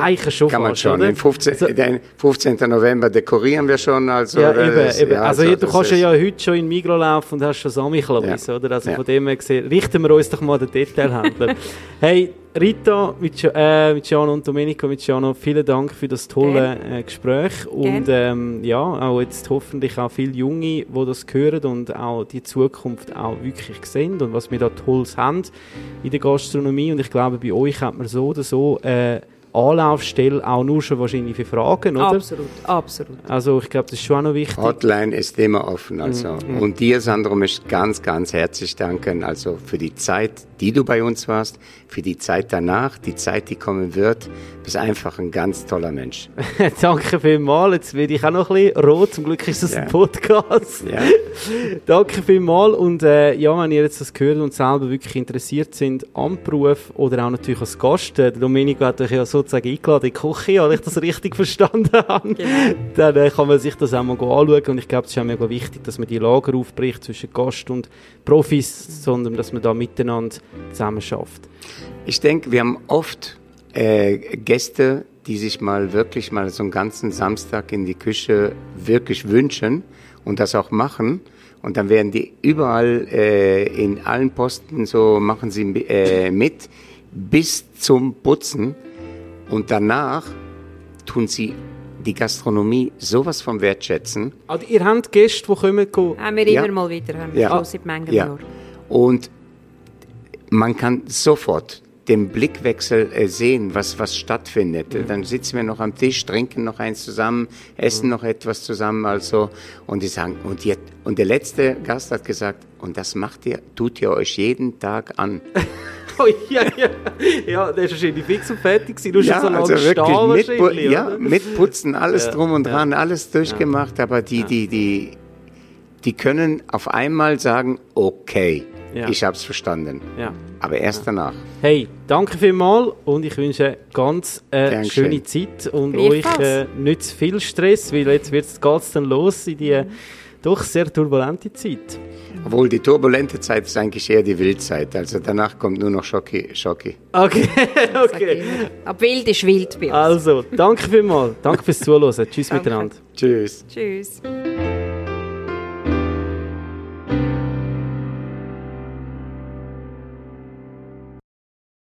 eigentlich schon. Kann man fast, schon. Den fünfzehnten Also, den fünfzehnten November dekorieren wir schon. Also, ja, eben, das, eben. Ja, also, also du kannst ja heute schon in Migros laufen und hast schon Samichlavis, ja. oder? Also ja. von dem her gesehen, richten wir uns doch mal den Detailhändler. Hey, Rita Miggiano äh, und Domenico Miggiano, vielen Dank für das tolle äh, Gespräch. Gerne. Und ähm, ja, auch jetzt hoffentlich auch viele Junge, die das hören und auch die Zukunft auch wirklich sehen und was wir da Tolles haben in der Gastronomie. Und ich glaube, bei euch hat man so oder so äh, Anlaufstelle auch nur schon wahrscheinlich für Fragen, oder? Absolut, absolut. Also ich glaube, das ist schon auch noch wichtig. Hotline ist immer offen, also. Mm, mm. Und dir, Sandro, möchte ich ganz, ganz herzlich danken, also für die Zeit, die du bei uns warst, für die Zeit danach, die Zeit, die kommen wird. Du bist einfach ein ganz toller Mensch. Danke vielmals. Jetzt werde ich auch noch ein bisschen rot, zum Glück ist das yeah. ein Podcast. Yeah. Danke vielmals und äh, ja, wenn ihr jetzt das gehört und selber wirklich interessiert sind am Beruf oder auch natürlich als Gast, der Domenico hat euch ja so sozusagen eingeladen in die Küche, wenn ich das richtig verstanden habe, yeah. dann äh, kann man sich das auch mal anschauen und ich glaube, es ist auch mega wichtig, dass man die Lager aufbricht zwischen Gast und Profis, sondern dass man da miteinander zusammen schafft. Ich denke, wir haben oft äh, Gäste, die sich mal wirklich mal so einen ganzen Samstag in die Küche wirklich wünschen und das auch machen. Und dann werden die überall äh, in allen Posten so, machen sie äh, mit, bis zum Putzen. Und danach tun sie die Gastronomie sowas von wertschätzen. Also ihr habt Gäste, die kommen? Haben wir immer ja. mal wieder, haben wir schon seit Mengen Jahren. Und man kann sofort den Blickwechsel sehen, was, was stattfindet. Mhm. Dann sitzen wir noch am Tisch, trinken noch eins zusammen, essen mhm. noch etwas zusammen. Also, und die sagen, und, die, und der letzte Gast hat gesagt, und das macht ihr, tut ihr euch jeden Tag an. Oh, ja, ja. ja, der war wahrscheinlich fix und fertig. Du hast ja, so lange also wirklich stehen, mit, ja, oder? Mit Putzen, alles ja, drum und ja. dran, alles durchgemacht. Ja. Aber die, ja. die, die, die können auf einmal sagen, okay, ja. ich habe es verstanden. Ja. Aber erst ja. danach. Hey, danke vielmals und ich wünsche ganz äh, schöne Zeit und euch äh, nicht zu viel Stress, weil jetzt geht es dann los in die mhm. doch sehr turbulente Zeit. Obwohl, die turbulente Zeit ist eigentlich eher die Wildzeit. Also danach kommt nur noch Schocki. Schocki. Okay, okay. Aber wild ist wild bei uns. Also, danke vielmals. Danke fürs Zuhören. Tschüss danke. miteinander. Tschüss. Tschüss.